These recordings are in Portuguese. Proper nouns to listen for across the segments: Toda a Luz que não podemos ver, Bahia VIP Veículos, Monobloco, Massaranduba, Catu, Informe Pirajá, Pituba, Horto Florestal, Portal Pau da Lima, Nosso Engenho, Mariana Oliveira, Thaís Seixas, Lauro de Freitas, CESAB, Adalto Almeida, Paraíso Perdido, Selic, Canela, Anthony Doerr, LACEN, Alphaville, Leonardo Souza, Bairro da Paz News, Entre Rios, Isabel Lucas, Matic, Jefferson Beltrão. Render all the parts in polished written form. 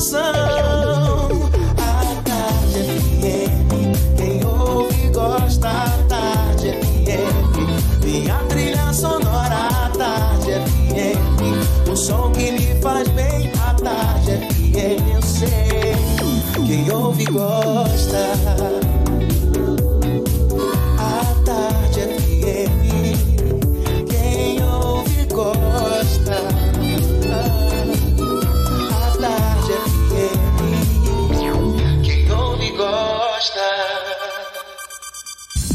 informação. A Tarde FM, quem ouve gosta. A Tarde FM, minha trilha sonora. A Tarde FM, o som que me faz bem. A Tarde FM, eu sei, quem ouve gosta. A Tarde FM, quem ouve gosta.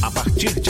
A partir de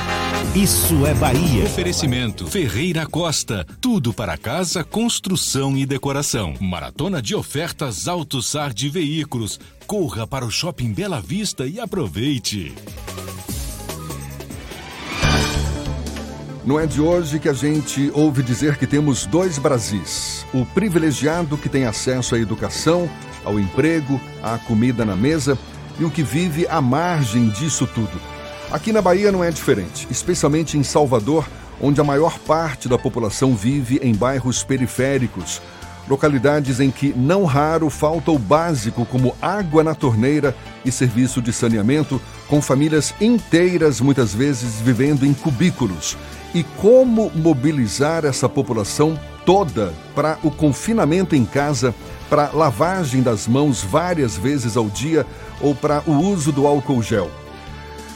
Isso é Bahia. Oferecimento Ferreira Costa. Tudo para casa, construção e decoração. Maratona de ofertas AutoSar de veículos. Corra para o Shopping Bela Vista e aproveite. Não é de hoje que a gente ouve dizer que temos dois Brasis. O privilegiado que tem acesso à educação, ao emprego, à comida na mesa e o que vive à margem disso tudo. Aqui na Bahia não é diferente, especialmente em Salvador, onde a maior parte da população vive em bairros periféricos. Localidades em que não raro falta o básico, como água na torneira e serviço de saneamento, com famílias inteiras muitas vezes vivendo em cubículos. E como mobilizar essa população toda para o confinamento em casa, para lavagem das mãos várias vezes ao dia ou para o uso do álcool gel?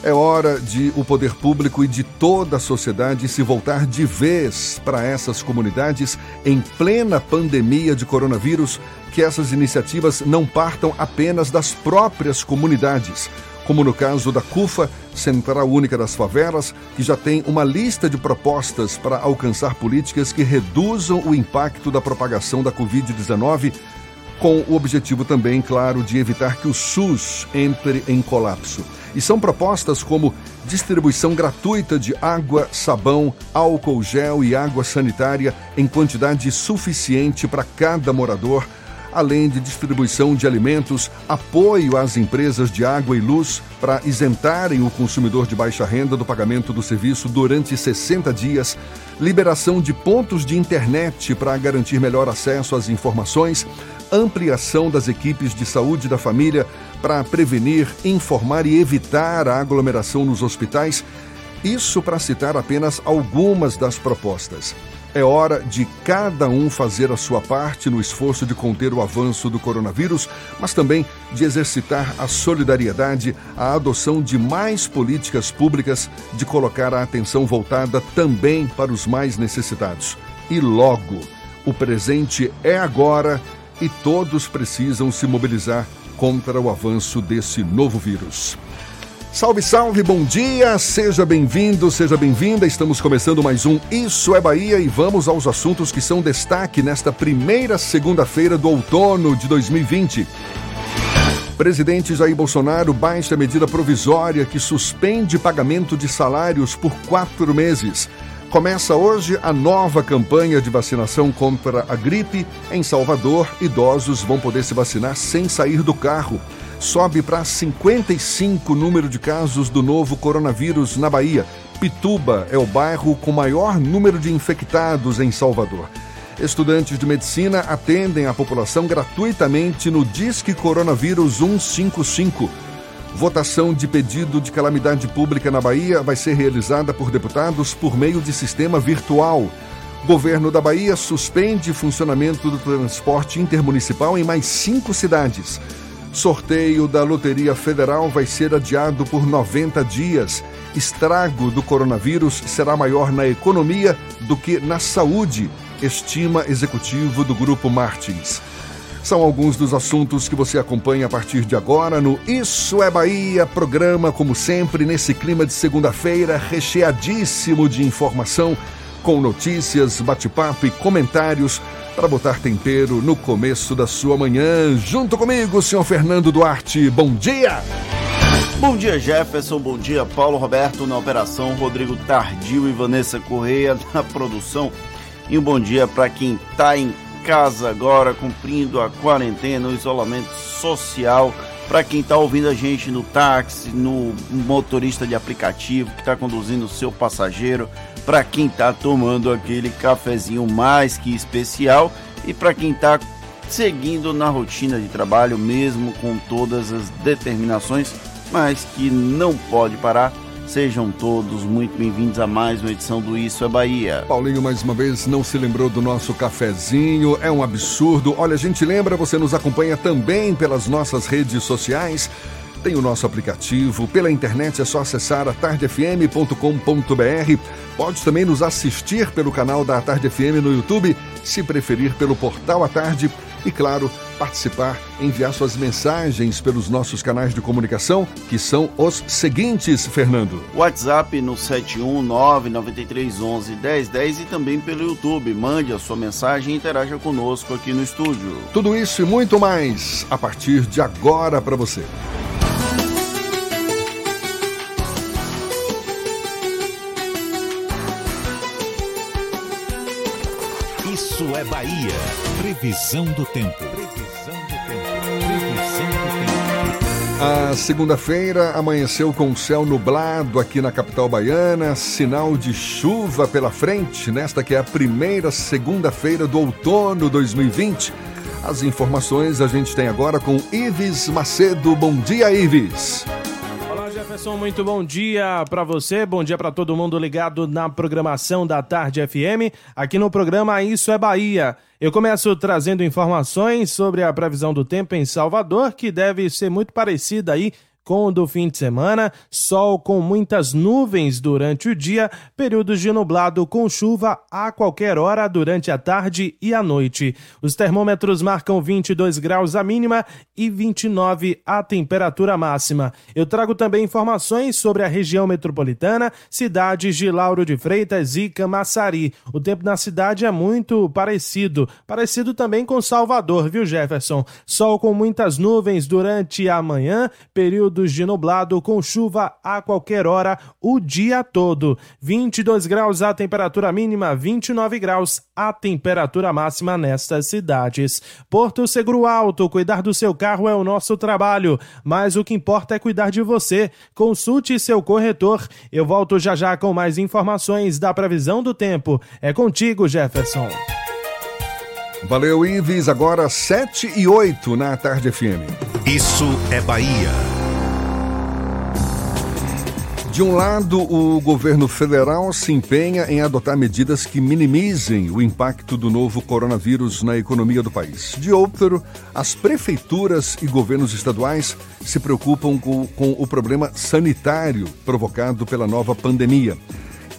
É hora de o poder público e de toda a sociedade se voltar de vez para essas comunidades em plena pandemia de coronavírus, que essas iniciativas não partam apenas das próprias comunidades, como no caso da CUFA, Central Única das Favelas, que já tem uma lista de propostas para alcançar políticas que reduzam o impacto da propagação da Covid-19, com o objetivo também, claro, de evitar que o SUS entre em colapso. E são propostas como distribuição gratuita de água, sabão, álcool gel e água sanitária em quantidade suficiente para cada morador, além de distribuição de alimentos, apoio às empresas de água e luz para isentarem o consumidor de baixa renda do pagamento do serviço durante 60 dias, liberação de pontos de internet para garantir melhor acesso às informações, ampliação das equipes de saúde da família para prevenir, informar e evitar a aglomeração nos hospitais. Isso para citar apenas algumas das propostas. É hora de cada um fazer a sua parte no esforço de conter o avanço do coronavírus, mas também de exercitar a solidariedade, a adoção de mais políticas públicas, de colocar a atenção voltada também para os mais necessitados. E logo, o presente é agora. E todos precisam se mobilizar contra o avanço desse novo vírus. Salve, salve, bom dia, seja bem-vindo, seja bem-vinda. Estamos começando mais um Isso é Bahia e vamos aos assuntos que são destaque nesta primeira segunda-feira do outono de 2020. Presidente Jair Bolsonaro baixa a medida provisória que suspende pagamento de salários por 4 meses. Começa hoje a nova campanha de vacinação contra a gripe. Em Salvador, idosos vão poder se vacinar sem sair do carro. Sobe para 55 o número de casos do novo coronavírus na Bahia. Pituba é o bairro com maior número de infectados em Salvador. Estudantes de medicina atendem a população gratuitamente no Disque Coronavírus 155. Votação de pedido de calamidade pública na Bahia vai ser realizada por deputados por meio de sistema virtual. Governo da Bahia suspende funcionamento do transporte intermunicipal em mais 5 cidades. Sorteio da Loteria Federal vai ser adiado por 90 dias. Estrago do coronavírus será maior na economia do que na saúde, estima executivo do Grupo Martins. São alguns dos assuntos que você acompanha a partir de agora no Isso é Bahia, programa, como sempre, nesse clima de segunda-feira, recheadíssimo de informação, com notícias, bate-papo e comentários para botar tempero no começo da sua manhã. Junto comigo, senhor Fernando Duarte. Bom dia! Bom dia, Jefferson. Bom dia, Paulo Roberto na operação, Rodrigo Tardio e Vanessa Correia na produção. E um bom dia para quem está em casa agora, cumprindo a quarentena, o isolamento social. Para quem está ouvindo a gente no táxi, no motorista de aplicativo que está conduzindo o seu passageiro, para quem está tomando aquele cafezinho mais que especial e para quem está seguindo na rotina de trabalho, mesmo com todas as determinações, mas que não pode parar. Sejam todos muito bem-vindos a mais uma edição do Isso é Bahia. Paulinho, mais uma vez, não se lembrou do nosso cafezinho, é um absurdo. Olha, a gente lembra, você nos acompanha também pelas nossas redes sociais. Tem o nosso aplicativo, pela internet é só acessar atardefm.com.br. Pode também nos assistir pelo canal da Atarde FM no YouTube, se preferir pelo portal Atarde e, claro, participar, enviar suas mensagens pelos nossos canais de comunicação, que são os seguintes, Fernando. WhatsApp no 71993111010 e também pelo YouTube. Mande a sua mensagem e interaja conosco aqui no estúdio. Tudo isso e muito mais a partir de agora para você. Isso é Bahia. Previsão do tempo. A segunda-feira amanheceu com céu nublado aqui na capital baiana, sinal de chuva pela frente, nesta que é a primeira segunda-feira do outono 2020. As informações a gente tem agora com Ives Macedo. Bom dia, Ives. Jefferson, muito bom dia para você, bom dia para todo mundo ligado na programação da Atarde FM, aqui no programa Isso é Bahia. Eu começo trazendo informações sobre a previsão do tempo em Salvador, que deve ser muito parecida aí com o do fim de semana, sol com muitas nuvens durante o dia, períodos de nublado com chuva a qualquer hora durante a tarde e a noite. Os termômetros marcam 22 graus a mínima e 29 a temperatura máxima. Eu trago também informações sobre a região metropolitana, cidades de Lauro de Freitas e Camaçari. O tempo na cidade é muito parecido também com Salvador, viu, Jefferson? Sol com muitas nuvens durante a manhã, período de nublado com chuva a qualquer hora o dia todo. 22 graus a temperatura mínima, 29 graus a temperatura máxima nestas cidades. Porto Seguro Alto, cuidar do seu carro é o nosso trabalho, mas o que importa é cuidar de você. Consulte seu corretor. Eu volto já já com mais informações da previsão do tempo. É contigo, Jefferson. Valeu, Ives. Agora 7:08 na Atarde FM. Isso é Bahia. De um lado, o governo federal se empenha em adotar medidas que minimizem o impacto do novo coronavírus na economia do país. De outro, as prefeituras e governos estaduais se preocupam com o problema sanitário provocado pela nova pandemia.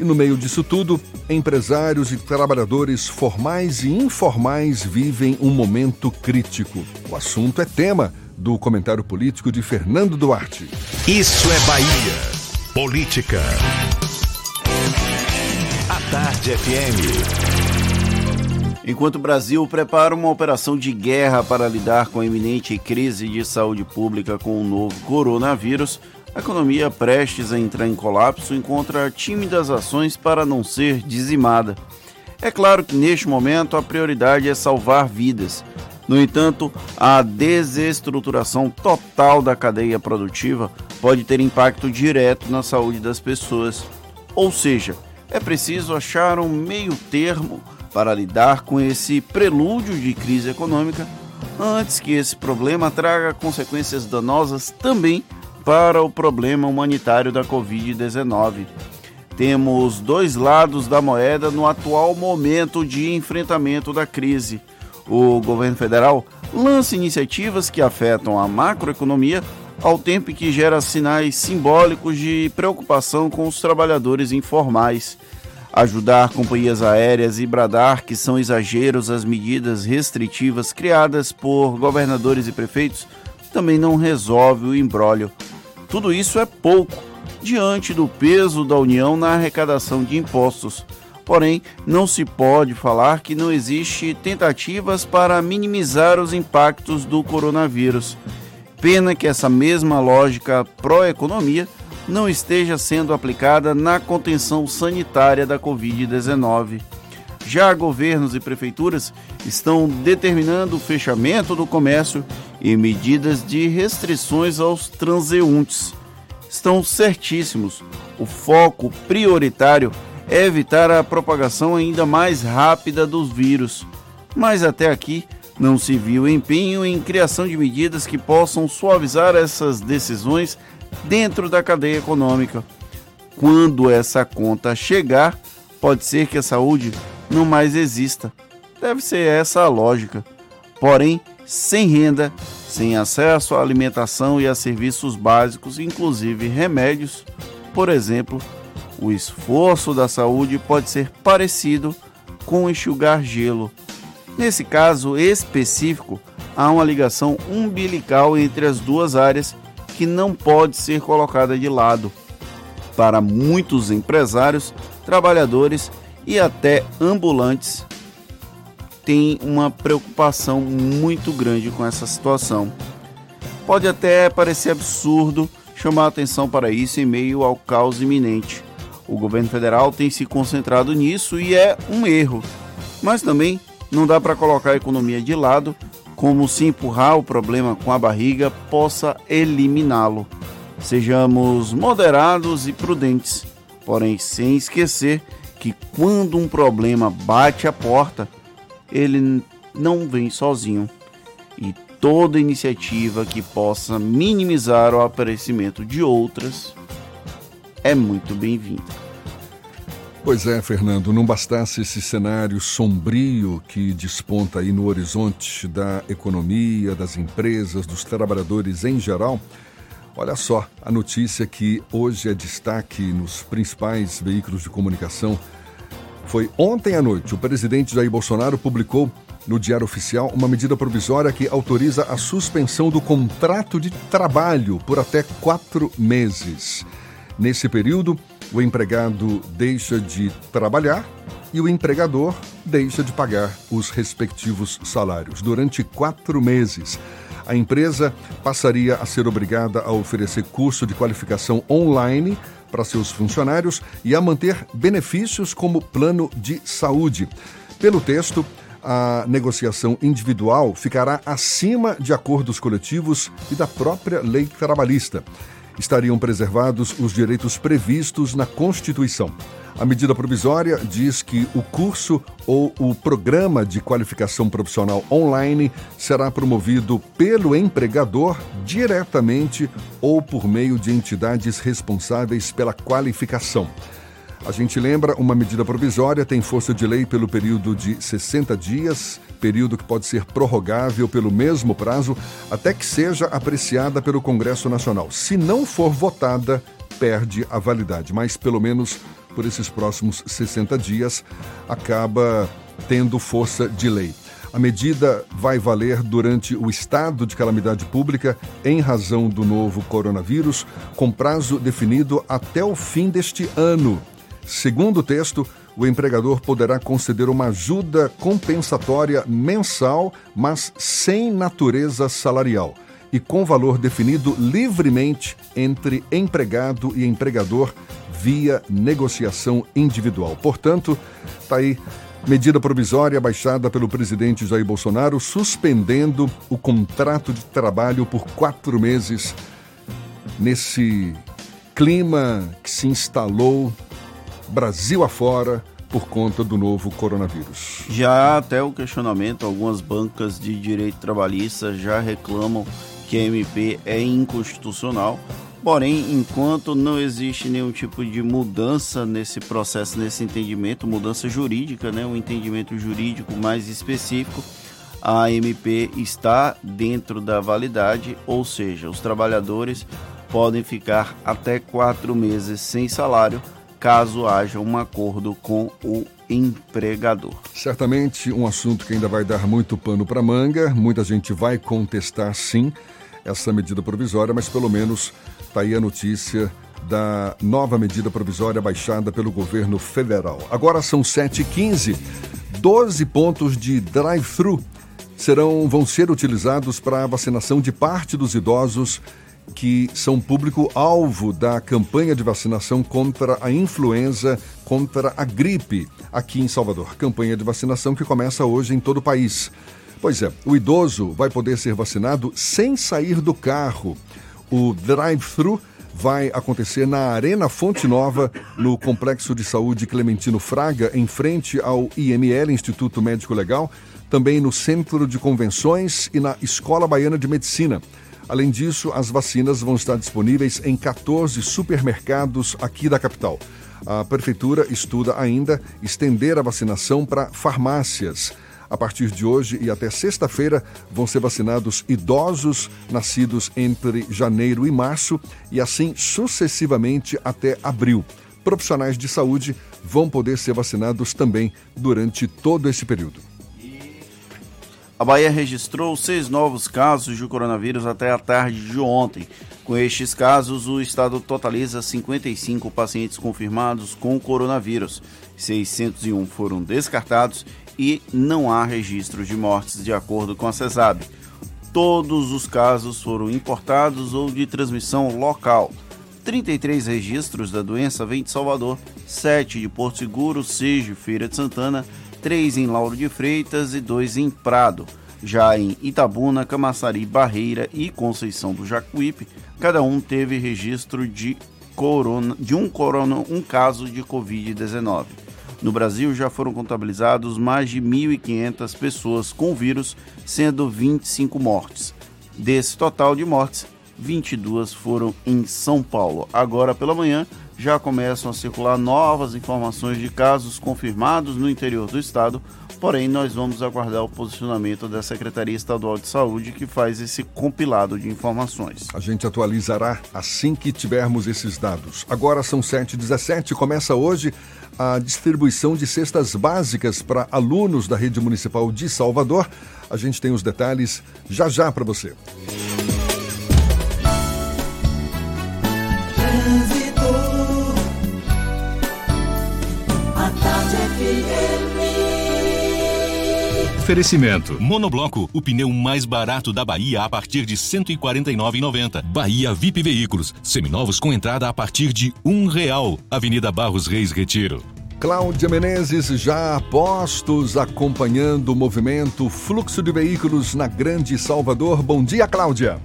E no meio disso tudo, empresários e trabalhadores formais e informais vivem um momento crítico. O assunto é tema do comentário político de Fernando Duarte. Isso é Bahia. Política. Atarde FM. Enquanto o Brasil prepara uma operação de guerra para lidar com a iminente crise de saúde pública com o novo coronavírus, a economia prestes a entrar em colapso encontra tímidas ações para não ser dizimada. É claro que neste momento a prioridade é salvar vidas. No entanto, a desestruturação total da cadeia produtiva pode ter impacto direto na saúde das pessoas. Ou seja, é preciso achar um meio termo para lidar com esse prelúdio de crise econômica, antes que esse problema traga consequências danosas também para o problema humanitário da Covid-19. Temos dois lados da moeda no atual momento de enfrentamento da crise. O governo federal lança iniciativas que afetam a macroeconomia, ao tempo que gera sinais simbólicos de preocupação com os trabalhadores informais. Ajudar companhias aéreas e bradar que são exageros as medidas restritivas criadas por governadores e prefeitos também não resolve o imbróglio. Tudo isso é pouco diante do peso da União na arrecadação de impostos. Porém, não se pode falar que não existe tentativas para minimizar os impactos do coronavírus. Pena que essa mesma lógica pró-economia não esteja sendo aplicada na contenção sanitária da Covid-19. Já governos e prefeituras estão determinando o fechamento do comércio e medidas de restrições aos transeuntes. Estão certíssimos. O foco prioritário é evitar a propagação ainda mais rápida dos vírus. Mas até aqui não se viu empenho em criação de medidas que possam suavizar essas decisões dentro da cadeia econômica. Quando essa conta chegar, pode ser que a saúde não mais exista. Deve ser essa a lógica. Porém, sem renda, sem acesso à alimentação e a serviços básicos, inclusive remédios, por exemplo, o esforço da saúde pode ser parecido com enxugar gelo. Nesse caso específico, há uma ligação umbilical entre as duas áreas que não pode ser colocada de lado. Para muitos empresários, trabalhadores e até ambulantes, tem uma preocupação muito grande com essa situação. Pode até parecer absurdo chamar atenção para isso em meio ao caos iminente. O governo federal tem se concentrado nisso e é um erro. Mas também não dá para colocar a economia de lado, como se empurrar o problema com a barriga possa eliminá-lo. Sejamos moderados e prudentes, porém sem esquecer que quando um problema bate a porta, ele não vem sozinho. E toda iniciativa que possa minimizar o aparecimento de outras é muito bem-vinda. Pois é, Fernando, não bastasse esse cenário sombrio que desponta aí no horizonte da economia, das empresas, dos trabalhadores em geral. Olha só, a notícia que hoje é destaque nos principais veículos de comunicação foi ontem à noite. O presidente Jair Bolsonaro publicou no Diário Oficial uma medida provisória que autoriza a suspensão do contrato de trabalho por até 4 meses. Nesse período, o empregado deixa de trabalhar e o empregador deixa de pagar os respectivos salários. Durante 4 meses, a empresa passaria a ser obrigada a oferecer curso de qualificação online para seus funcionários e a manter benefícios como plano de saúde. Pelo texto, a negociação individual ficará acima de acordos coletivos e da própria lei trabalhista. Estariam preservados os direitos previstos na Constituição. A medida provisória diz que o curso ou o programa de qualificação profissional online será promovido pelo empregador diretamente ou por meio de entidades responsáveis pela qualificação. A gente lembra, uma medida provisória tem força de lei pelo período de 60 dias, período que pode ser prorrogável pelo mesmo prazo, até que seja apreciada pelo Congresso Nacional. Se não for votada, perde a validade, mas pelo menos por esses próximos 60 dias acaba tendo força de lei. A medida vai valer durante o estado de calamidade pública em razão do novo coronavírus, com prazo definido até o fim deste ano. Segundo o texto, o empregador poderá conceder uma ajuda compensatória mensal, mas sem natureza salarial e com valor definido livremente entre empregado e empregador via negociação individual. Portanto, está aí medida provisória baixada pelo presidente Jair Bolsonaro, suspendendo o contrato de trabalho por 4 meses nesse clima que se instalou Brasil afora por conta do novo coronavírus. Já há até o questionamento, algumas bancas de direito trabalhista já reclamam que a MP é inconstitucional, porém, enquanto não existe nenhum tipo de mudança nesse processo, nesse entendimento, mudança jurídica, né, um entendimento jurídico mais específico, a MP está dentro da validade, ou seja, os trabalhadores podem ficar até 4 meses sem salário, caso haja um acordo com o empregador. Certamente um assunto que ainda vai dar muito pano para manga. Muita gente vai contestar, sim, essa medida provisória, mas pelo menos está aí a notícia da nova medida provisória baixada pelo governo federal. Agora são 7h15, 12 pontos de drive-thru vão ser utilizados para a vacinação de parte dos idosos que são público-alvo da campanha de vacinação contra a influenza, contra a gripe, aqui em Salvador. Campanha de vacinação que começa hoje em todo o país. Pois é, o idoso vai poder ser vacinado sem sair do carro. O drive-thru vai acontecer na Arena Fonte Nova, no Complexo de Saúde Clementino Fraga, em frente ao IML, Instituto Médico Legal, também no Centro de Convenções e na Escola Baiana de Medicina. Além disso, as vacinas vão estar disponíveis em 14 supermercados aqui da capital. A Prefeitura estuda ainda estender a vacinação para farmácias. A partir de hoje e até sexta-feira vão ser vacinados idosos nascidos entre janeiro e março e assim sucessivamente até abril. Profissionais de saúde vão poder ser vacinados também durante todo esse período. A Bahia registrou 6 novos casos de coronavírus até a tarde de ontem. Com estes casos, o estado totaliza 55 pacientes confirmados com coronavírus. 601 foram descartados e não há registro de mortes, de acordo com a CESAB. Todos os casos foram importados ou de transmissão local. 33 registros da doença vêm de Salvador, 7 de Porto Seguro, 6 de Feira de Santana, 3 em Lauro de Freitas e 2 em Prado. Já em Itabuna, Camaçari, Barreira e Conceição do Jacuípe, cada um teve registro de um caso de Covid-19. No Brasil, já foram contabilizados mais de 1.500 pessoas com o vírus, sendo 25 mortes. Desse total de mortes, 22 foram em São Paulo. Agora pela manhã, já começam a circular novas informações de casos confirmados no interior do estado, porém nós vamos aguardar o posicionamento da Secretaria Estadual de Saúde, que faz esse compilado de informações. A gente atualizará assim que tivermos esses dados. Agora são 7h17, começa hoje a distribuição de cestas básicas para alunos da Rede Municipal de Salvador. A gente tem os detalhes já já para você. Oferecimento. Monobloco, o pneu mais barato da Bahia a partir de R$ 149,90. Bahia VIP Veículos, seminovos com entrada a partir de R$1. Avenida Barros Reis, Retiro. Cláudia Menezes já a postos, acompanhando o movimento, fluxo de veículos na Grande Salvador. Bom dia, Cláudia.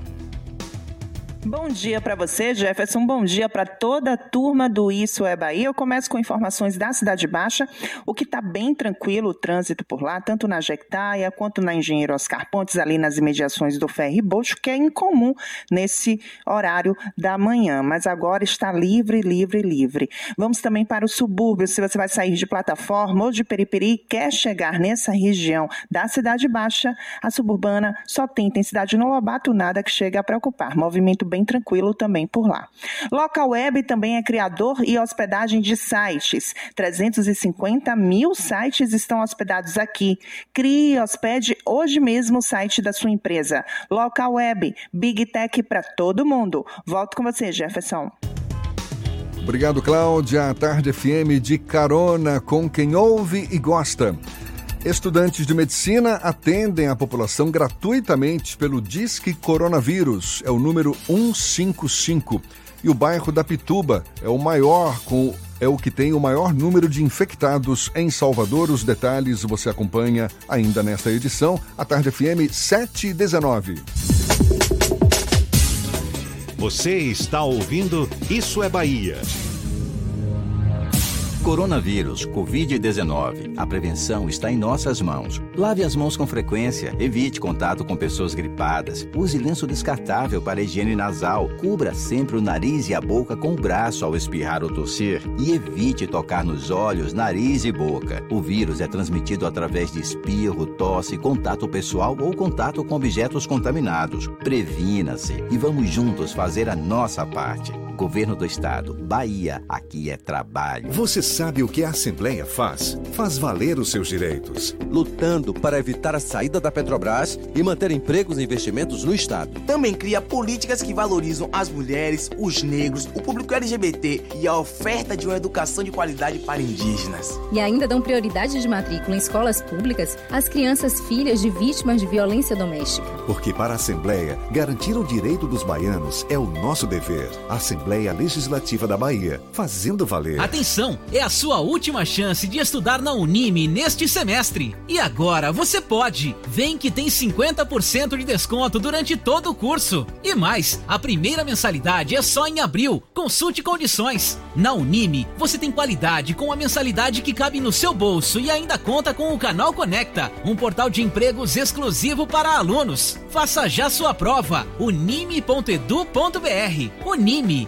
Bom dia para você, Jefferson. Bom dia para toda a turma do Isso é Bahia. Eu começo com informações da Cidade Baixa, o que está bem tranquilo o trânsito por lá, tanto na Jequitaia quanto na Engenheiro Oscar Pontes, ali nas imediações do Ferri Bocho, que é incomum nesse horário da manhã, mas agora está livre. Vamos também para o subúrbio. Se você vai sair de Plataforma ou de Periperi e quer chegar nessa região da Cidade Baixa, a suburbana só tem intensidade no Lobato, nada que chega a preocupar. Movimento bem tranquilo também por lá. Local Web também é criador e hospedagem de sites. 350.000 sites estão hospedados aqui. Crie e hospede hoje mesmo o site da sua empresa. Local Web, Big Tech para todo mundo. Volto com você, Jefferson. Obrigado, Cláudia. A Tarde FM de carona com quem ouve e gosta. Estudantes de medicina atendem a população gratuitamente pelo Disque Coronavírus, é o número 155. E o bairro da Pituba é o que tem o maior número de infectados em Salvador. Os detalhes você acompanha ainda nesta edição, a Tarde FM 7h19. Você está ouvindo Isso é Bahia. Coronavírus, Covid-19. A prevenção está em nossas mãos. Lave as mãos com frequência, evite contato com pessoas gripadas, use lenço descartável para higiene nasal, cubra sempre o nariz e a boca com o braço ao espirrar ou tossir e evite tocar nos olhos, nariz e boca. O vírus é transmitido através de espirro, tosse, contato pessoal ou contato com objetos contaminados. Previna-se e vamos juntos fazer a nossa parte. Governo do Estado, Bahia, aqui é trabalho. Você sabe o que a Assembleia faz? Faz valer os seus direitos. Lutando para evitar a saída da Petrobras e manter empregos e investimentos no Estado. Também cria políticas que valorizam as mulheres, os negros, o público LGBT e a oferta de uma educação de qualidade para indígenas. E ainda dão prioridade de matrícula em escolas públicas às crianças filhas de vítimas de violência doméstica. Porque para a Assembleia, garantir o direito dos baianos é o nosso dever. A Assembleia Legislativa da Bahia, fazendo valer. Atenção! É a sua última chance de estudar na Unime neste semestre. E agora você pode! Vem que tem 50% de desconto durante todo o curso. E mais, a primeira mensalidade é só em abril. Consulte condições. Na Unime, você tem qualidade com a mensalidade que cabe no seu bolso e ainda conta com o Canal Conecta, um portal de empregos exclusivo para alunos. Faça já sua prova. Unime.edu.br. Unime,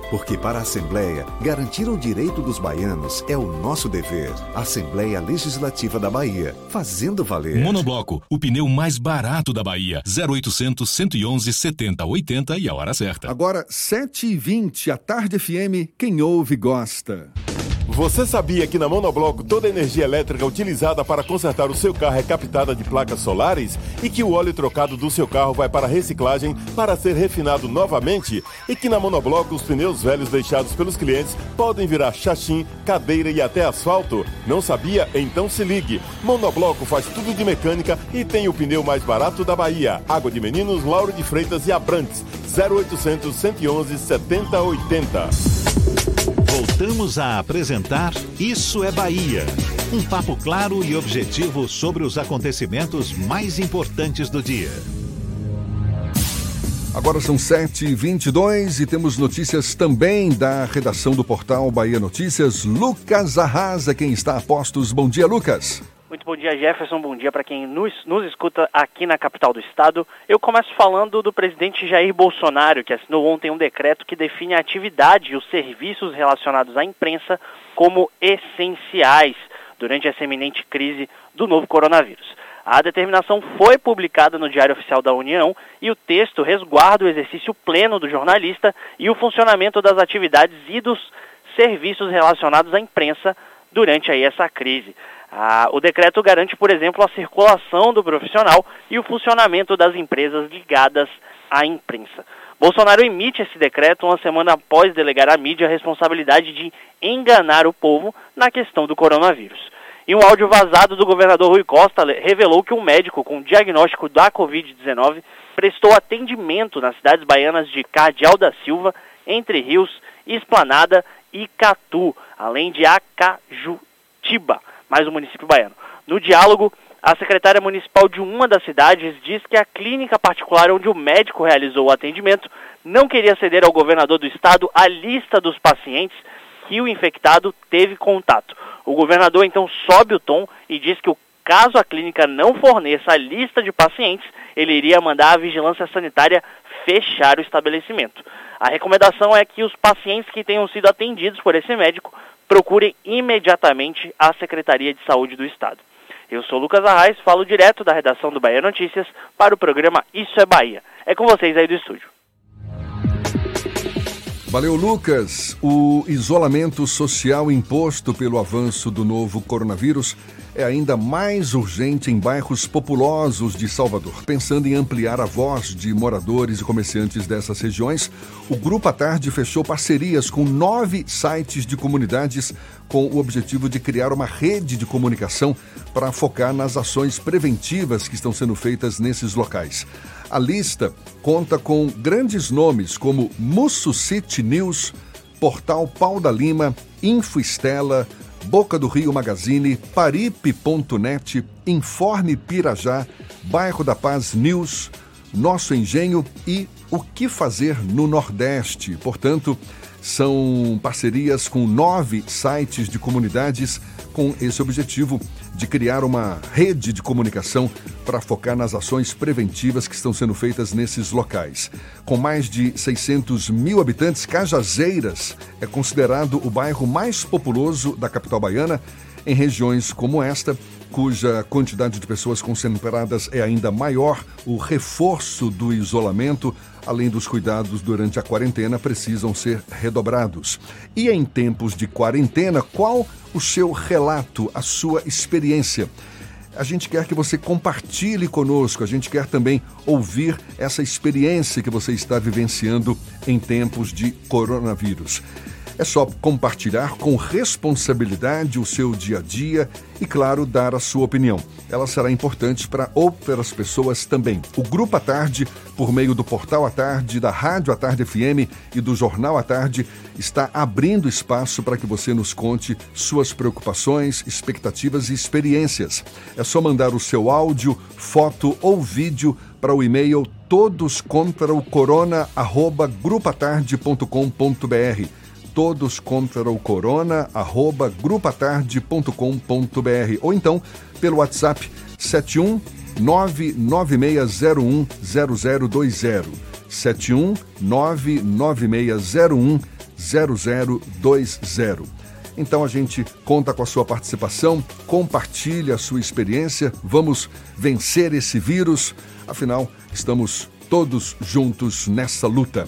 Porque para a Assembleia, garantir o direito dos baianos é o nosso dever. Assembleia Legislativa da Bahia, fazendo valer. Monobloco, o pneu mais barato da Bahia. 0800 111 70 80 e a hora certa. Agora, 7h20, a Tarde FM, quem ouve gosta. Você sabia que na Monobloco toda a energia elétrica utilizada para consertar o seu carro é captada de placas solares? E que o óleo trocado do seu carro vai para a reciclagem para ser refinado novamente? E que na Monobloco os pneus velhos deixados pelos clientes podem virar chachim, cadeira e até asfalto? Não sabia? Então se ligue! Monobloco faz tudo de mecânica e tem o pneu mais barato da Bahia. Água de Meninos, Lauro de Freitas e Abrantes. 0800 111 70 80. Voltamos a apresentar Isso é Bahia. Um papo claro e objetivo sobre os acontecimentos mais importantes do dia. Agora são 7h22 e temos notícias também da redação do portal Bahia Notícias. Lucas Arraes é quem está a postos. Bom dia, Lucas. Muito bom dia, Jefferson. Bom dia para quem nos escuta aqui na capital do estado. Eu começo falando do presidente Jair Bolsonaro, que assinou ontem um decreto que define a atividade e os serviços relacionados à imprensa como essenciais durante essa iminente crise do novo coronavírus. A determinação foi publicada no Diário Oficial da União e o texto resguarda o exercício pleno do jornalista e o funcionamento das atividades e dos serviços relacionados à imprensa durante aí essa crise. O decreto garante, por exemplo, a circulação do profissional e o funcionamento das empresas ligadas à imprensa. Bolsonaro emite esse decreto uma semana após delegar à mídia a responsabilidade de enganar o povo na questão do coronavírus. E um áudio vazado do governador Rui Costa revelou que um médico com diagnóstico da Covid-19 prestou atendimento nas cidades baianas de Cardeal da Silva, Entre Rios, Esplanada e Catu, além de Acajutiba. Mais um município baiano. No diálogo, a secretária municipal de uma das cidades diz que a clínica particular onde o médico realizou o atendimento não queria ceder ao governador do estado a lista dos pacientes que o infectado teve contato. O governador então sobe o tom e diz que caso a clínica não forneça a lista de pacientes, ele iria mandar a vigilância sanitária fechar o estabelecimento. A recomendação é que os pacientes que tenham sido atendidos por esse médico procurem imediatamente a Secretaria de Saúde do Estado. Eu sou Lucas Arraes, falo direto da redação do Bahia Notícias para o programa Isso é Bahia. É com vocês aí do estúdio. Valeu, Lucas. O isolamento social imposto pelo avanço do novo coronavírus é ainda mais urgente em bairros populosos de Salvador. Pensando em ampliar a voz de moradores e comerciantes dessas regiões, o Grupo Atarde fechou parcerias com 9 sites de comunidades com o objetivo de criar uma rede de comunicação para focar nas ações preventivas que estão sendo feitas nesses locais. A lista conta com grandes nomes como Musso City News, Portal Pau da Lima, Infoestela, Boca do Rio Magazine, Paripe.net, Informe Pirajá, Bairro da Paz News, Nosso Engenho e O Que Fazer no Nordeste. Portanto, são parcerias com 9 sites de comunidades com esse objetivo de criar uma rede de comunicação para focar nas ações preventivas que estão sendo feitas nesses locais. Com mais de 600 mil habitantes, Cajazeiras é considerado o bairro mais populoso da capital baiana, em regiões como esta, cuja quantidade de pessoas concentradas é ainda maior, o reforço do isolamento, além dos cuidados durante a quarentena, precisam ser redobrados. E em tempos de quarentena, qual o seu relato, a sua experiência? A gente quer que você compartilhe conosco, a gente quer também ouvir essa experiência que você está vivenciando em tempos de coronavírus. É só compartilhar com responsabilidade o seu dia a dia e, claro, dar a sua opinião. Ela será importante para outras pessoas também. O Grupo Atarde, por meio do Portal Atarde, da Rádio Atarde FM e do Jornal Atarde, está abrindo espaço para que você nos conte suas preocupações, expectativas e experiências. É só mandar o seu áudio, foto ou vídeo para o e-mail todoscontraocorona@grupoatarde.com.br. todoscontraocorona@grupoatarde.com.br ou então pelo WhatsApp 71996010020 71996010020. Então a gente conta com a sua participação, compartilha a sua experiência, vamos vencer esse vírus, afinal estamos todos juntos nessa luta.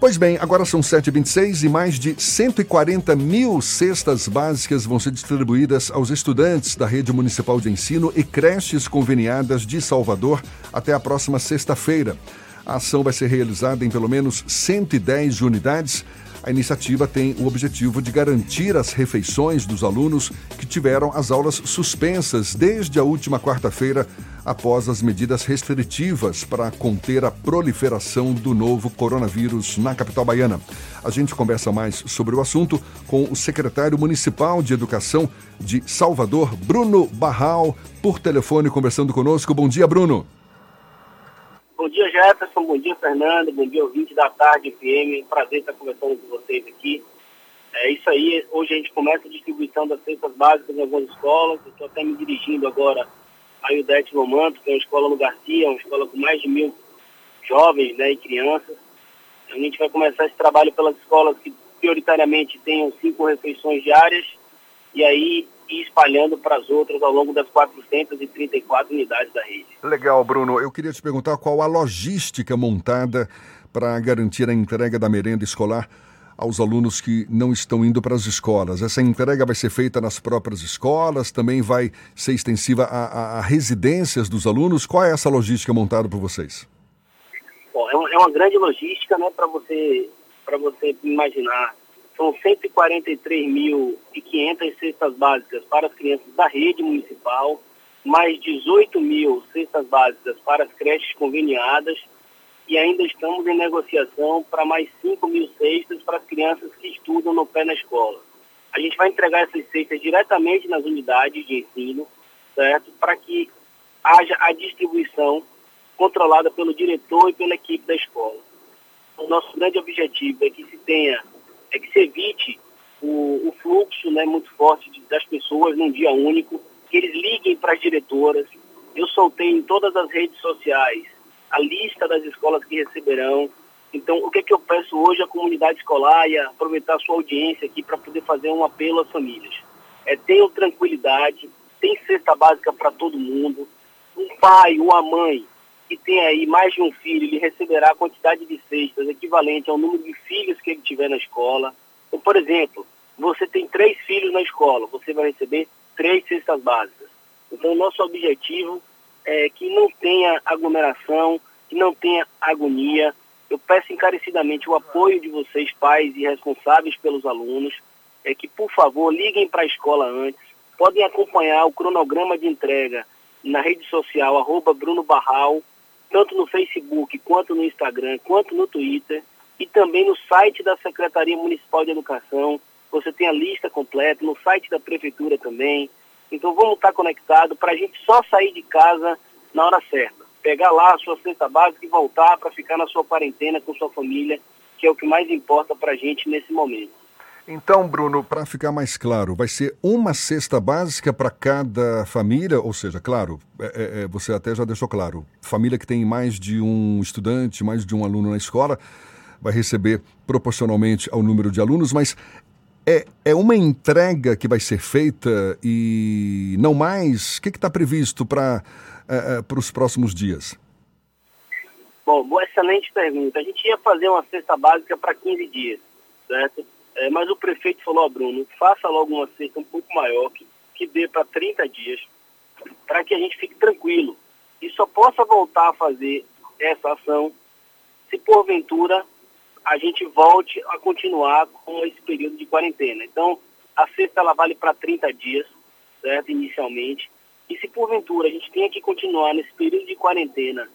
Pois bem, agora são 7h26 e mais de 140 mil cestas básicas vão ser distribuídas aos estudantes da Rede Municipal de Ensino e creches conveniadas de Salvador até a próxima sexta-feira. A ação vai ser realizada em pelo menos 110 unidades. A iniciativa tem o objetivo de garantir as refeições dos alunos que tiveram as aulas suspensas desde a última quarta-feira, após as medidas restritivas para conter a proliferação do novo coronavírus na capital baiana. A gente conversa mais sobre o assunto com o secretário municipal de Educação de Salvador, Bruno Barral, por telefone conversando conosco. Bom dia, Bruno. Bom dia, Jefferson, bom dia, Fernando, bom dia, ouvinte da Atarde FM, é um prazer estar conversando com vocês aqui. É isso aí, hoje a gente começa a distribuição das cestas básicas em algumas escolas. Eu estou até me dirigindo agora a Iudete Romanto, que é uma escola no Garcia, uma escola com mais de 1.000 jovens, né, e crianças. A gente vai começar esse trabalho pelas escolas que prioritariamente tenham 5 refeições diárias e aí e espalhando para as outras ao longo das 434 unidades da rede. Legal, Bruno. Eu queria te perguntar qual a logística montada para garantir a entrega da merenda escolar aos alunos que não estão indo para as escolas. Essa entrega vai ser feita nas próprias escolas, também vai ser extensiva a residências dos alunos. Qual é essa logística montada por vocês? Bom, é uma grande logística, né, para você imaginar. São 143.500 cestas básicas para as crianças da rede municipal, mais 18 mil cestas básicas para as creches conveniadas e ainda estamos em negociação para mais 5 mil cestas para as crianças que estudam no pé na escola. A gente vai entregar essas cestas diretamente nas unidades de ensino, certo? Para que haja a distribuição controlada pelo diretor e pela equipe da escola. O nosso grande objetivo é que se evite o fluxo, né, muito forte das pessoas num dia único, que eles liguem para as diretoras. Eu soltei em todas as redes sociais a lista das escolas que receberão. Então, o que é que eu peço hoje à comunidade escolar e a aproveitar a sua audiência aqui para poder fazer um apelo às famílias? Tenham tranquilidade, tem cesta básica para todo mundo. Um pai ou a mãe que tem aí mais de um filho, ele receberá a quantidade de cestas equivalente ao número de filhos que ele tiver na escola. Então, por exemplo, você tem 3 filhos na escola, você vai receber 3 cestas básicas. Então, o nosso objetivo é que não tenha aglomeração, que não tenha agonia. Eu peço encarecidamente o apoio de vocês, pais e responsáveis pelos alunos, que, por favor, liguem para a escola antes. Podem acompanhar o cronograma de entrega na rede social, @BrunoBarral, tanto no Facebook, quanto no Instagram, quanto no Twitter, e também no site da Secretaria Municipal de Educação. Você tem a lista completa, no site da Prefeitura também. Então vamos estar conectados para a gente só sair de casa na hora certa. Pegar lá a sua cesta básica e voltar para ficar na sua quarentena com sua família, que é o que mais importa para a gente nesse momento. Então, Bruno, para ficar mais claro, vai ser uma cesta básica para cada família, ou seja, claro, você até já deixou claro, família que tem mais de um estudante, mais de um aluno na escola, vai receber proporcionalmente ao número de alunos, mas é uma entrega que vai ser feita e não mais? O que está previsto para os próximos dias? Bom, excelente pergunta. A gente ia fazer uma cesta básica para 15 dias, certo? Mas o prefeito falou, Bruno, faça logo uma cesta um pouco maior, que dê para 30 dias, para que a gente fique tranquilo e só possa voltar a fazer essa ação se, porventura, a gente volte a continuar com esse período de quarentena. Então, a cesta ela vale para 30 dias, certo, inicialmente, e se, porventura, a gente tenha que continuar nesse período de quarentena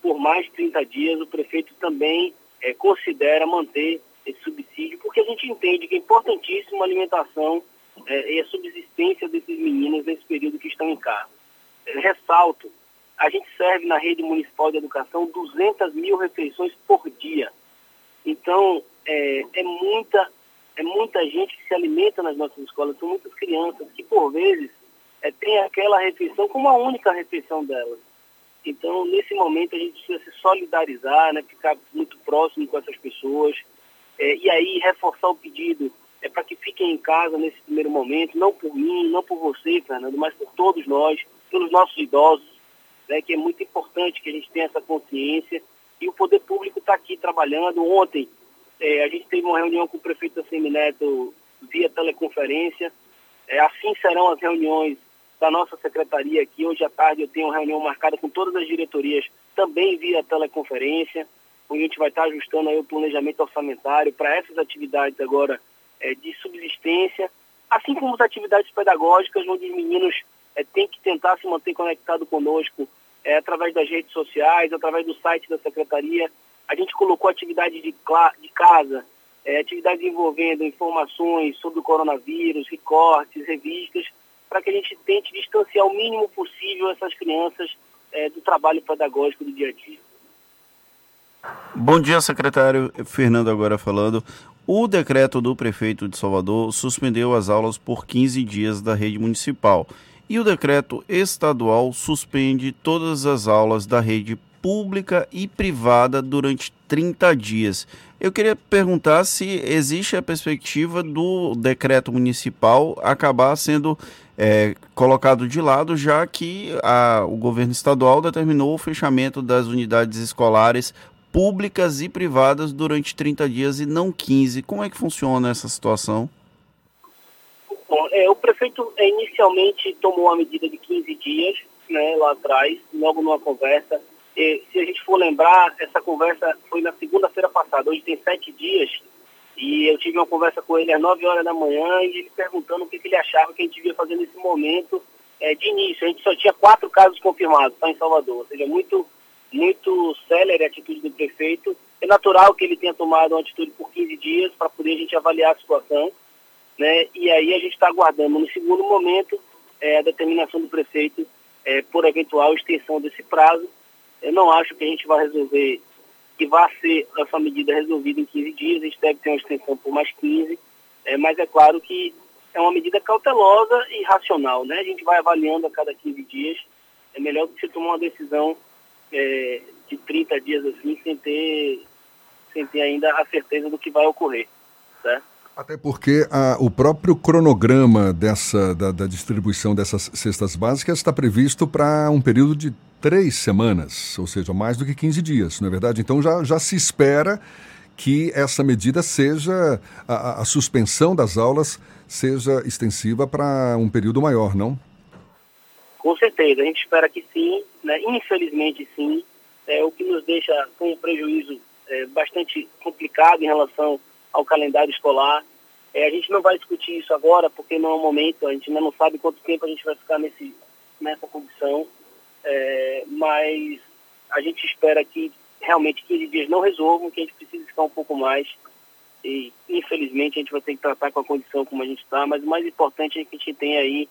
por mais 30 dias, o prefeito também considera manter esse subsídio, porque a gente entende que é importantíssimo a alimentação e a subsistência desses meninos nesse período que estão em casa. Ressalto, a gente serve na rede municipal de educação 200 mil refeições por dia. Então, é muita gente que se alimenta nas nossas escolas, são muitas crianças que, por vezes, têm aquela refeição como a única refeição delas. Então, nesse momento, a gente precisa se solidarizar, né, ficar muito próximo com essas pessoas, e aí reforçar o pedido para que fiquem em casa nesse primeiro momento, não por mim, não por você, Fernando, mas por todos nós, pelos nossos idosos, né, que é muito importante que a gente tenha essa consciência, e o poder público está aqui trabalhando. Ontem a gente teve uma reunião com o prefeito Assemi Neto via teleconferência, assim serão as reuniões da nossa secretaria aqui. Hoje à tarde eu tenho uma reunião marcada com todas as diretorias, também via teleconferência, onde a gente vai estar ajustando aí o planejamento orçamentário para essas atividades agora de subsistência, assim como as atividades pedagógicas, onde os meninos têm que tentar se manter conectado conosco através das redes sociais, através do site da secretaria. A gente colocou atividades de casa, atividades envolvendo informações sobre o coronavírus, recortes, revistas, para que a gente tente distanciar o mínimo possível essas crianças do trabalho pedagógico do dia a dia. Bom dia, secretário. Fernando agora falando. O decreto do prefeito de Salvador suspendeu as aulas por 15 dias da rede municipal e o decreto estadual suspende todas as aulas da rede pública e privada durante 30 dias. Eu queria perguntar se existe a perspectiva do decreto municipal acabar sendo colocado de lado, já que o governo estadual determinou o fechamento das unidades escolares públicas e privadas durante 30 dias e não 15. Como é que funciona essa situação? Bom, o prefeito inicialmente tomou a medida de 15 dias, né, lá atrás, logo numa conversa. Se a gente for lembrar, essa conversa foi na segunda-feira passada, hoje tem 7 dias, e eu tive uma conversa com ele às 9 horas da manhã e ele perguntando o que ele achava que a gente devia fazer nesse momento de início. A gente só tinha 4 casos confirmados, tá, em Salvador, ou seja, muito célere a atitude do prefeito. É natural que ele tenha tomado uma atitude por 15 dias para poder a gente avaliar a situação, né? E aí a gente está aguardando, no segundo momento, a determinação do prefeito por eventual extensão desse prazo. Eu não acho que a gente vai resolver, que vai ser essa medida resolvida em 15 dias, a gente deve ter uma extensão por mais 15, mas é claro que é uma medida cautelosa e racional, né? A gente vai avaliando a cada 15 dias, é melhor do que se tomar uma decisão de 30 dias assim, sem ter ainda a certeza do que vai ocorrer, né? Até porque o próprio cronograma da distribuição dessas cestas básicas está previsto para um período de 3 semanas, ou seja, mais do que 15 dias, não é verdade? Então já se espera que essa medida seja, a suspensão das aulas seja extensiva para um período maior, não? Com certeza, a gente espera que sim, né? Infelizmente sim, o que nos deixa com um prejuízo bastante complicado em relação ao calendário escolar. A gente não vai discutir isso agora, porque não é o momento, a gente ainda não sabe quanto tempo a gente vai ficar nessa condição, mas a gente espera que realmente 15 dias não resolvam, que a gente precisa ficar um pouco mais, e infelizmente a gente vai ter que tratar com a condição como a gente está, mas o mais importante é que a gente tenha aí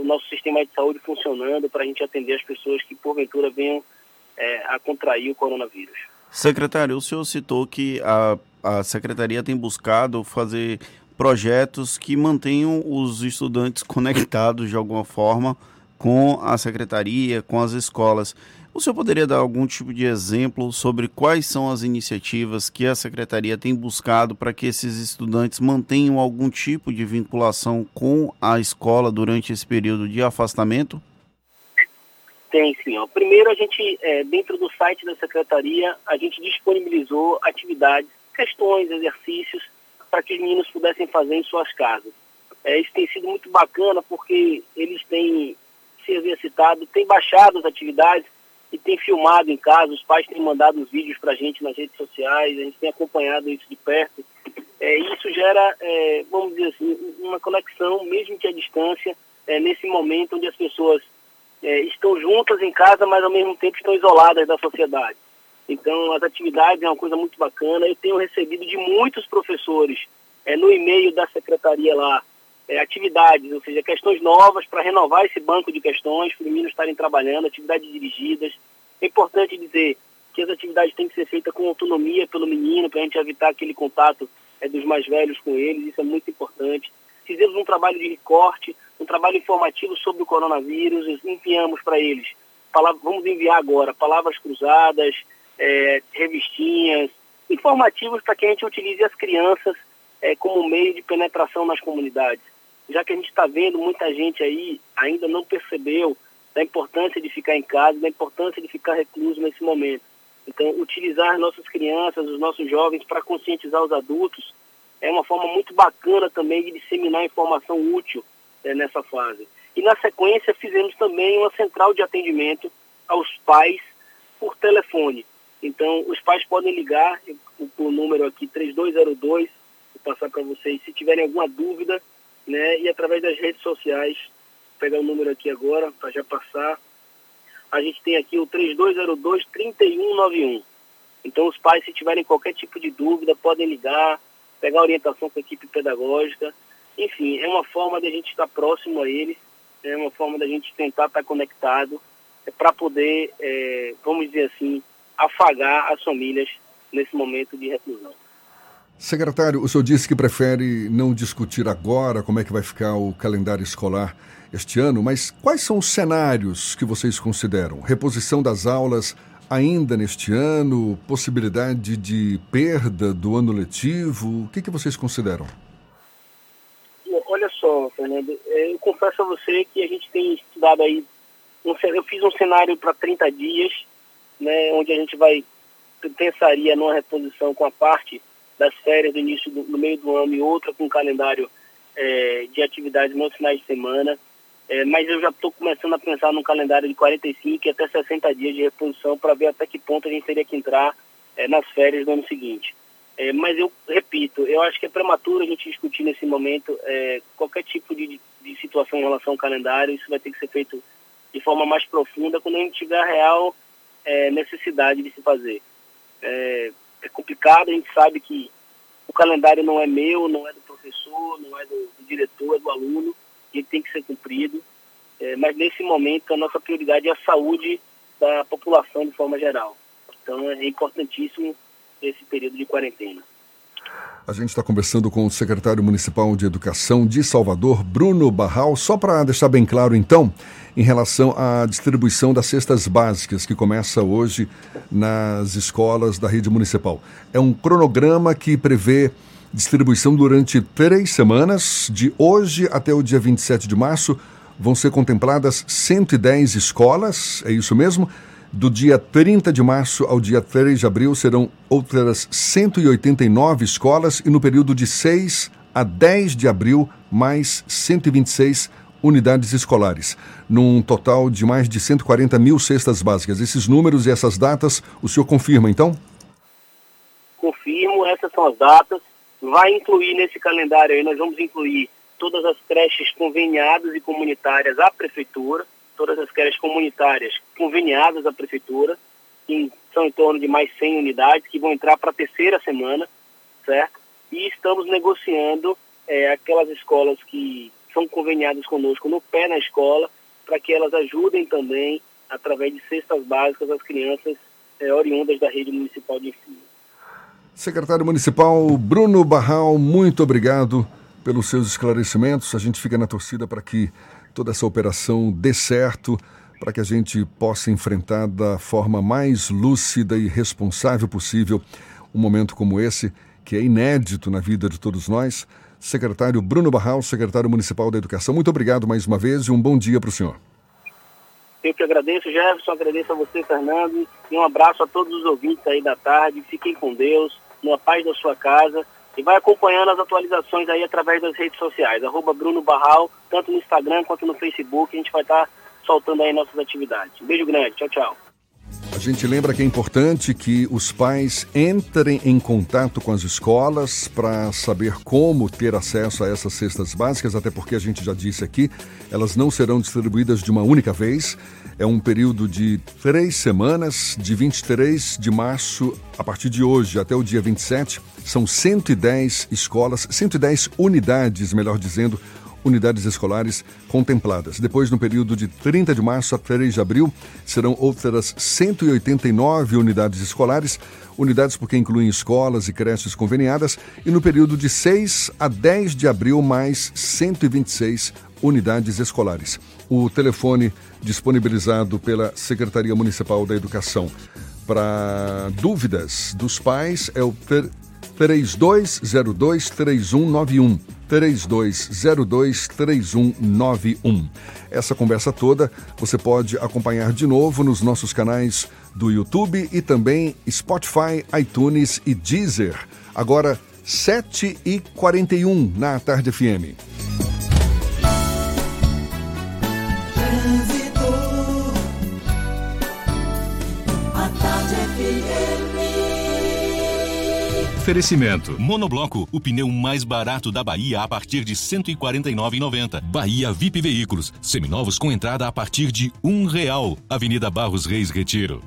o nosso sistema de saúde funcionando para a gente atender as pessoas que porventura venham a contrair o coronavírus. Secretário, o senhor citou que a a secretaria tem buscado fazer projetos que mantenham os estudantes conectados de alguma forma com a secretaria, com as escolas. O senhor poderia dar algum tipo de exemplo sobre quais são as iniciativas que a secretaria tem buscado para que esses estudantes mantenham algum tipo de vinculação com a escola durante esse período de afastamento? Tem, sim. Primeiro, a gente, dentro do site da secretaria, a gente disponibilizou atividades, questões, exercícios, para que os meninos pudessem fazer em suas casas. Isso tem sido muito bacana porque eles têm se exercitado, têm baixado as atividades e têm filmado em casa, os pais têm mandado os vídeos para a gente nas redes sociais, a gente tem acompanhado isso de perto. Isso gera, vamos dizer assim, uma conexão, mesmo que à distância, nesse momento onde as pessoas estão juntas em casa, mas ao mesmo tempo estão isoladas da sociedade. Então, as atividades é uma coisa muito bacana. Eu tenho recebido de muitos professores no e-mail da secretaria lá atividades, ou seja, questões novas para renovar esse banco de questões, para os meninos estarem trabalhando, atividades dirigidas. É importante dizer que as atividades têm que ser feitas com autonomia pelo menino, para a gente evitar aquele contato dos mais velhos com eles. Isso é muito importante. Fizemos um trabalho de recorte, um trabalho informativo sobre o coronavírus, enviamos para eles. Vamos enviar agora palavras cruzadas, revistinhas, informativos para que a gente utilize as crianças como meio de penetração nas comunidades. Já que a gente está vendo muita gente aí, ainda não percebeu da importância de ficar em casa, da importância de ficar recluso nesse momento. Então, utilizar nossas crianças, os nossos jovens para conscientizar os adultos é uma forma muito bacana também de disseminar informação útil nessa fase. E na sequência fizemos também uma central de atendimento aos pais por telefone. Então, os pais podem ligar para o número aqui, 3202, vou passar para vocês, se tiverem alguma dúvida, né? E através das redes sociais, vou pegar o número aqui agora, para já passar. A gente tem aqui o 3202-3191. Então, os pais, se tiverem qualquer tipo de dúvida, podem ligar, pegar orientação com a equipe pedagógica. Enfim, é uma forma de a gente estar próximo a eles, é uma forma de a gente tentar estar conectado, para poder, vamos dizer assim, afagar as famílias nesse momento de reclusão. Secretário, o senhor disse que prefere não discutir agora como é que vai ficar o calendário escolar este ano, mas quais são os cenários que vocês consideram? Reposição das aulas ainda neste ano? Possibilidade de perda do ano letivo? O que vocês consideram? Olha só, Fernando, eu confesso a você que a gente tem estudado aí, eu fiz um cenário para 30 dias, né, onde a gente pensaria numa reposição com a parte das férias do início do meio do ano e outra com um calendário de atividades nos finais de semana, mas eu já estou começando a pensar num calendário de 45 e até 60 dias de reposição para ver até que ponto a gente teria que entrar nas férias do ano seguinte. Mas eu repito, eu acho que é prematuro a gente discutir nesse momento qualquer tipo de situação em relação ao calendário. Isso vai ter que ser feito de forma mais profunda quando a gente tiver a real necessidade de se fazer. É complicado, a gente sabe que o calendário não é meu, não é do professor, não é do diretor, é do aluno, ele tem que ser cumprido, mas nesse momento a nossa prioridade é a saúde da população de forma geral. Então é importantíssimo esse período de quarentena. A gente está conversando com o secretário municipal de Educação de Salvador, Bruno Barral. Só para deixar bem claro, então, em relação à distribuição das cestas básicas que começa hoje nas escolas da rede municipal. É um cronograma que prevê distribuição durante 3 semanas, de hoje até o dia 27 de março. Vão ser contempladas 110 escolas, é isso mesmo? Do dia 30 de março ao dia 3 de abril serão outras 189 escolas e no período de 6 a 10 de abril mais 126 unidades escolares, num total de mais de 140 mil cestas básicas. Esses números e essas datas, o senhor confirma então? Confirmo, essas são as datas. Vai incluir nesse calendário aí, nós vamos incluir todas as creches conveniadas e comunitárias à prefeitura, todas as creches comunitárias conveniadas à prefeitura, que são em torno de mais 100 unidades, que vão entrar para a 3ª semana, certo? E estamos negociando aquelas escolas que são conveniadas conosco no pé na escola, para que elas ajudem também, através de cestas básicas, as crianças oriundas da rede municipal de ensino. Secretário Municipal Bruno Barral, muito obrigado pelos seus esclarecimentos. A gente fica na torcida para que toda essa operação dê certo, para que a gente possa enfrentar da forma mais lúcida e responsável possível um momento como esse, que é inédito na vida de todos nós. Secretário Bruno Barral, secretário municipal da Educação, muito obrigado mais uma vez e um bom dia para o senhor. Eu que agradeço, Jefferson, agradeço a você, Fernando, e um abraço a todos os ouvintes aí da tarde. Fiquem com Deus, numa paz da sua casa, e vai acompanhando as atualizações aí através das redes sociais, @BrunoBarral, tanto no Instagram quanto no Facebook, a gente vai estar soltando aí nossas atividades. Um beijo grande, tchau, tchau. A gente lembra que é importante que os pais entrem em contato com as escolas para saber como ter acesso a essas cestas básicas, até porque a gente já disse aqui, elas não serão distribuídas de uma única vez. É um período de 3 semanas, de 23 de março, a partir de hoje, até o dia 27. São 110 escolas, 110 unidades, melhor dizendo, unidades escolares contempladas. Depois, no período de 30 de março a 3 de abril, serão outras 189 unidades escolares, unidades porque incluem escolas e creches conveniadas, e no período de 6 a 10 de abril, mais 126 unidades escolares. O telefone disponibilizado pela Secretaria Municipal da Educação para dúvidas dos pais é o 3202-3191. 3202-3191. Essa conversa toda você pode acompanhar de novo nos nossos canais do YouTube e também Spotify, iTunes e Deezer. Agora, 7h41 na Atarde FM. Oferecimento. Monobloco, o pneu mais barato da Bahia a partir de R$ 149,90. Bahia VIP Veículos, seminovos com entrada a partir de R$ 1,00. Avenida Barros Reis, Retiro.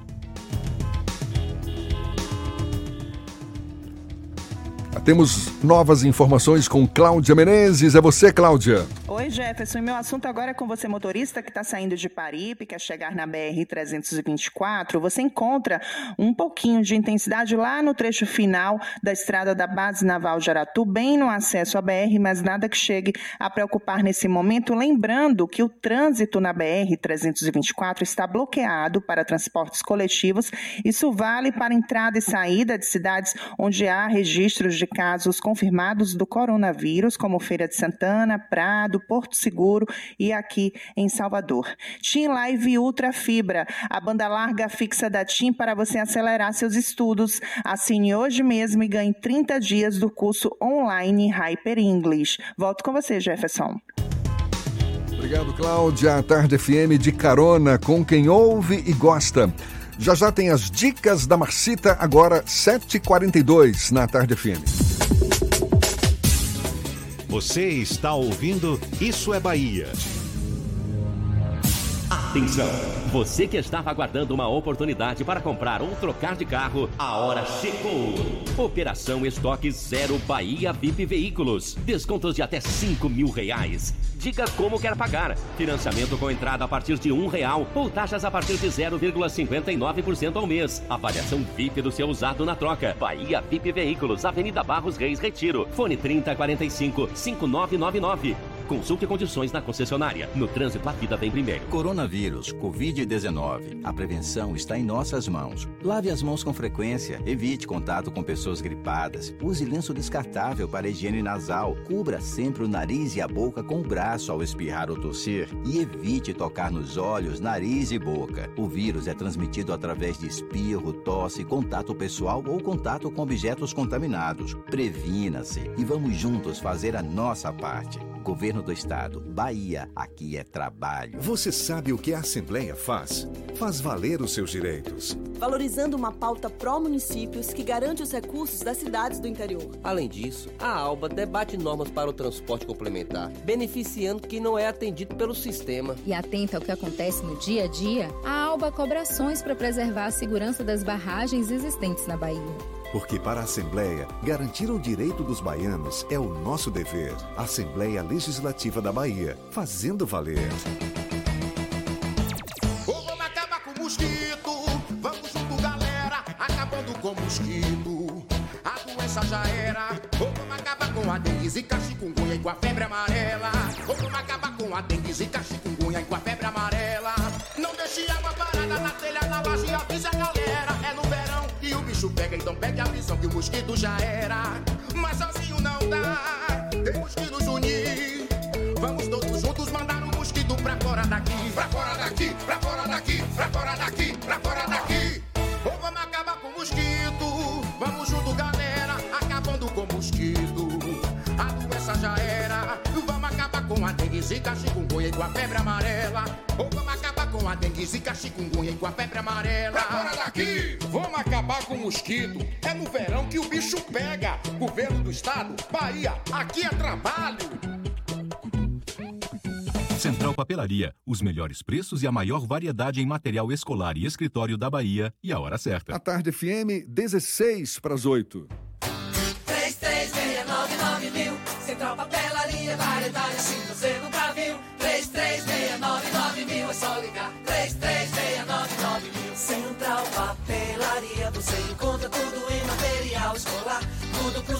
Temos novas informações com Cláudia Menezes. É você, Cláudia. Oi, Jefferson. E meu assunto agora é com você, motorista que está saindo de Paripe, quer chegar na BR-324. Você encontra um pouquinho de intensidade lá no trecho final da estrada da Base Naval de Aratu, bem no acesso à BR, mas nada que chegue a preocupar nesse momento. Lembrando que o trânsito na BR-324 está bloqueado para transportes coletivos. Isso vale para entrada e saída de cidades onde há registros de casos confirmados do coronavírus, como Feira de Santana, Prado, Porto Seguro e aqui em Salvador. TIM Live Ultra Fibra, a banda larga fixa da TIM para você acelerar seus estudos. Assine hoje mesmo e ganhe 30 dias do curso online Hyper English. Volto com você, Jefferson. Obrigado, Cláudia. A Tarde FM de carona com quem ouve e gosta. Já já tem as dicas da Marcita, agora 7h42 na Tarde FM. Você está ouvindo Isso é Bahia. Atenção! Você que estava aguardando uma oportunidade para comprar ou trocar de carro, a hora chegou! Operação Estoque Zero Bahia VIP Veículos. Descontos de até R$5.000. Diga como quer pagar. Financiamento com entrada a partir de R$1,00 ou taxas a partir de 0,59% ao mês. Avaliação VIP do seu usado na troca. Bahia VIP Veículos, Avenida Barros Reis, Retiro. Fone 3045-5999. Consulte condições na concessionária. No trânsito, a vida vem primeiro. Coronavírus, Covid-19. A prevenção está em nossas mãos. Lave as mãos com frequência. Evite contato com pessoas gripadas. Use lenço descartável para higiene nasal. Cubra sempre o nariz e a boca com o braço ao espirrar ou tossir e evite tocar nos olhos, nariz e boca. O vírus é transmitido através de espirro, tosse, contato pessoal ou contato com objetos contaminados. Previna-se e vamos juntos fazer a nossa parte. Governo do Estado, Bahia, aqui é trabalho. Você sabe o que a Assembleia faz? Faz valer os seus direitos. Valorizando uma pauta pró-municípios que garante os recursos das cidades do interior. Além disso, a ALBA debate normas para o transporte complementar, beneficiando quem não é atendido pelo sistema. E atenta ao que acontece no dia a dia, a ALBA cobra ações para preservar a segurança das barragens existentes na Bahia. Porque para a Assembleia, garantir o direito dos baianos é o nosso dever. Assembleia Legislativa da Bahia, fazendo valer. Ô, vamos acabar com o mosquito, vamos junto, galera, acabando com o mosquito. doença já era. Vamos acabar com a dengue, zika, chikungunya e com a febre amarela. Vamos acabar com a dengue, zika, chikungunya e com a febre amarela. Não deixe água parada na telha, na laje, avisa a galera. É no verão que o bicho pega, então pegue a visão que o mosquito já era. Mas sozinho não dá, temos que nos unir. Vamos todos juntos mandar o mosquito pra fora daqui. Pra fora daqui, pra fora daqui, pra fora daqui, pra fora daqui. Ou vamos acabar com o mosquito. Vamos junto, galera, acabando com o mosquito. A doença já era. Vamos acabar com a dengue, zika, chikungunya e com a febre amarela. Ou vamos acabar com a dengue, zika, chikungunya e com a febre amarela. Pra fora daqui! Vamos acabar com o mosquito. É no verão que o bicho pega. Governo do Estado, Bahia, aqui é trabalho. Central Papelaria, os melhores preços e a maior variedade em material escolar e escritório da Bahia. E a hora certa. A Tarde FM, 7:46. 33699000. Central Papelaria, variedade assim você nunca viu. 33699000, é só ligar. 33699000. Central Papelaria, você encontra tudo em material escolar. Tudo pro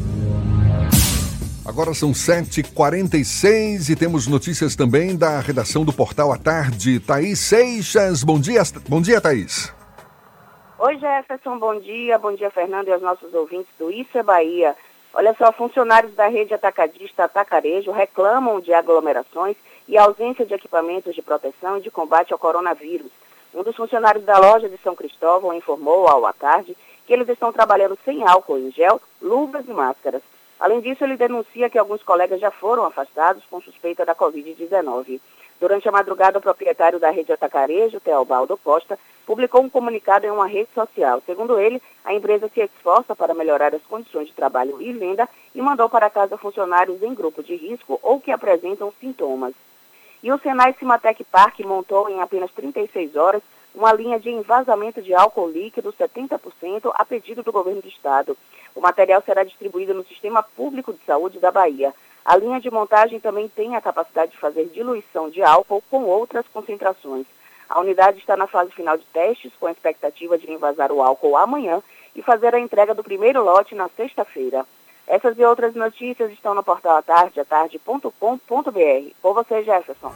Agora são 7h46 e temos notícias também da redação do Portal à Tarde. Thaís Seixas, bom dia, Thaís. Oi, Jefferson, bom dia. Bom dia, Fernando, e aos nossos ouvintes do Isso é Bahia. Olha só, funcionários da rede atacadista Atacarejo reclamam de aglomerações e ausência de equipamentos de proteção e de combate ao coronavírus. Um dos funcionários da loja de São Cristóvão informou ao À Tarde que eles estão trabalhando sem álcool em gel, luvas e máscaras. Além disso, ele denuncia que alguns colegas já foram afastados com suspeita da Covid-19. Durante a madrugada, o proprietário da rede Atacarejo, Teobaldo Costa, publicou um comunicado em uma rede social. Segundo ele, a empresa se esforça para melhorar as condições de trabalho e venda e mandou para casa funcionários em grupo de risco ou que apresentam sintomas. E o Senai Cimatec Parque montou em apenas 36 horas uma linha de envasamento de álcool líquido 70% a pedido do governo do estado. O material será distribuído no Sistema Público de Saúde da Bahia. A linha de montagem também tem a capacidade de fazer diluição de álcool com outras concentrações. A unidade está na fase final de testes, com a expectativa de envasar o álcool amanhã e fazer a entrega do primeiro lote na sexta-feira. Essas e outras notícias estão no portal atardeatarde.com.br. Com você, Jefferson.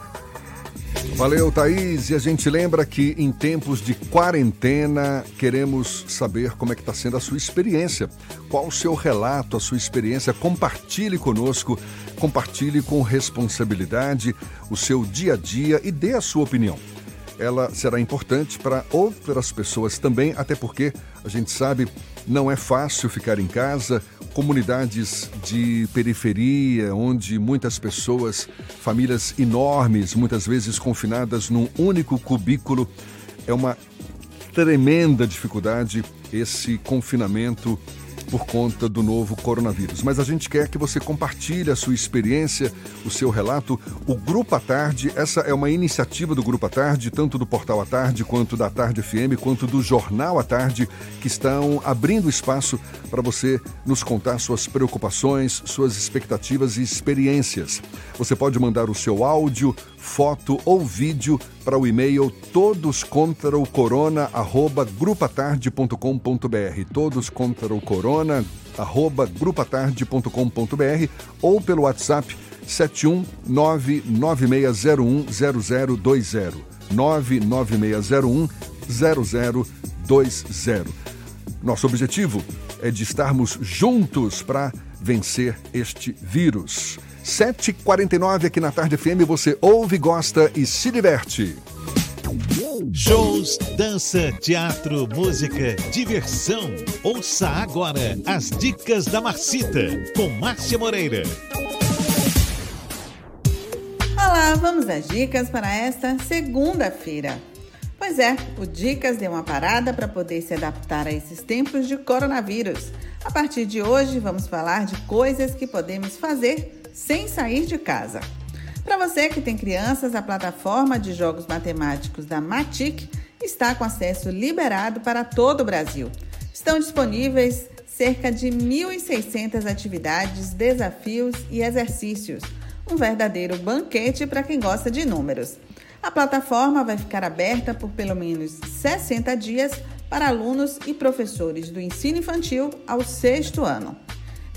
Valeu, Thaís. E a gente lembra que em tempos de quarentena queremos saber como é que está sendo a sua experiência. Qual o seu relato, a sua experiência? Compartilhe conosco, compartilhe com responsabilidade o seu dia a dia e dê a sua opinião. Ela será importante para outras pessoas também, até porque a gente sabe, não é fácil ficar em casa. Comunidades de periferia, onde muitas pessoas, famílias enormes, muitas vezes confinadas num único cubículo, é uma tremenda dificuldade esse confinamento por conta do novo coronavírus. Mas a gente quer que você compartilhe a sua experiência, o seu relato. O Grupo à Tarde, essa é uma iniciativa do Grupo à Tarde, tanto do Portal à Tarde, quanto da Tarde FM, quanto do Jornal à Tarde, que estão abrindo espaço para você nos contar suas preocupações, suas expectativas e experiências. Você pode mandar o seu áudio, foto ou vídeo para o e-mail todoscontraocorona@grupatarde.com.br, todoscontraocorona@grupatarde.com.br, ou pelo WhatsApp 71996010020, 996010020. Nosso objetivo é de estarmos juntos para vencer este vírus. 7h49 aqui na Tarde FM, você ouve, gosta e se diverte. Shows, dança, teatro, música, diversão. Ouça agora as Dicas da Marcita, com Márcia Moreira. Olá, vamos às dicas para esta segunda-feira. Pois é, o Dicas deu uma parada para poder se adaptar a esses tempos de coronavírus. A partir de hoje, vamos falar de coisas que podemos fazer sem sair de casa. Para você que tem crianças, a plataforma de jogos matemáticos da Matic está com acesso liberado para todo o Brasil. Estão disponíveis cerca de 1.600 atividades, desafios e exercícios. Um verdadeiro banquete para quem gosta de números. A plataforma vai ficar aberta por pelo menos 60 dias para alunos e professores do ensino infantil ao 6º ano.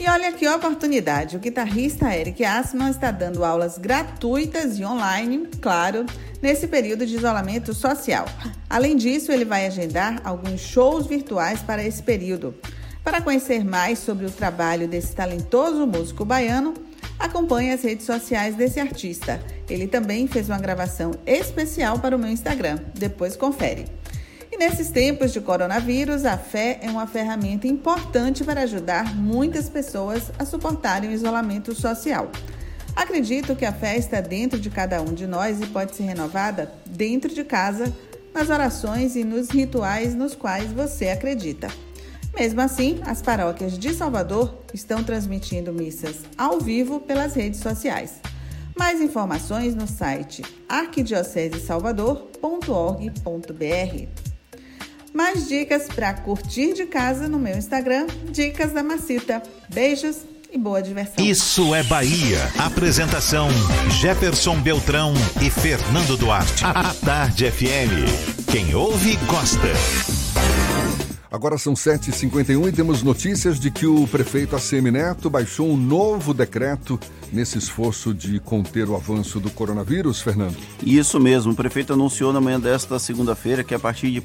E olha que oportunidade, o guitarrista Eric Asman está dando aulas gratuitas e online, claro, nesse período de isolamento social. Além disso, ele vai agendar alguns shows virtuais para esse período. Para conhecer mais sobre o trabalho desse talentoso músico baiano, acompanhe as redes sociais desse artista. Ele também fez uma gravação especial para o meu Instagram, depois confere. E nesses tempos de coronavírus, a fé é uma ferramenta importante para ajudar muitas pessoas a suportarem o isolamento social. Acredito que a fé está dentro de cada um de nós e pode ser renovada dentro de casa, nas orações e nos rituais nos quais você acredita. Mesmo assim, as paróquias de Salvador estão transmitindo missas ao vivo pelas redes sociais. Mais informações no site arquidiocesesalvador.org.br. Mais dicas para curtir de casa no meu Instagram, Dicas da Macita. Beijos e boa diversão. Isso é Bahia. Apresentação: Jefferson Beltrão e Fernando Duarte. À Tarde FM. Quem ouve, gosta. Agora são 7h51 e temos notícias de que o prefeito ACM Neto baixou um novo decreto nesse esforço de conter o avanço do coronavírus, Fernando. Isso mesmo, o prefeito anunciou na manhã desta segunda-feira que a partir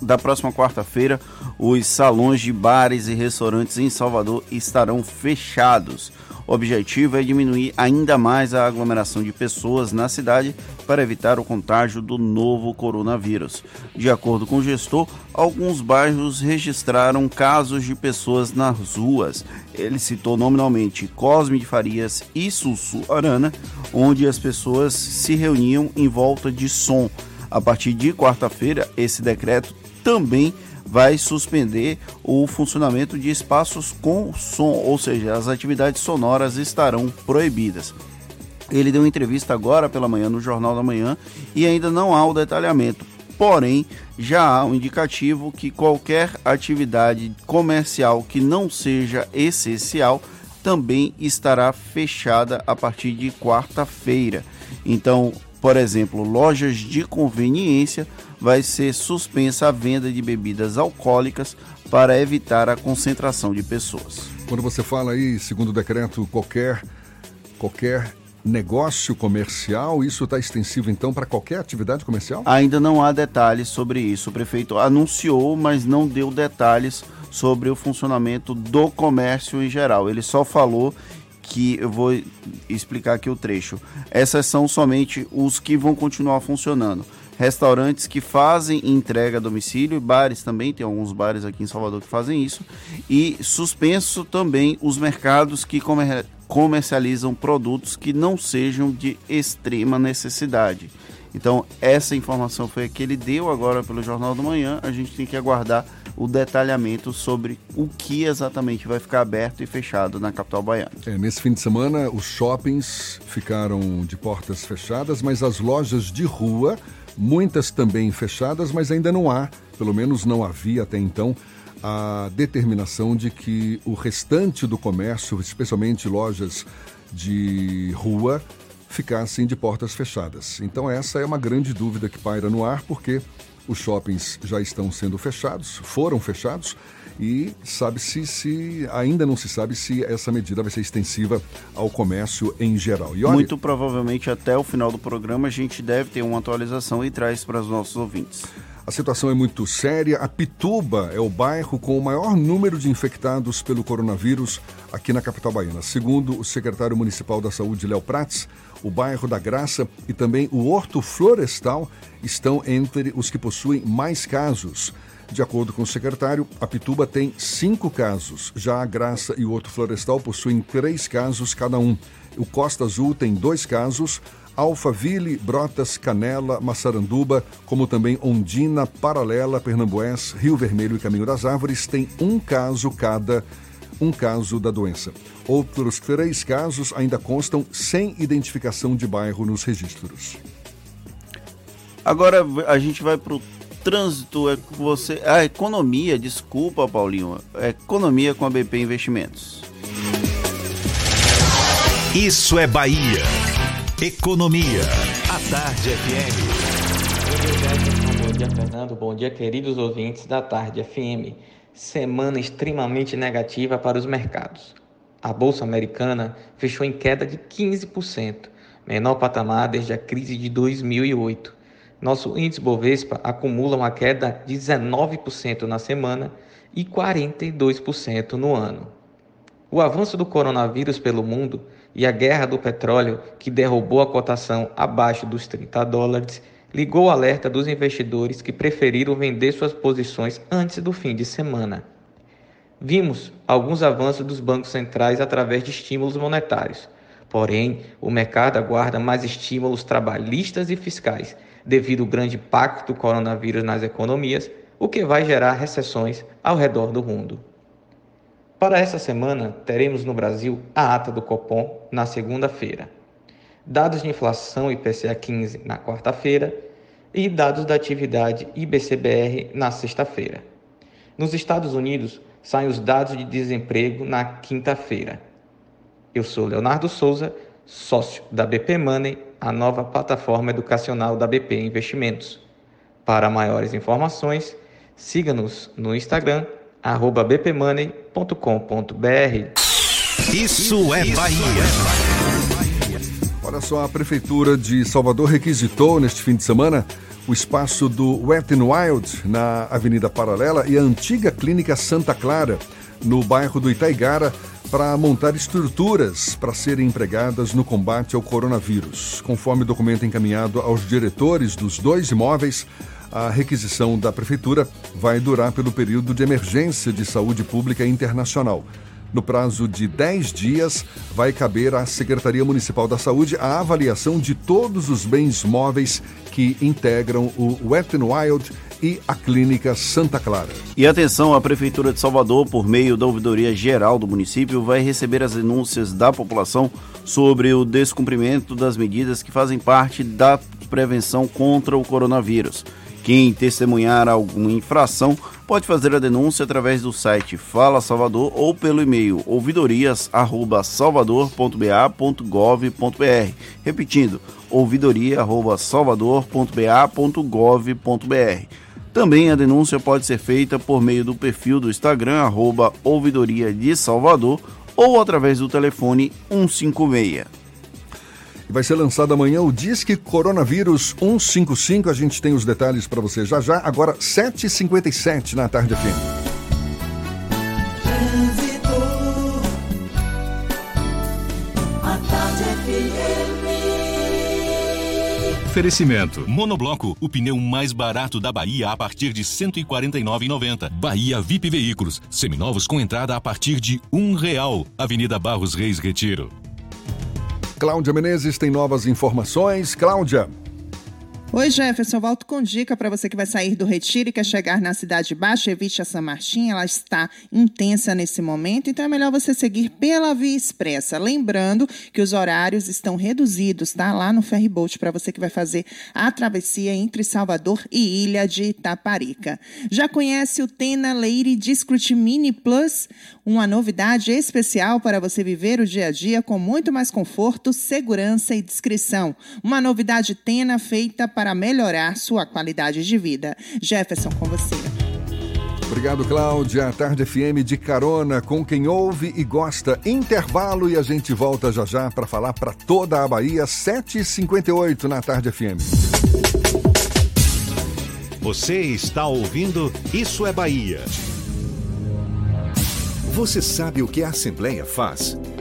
da próxima quarta-feira os salões de bares e restaurantes em Salvador estarão fechados. O objetivo é diminuir ainda mais a aglomeração de pessoas na cidade para evitar o contágio do novo coronavírus. De acordo com o gestor, alguns bairros registraram casos de pessoas nas ruas. Ele citou nominalmente Cosme de Farias e Sussuarana, onde as pessoas se reuniam em volta de som. A partir de quarta-feira, esse decreto também vai suspender o funcionamento de espaços com som, ou seja, as atividades sonoras estarão proibidas. Ele deu uma entrevista agora pela manhã no Jornal da Manhã e ainda não há o detalhamento, porém já há um indicativo que qualquer atividade comercial que não seja essencial também estará fechada a partir de quarta-feira. Então, por exemplo, lojas de conveniência vai ser suspensa a venda de bebidas alcoólicas para evitar a concentração de pessoas. Quando você fala aí, segundo o decreto, qualquer negócio comercial, isso está extensivo então para qualquer atividade comercial? Ainda não há detalhes sobre isso. O prefeito anunciou, mas não deu detalhes sobre o funcionamento do comércio em geral. Ele só falou que eu vou explicar aqui o trecho. Essas são somente os que vão continuar funcionando. Restaurantes que fazem entrega a domicílio, bares também, tem alguns bares aqui em Salvador que fazem isso, e suspenso também os mercados que comercializam produtos que não sejam de extrema necessidade. Então, essa informação foi a que ele deu agora pelo Jornal da Manhã, a gente tem que aguardar o detalhamento sobre o que exatamente vai ficar aberto e fechado na capital baiana. Nesse fim de semana, os shoppings ficaram de portas fechadas, mas as lojas de rua, muitas também fechadas, mas ainda não há, pelo menos não havia até então, a determinação de que o restante do comércio, especialmente lojas de rua, ficassem de portas fechadas. Então essa é uma grande dúvida que paira no ar, porque os shoppings já estão sendo fechados, foram fechados, e sabe-se se ainda não se sabe se essa medida vai ser extensiva ao comércio em geral. E olha, muito provavelmente até o final do programa a gente deve ter uma atualização e traz para os nossos ouvintes. A situação é muito séria. A Pituba é o bairro com o maior número de infectados pelo coronavírus aqui na capital baiana. Segundo o secretário municipal da Saúde, Léo Prats, o bairro da Graça e também o Horto Florestal estão entre os que possuem mais casos. De acordo com o secretário, a Pituba tem 5 casos. Já a Graça e o Horto Florestal possuem 3 casos cada um. O Costa Azul tem 2 casos. Alphaville, Brotas, Canela, Massaranduba, como também Ondina, Paralela, Pernambués, Rio Vermelho e Caminho das Árvores, tem 1 caso cada. um caso da doença. Outros 3 casos ainda constam sem identificação de bairro nos registros. Agora a gente vai para o trânsito. A economia, desculpa, Paulinho. A economia com a BP Investimentos. Isso é Bahia. Economia. A Tarde FM. Bom dia, Fernando. Bom dia, queridos ouvintes da Tarde FM. Semana extremamente negativa para os mercados. A Bolsa Americana fechou em queda de 15%, menor patamar desde a crise de 2008. Nosso índice Bovespa acumula uma queda de 19% na semana e 42% no ano. O avanço do coronavírus pelo mundo e a guerra do petróleo, que derrubou a cotação abaixo dos $30, ligou o alerta dos investidores que preferiram vender suas posições antes do fim de semana. Vimos alguns avanços dos bancos centrais através de estímulos monetários. Porém, o mercado aguarda mais estímulos trabalhistas e fiscais, devido ao grande impacto do coronavírus nas economias, o que vai gerar recessões ao redor do mundo. Para essa semana, teremos no Brasil a ata do Copom na segunda-feira, dados de inflação IPCA 15 na quarta-feira e dados da atividade IBCBR na sexta-feira. Nos Estados Unidos, saem os dados de desemprego na quinta-feira. Eu sou Leonardo Souza, sócio da BP Money, a nova plataforma educacional da BP Investimentos. Para maiores informações, siga-nos no Instagram, @bpmoney.com.br. Isso é Bahia. Olha só, a Prefeitura de Salvador requisitou neste fim de semana o espaço do Wet n Wild na Avenida Paralela e a antiga Clínica Santa Clara, no bairro do Itaigara, para montar estruturas para serem empregadas no combate ao coronavírus. Conforme documento encaminhado aos diretores dos 2 imóveis, a requisição da Prefeitura vai durar pelo período de emergência de saúde pública internacional. No prazo de 10 dias, vai caber à Secretaria Municipal da Saúde a avaliação de todos os bens móveis que integram o Wet n Wild e a Clínica Santa Clara. E atenção, a Prefeitura de Salvador, por meio da Ouvidoria Geral do município, vai receber as denúncias da população sobre o descumprimento das medidas que fazem parte da prevenção contra o coronavírus. Quem testemunhar alguma infração pode fazer a denúncia através do site Fala Salvador ou pelo e-mail ouvidorias@salvador.ba.gov.br. Repetindo, ouvidoria@salvador.ba.gov.br. Também a denúncia pode ser feita por meio do perfil do Instagram @ouvidoria de Salvador ou através do telefone 156. Vai ser lançado amanhã o Disque Coronavírus 155. A gente tem os detalhes para você já já. Agora 7h57 na Tarde FM. Oferecimento. Monobloco, o pneu mais barato da Bahia a partir de R$ 149,90. Bahia VIP Veículos, seminovos com entrada a partir de R$1. Avenida Barros Reis, Retiro. Cláudia Menezes tem novas informações. Cláudia. Oi, Jefferson, volto com dica para você que vai sair do Retiro e quer chegar na Cidade Baixa. Evite a San Martín, ela está intensa nesse momento, então é melhor você seguir pela Via Expressa. Lembrando que os horários estão reduzidos, tá? Lá no Ferryboat, para você que vai fazer a travessia entre Salvador e Ilha de Itaparica. Já conhece o Tena Lady Discret Mini Plus? Uma novidade especial para você viver o dia a dia com muito mais conforto, segurança e discrição. Uma novidade Tena feita para melhorar sua qualidade de vida. Jefferson, com você. Obrigado, Cláudia. A Tarde FM de carona com quem ouve e gosta. Intervalo e a gente volta já já para falar para toda a Bahia. 7h58 na Tarde FM. Você está ouvindo Isso é Bahia. Você sabe o que a Assembleia faz?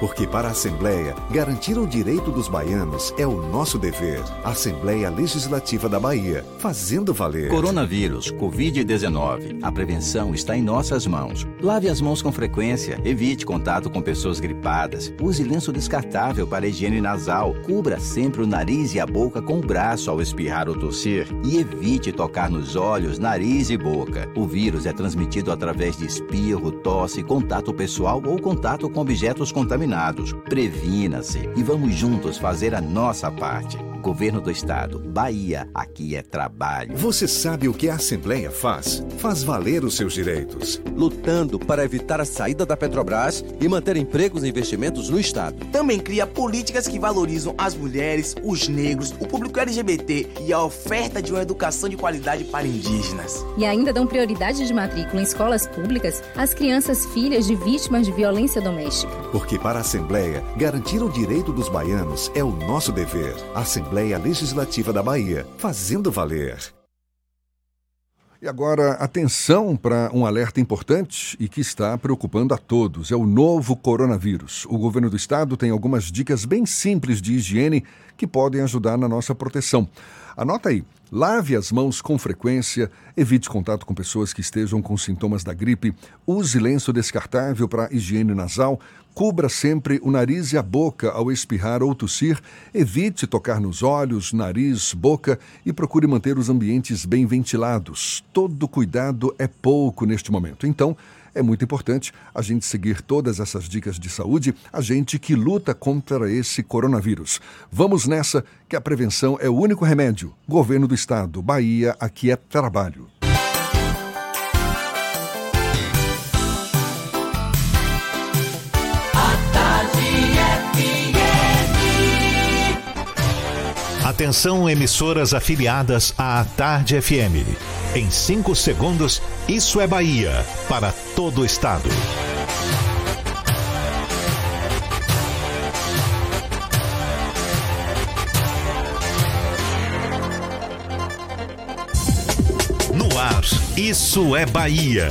Porque para a Assembleia, garantir o direito dos baianos é o nosso dever. Assembleia Legislativa da Bahia, fazendo valer. Coronavírus, Covid-19. A prevenção está em nossas mãos. Lave as mãos com frequência, evite contato com pessoas gripadas, use lenço descartável para higiene nasal, cubra sempre o nariz e a boca com o braço ao espirrar ou tossir e evite tocar nos olhos, nariz e boca. O vírus é transmitido através de espirro, tosse, contato pessoal ou contato com objetos contaminados. Previna-se e vamos juntos fazer a nossa parte. Governo do Estado, Bahia, aqui é trabalho. Você sabe o que a Assembleia faz? Faz valer os seus direitos. Lutando para evitar a saída da Petrobras e manter empregos e investimentos no Estado. Também cria políticas que valorizam as mulheres, os negros, o público LGBT e a oferta de uma educação de qualidade para indígenas. E ainda dão prioridade de matrícula em escolas públicas às crianças filhas de vítimas de violência doméstica. Porque para a Assembleia, garantir o direito dos baianos é o nosso dever. Assembleia Legislativa da Bahia, fazendo valer. E agora, atenção para um alerta importante e que está preocupando a todos. É o novo coronavírus. O governo do estado tem algumas dicas bem simples de higiene que podem ajudar na nossa proteção. Anota aí. Lave as mãos com frequência, evite contato com pessoas que estejam com sintomas da gripe, use lenço descartável para higiene nasal, cubra sempre o nariz e a boca ao espirrar ou tossir, evite tocar nos olhos, nariz, boca e procure manter os ambientes bem ventilados. Todo cuidado é pouco neste momento, então é muito importante a gente seguir todas essas dicas de saúde, a gente que luta contra esse coronavírus. Vamos nessa, que a prevenção é o único remédio. Governo do Estado, Bahia, aqui é trabalho. Atenção, emissoras afiliadas à Atarde FM. Em 5 segundos, isso é Bahia, para todo o estado. No ar, isso é Bahia.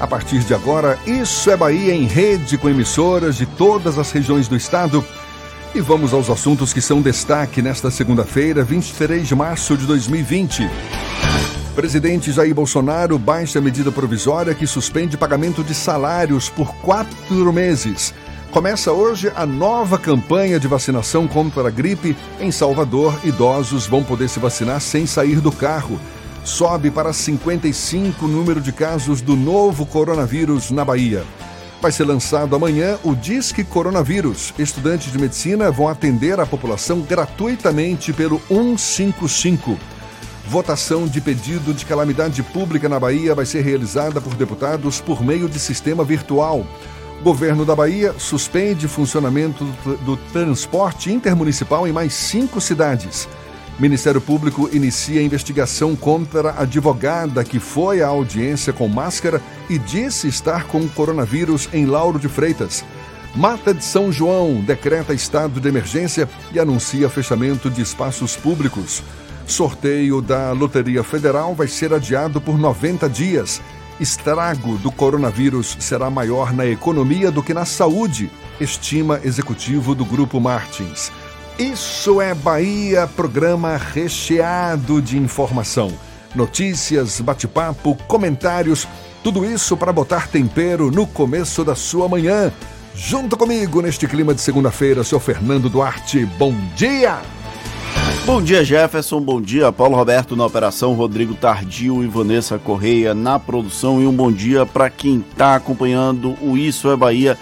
A partir de agora, Isso é Bahia em rede com emissoras de todas as regiões do estado. E vamos aos assuntos que são destaque nesta segunda-feira, 23 de março de 2020. Presidente Jair Bolsonaro baixa a medida provisória que suspende pagamento de salários por 4 meses. Começa hoje a nova campanha de vacinação contra a gripe. Em Salvador, idosos vão poder se vacinar sem sair do carro. Sobe para 55 o número de casos do novo coronavírus na Bahia. Vai ser lançado amanhã o Disque Coronavírus. Estudantes de medicina vão atender a população gratuitamente pelo 155. Votação de pedido de calamidade pública na Bahia vai ser realizada por deputados por meio de sistema virtual. Governo da Bahia suspende funcionamento do transporte intermunicipal em mais 5 cidades. Ministério Público inicia a investigação contra a advogada que foi à audiência com máscara e disse estar com coronavírus em Lauro de Freitas. Mata de São João decreta estado de emergência e anuncia fechamento de espaços públicos. Sorteio da Loteria Federal vai ser adiado por 90 dias. Estrago do coronavírus será maior na economia do que na saúde, estima executivo do Grupo Martins. Isso é Bahia, programa recheado de informação. Notícias, bate-papo, comentários, tudo isso para botar tempero no começo da sua manhã. Junto comigo neste clima de segunda-feira, seu Fernando Duarte. Bom dia! Bom dia, Jefferson. Bom dia, Paulo Roberto na operação, Rodrigo Tardio e Vanessa Correia na produção. E um bom dia para quem está acompanhando o Isso é Bahia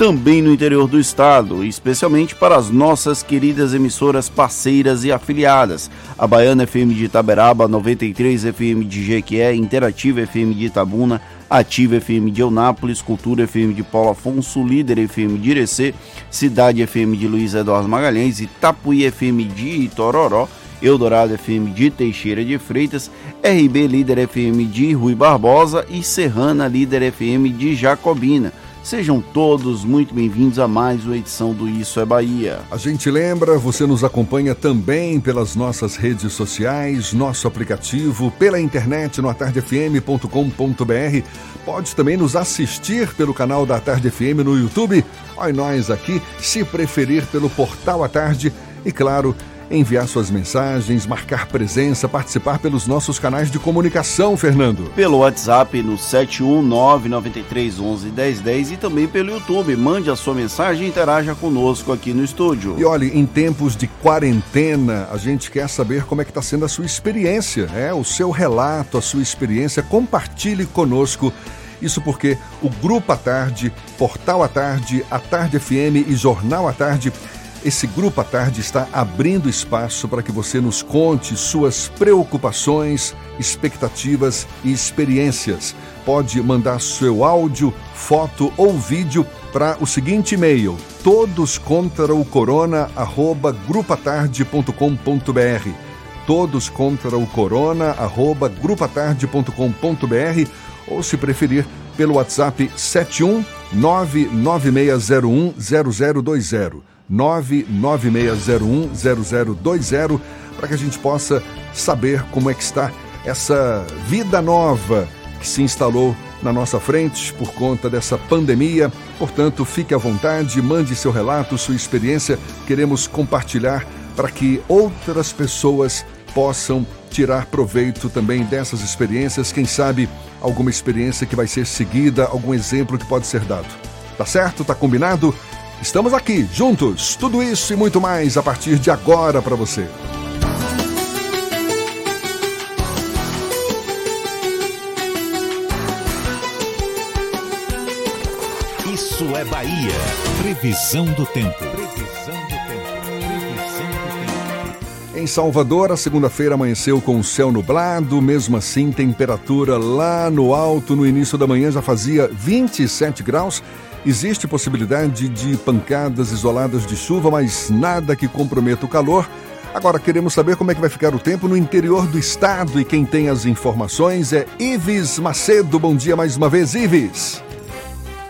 também no interior do estado, especialmente para as nossas queridas emissoras parceiras e afiliadas, a Baiana FM de Itaberaba, 93 FM de Jequié, Interativa FM de Itabuna, Ativa FM de Eunápolis, Cultura FM de Paulo Afonso, Líder FM de Irecê, Cidade FM de Luiz Eduardo Magalhães, Itapuí FM de Itororó, Eldorado FM de Teixeira de Freitas, RB Líder FM de Rui Barbosa e Serrana Líder FM de Jacobina. Sejam todos muito bem-vindos a mais uma edição do Isso é Bahia. A gente lembra, você nos acompanha também pelas nossas redes sociais, nosso aplicativo, pela internet no atardefm.com.br. Pode também nos assistir pelo canal da Atarde FM no YouTube. Olha nós aqui, se preferir, pelo portal Atarde e, claro, enviar suas mensagens, marcar presença, participar pelos nossos canais de comunicação, Fernando. Pelo WhatsApp no 71993111010 e também pelo YouTube. Mande a sua mensagem e interaja conosco aqui no estúdio. E olha, em tempos de quarentena, a gente quer saber como é que está sendo a sua experiência, o seu relato, a sua experiência. Compartilhe conosco. Isso porque o Grupo Atarde, Portal Atarde, Atarde FM e Jornal Atarde, esse Grupo Atarde está abrindo espaço para que você nos conte suas preocupações, expectativas e experiências. Pode mandar seu áudio, foto ou vídeo para o seguinte e-mail: todoscontraocorona@grupoatarde.com.br. todoscontraocorona@grupoatarde.com.br, ou, se preferir, pelo WhatsApp 71996010020. 996010020, para que a gente possa saber como é que está essa vida nova que se instalou na nossa frente por conta dessa pandemia. Portanto, fique à vontade, mande seu relato, sua experiência. Queremos compartilhar para que outras pessoas possam tirar proveito também dessas experiências. Quem sabe alguma experiência que vai ser seguida, algum exemplo que pode ser dado. Tá certo? Tá combinado? Estamos aqui, juntos, tudo isso e muito mais a partir de agora para você. Isso é Bahia. Previsão do tempo. Em Salvador, a segunda-feira amanheceu com o céu nublado. Mesmo assim, temperatura lá no alto. No início da manhã já fazia 27 graus. Existe possibilidade de pancadas isoladas de chuva, mas nada que comprometa o calor. Agora queremos saber como é que vai ficar o tempo no interior do estado, e quem tem as informações é Ives Macedo. Bom dia mais uma vez, Ives.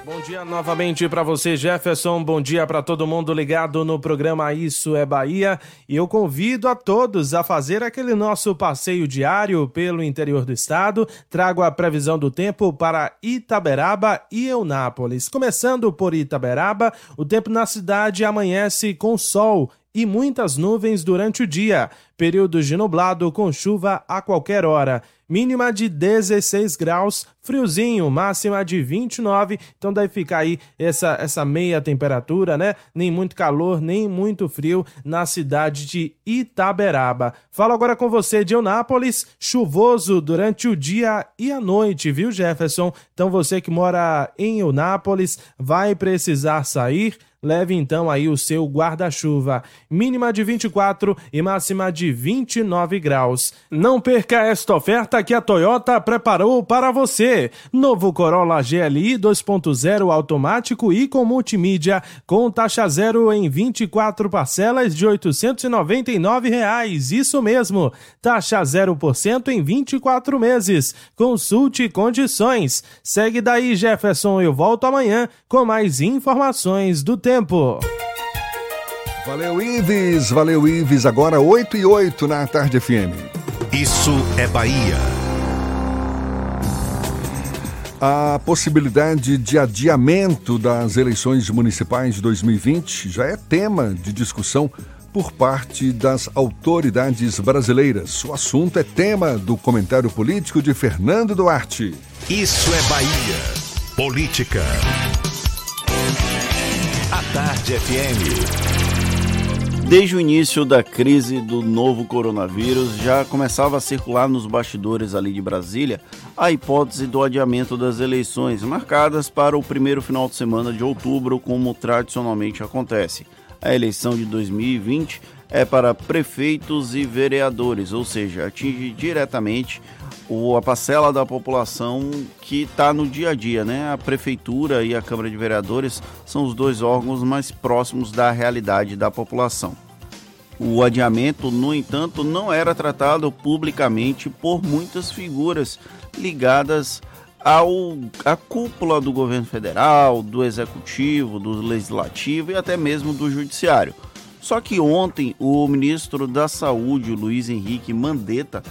Bom dia novamente para você, Jefferson. Bom dia para todo mundo ligado no programa Isso é Bahia. E eu convido a todos a fazer aquele nosso passeio diário pelo interior do estado. Trago a previsão do tempo para Itaberaba e Eunápolis. Começando por Itaberaba, o tempo na cidade amanhece com sol e muitas nuvens durante o dia. Períodos de nublado com chuva a qualquer hora. Mínima de 16 graus, friozinho, máxima de 29. Então deve ficar aí essa meia temperatura, né? Nem muito calor, nem muito frio na cidade de Itaberaba. Falo agora com você de Eunápolis, chuvoso durante o dia e a noite, viu, Jefferson? Então você que mora em Eunápolis vai precisar sair. Leve então aí o seu guarda-chuva. Mínima de 24 e máxima de 29 graus. Não perca esta oferta que a Toyota preparou para você. Novo Corolla GLI 2.0 automático e com multimídia, com taxa zero em 24 parcelas de R$ 899. Isso mesmo, taxa 0% em 24 meses. Consulte condições. Segue daí, Jefferson. Eu volto amanhã com mais informações do tempo. Valeu, Ives. Agora 8:08 na Atarde FM. Isso é Bahia. A possibilidade de adiamento das eleições municipais de 2020 já é tema de discussão por parte das autoridades brasileiras. O assunto é tema do comentário político de Fernando Duarte. Isso é Bahia. Política. Atarde FM. Desde o início da crise do novo coronavírus, já começava a circular nos bastidores ali de Brasília a hipótese do adiamento das eleições, marcadas para o primeiro final de semana de outubro, como tradicionalmente acontece. A eleição de 2020 é para prefeitos e vereadores, ou seja, atinge diretamente a parcela da população que está no dia a dia, né? A Prefeitura e a Câmara de Vereadores são os dois órgãos mais próximos da realidade da população. O adiamento, no entanto, não era tratado publicamente por muitas figuras ligadas à cúpula do governo federal, do executivo, do legislativo e até mesmo do judiciário. Só que ontem o ministro da Saúde, Luiz Henrique Mandetta,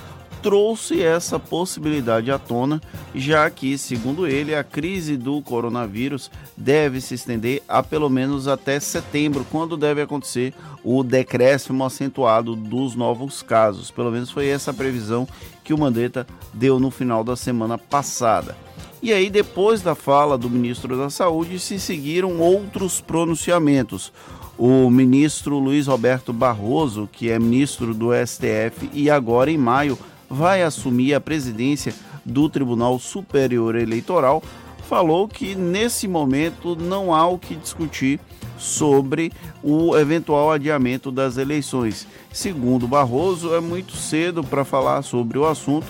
trouxe essa possibilidade à tona, já que, segundo ele, a crise do coronavírus deve se estender a pelo menos até setembro, quando deve acontecer o decréscimo acentuado dos novos casos. Pelo menos foi essa a previsão que o Mandetta deu no final da semana passada. E aí, depois da fala do ministro da Saúde, se seguiram outros pronunciamentos. O ministro Luiz Roberto Barroso, que é ministro do STF e agora em maio vai assumir a presidência do Tribunal Superior Eleitoral, falou que nesse momento não há o que discutir sobre o eventual adiamento das eleições. Segundo Barroso, é muito cedo para falar sobre o assunto,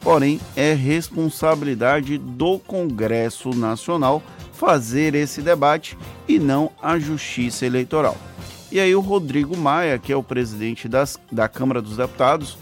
porém é responsabilidade do Congresso Nacional fazer esse debate e não a Justiça Eleitoral. E aí o Rodrigo Maia, que é o presidente da Câmara dos Deputados,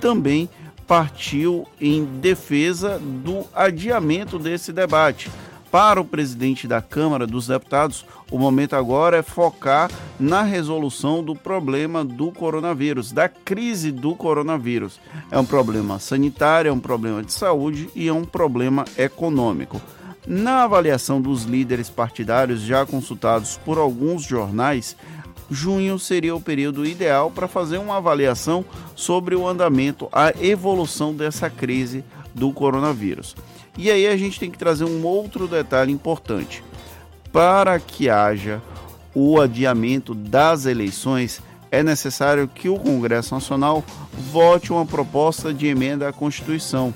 também partiu em defesa do adiamento desse debate. Para o presidente da Câmara dos Deputados, o momento agora é focar na resolução do problema do coronavírus, da crise do coronavírus. É um problema sanitário, é um problema de saúde e é um problema econômico. Na avaliação dos líderes partidários já consultados por alguns jornais, junho seria o período ideal para fazer uma avaliação sobre o andamento, a evolução dessa crise do coronavírus. E aí a gente tem que trazer um outro detalhe importante. Para que haja o adiamento das eleições, é necessário que o Congresso Nacional vote uma proposta de emenda à Constituição,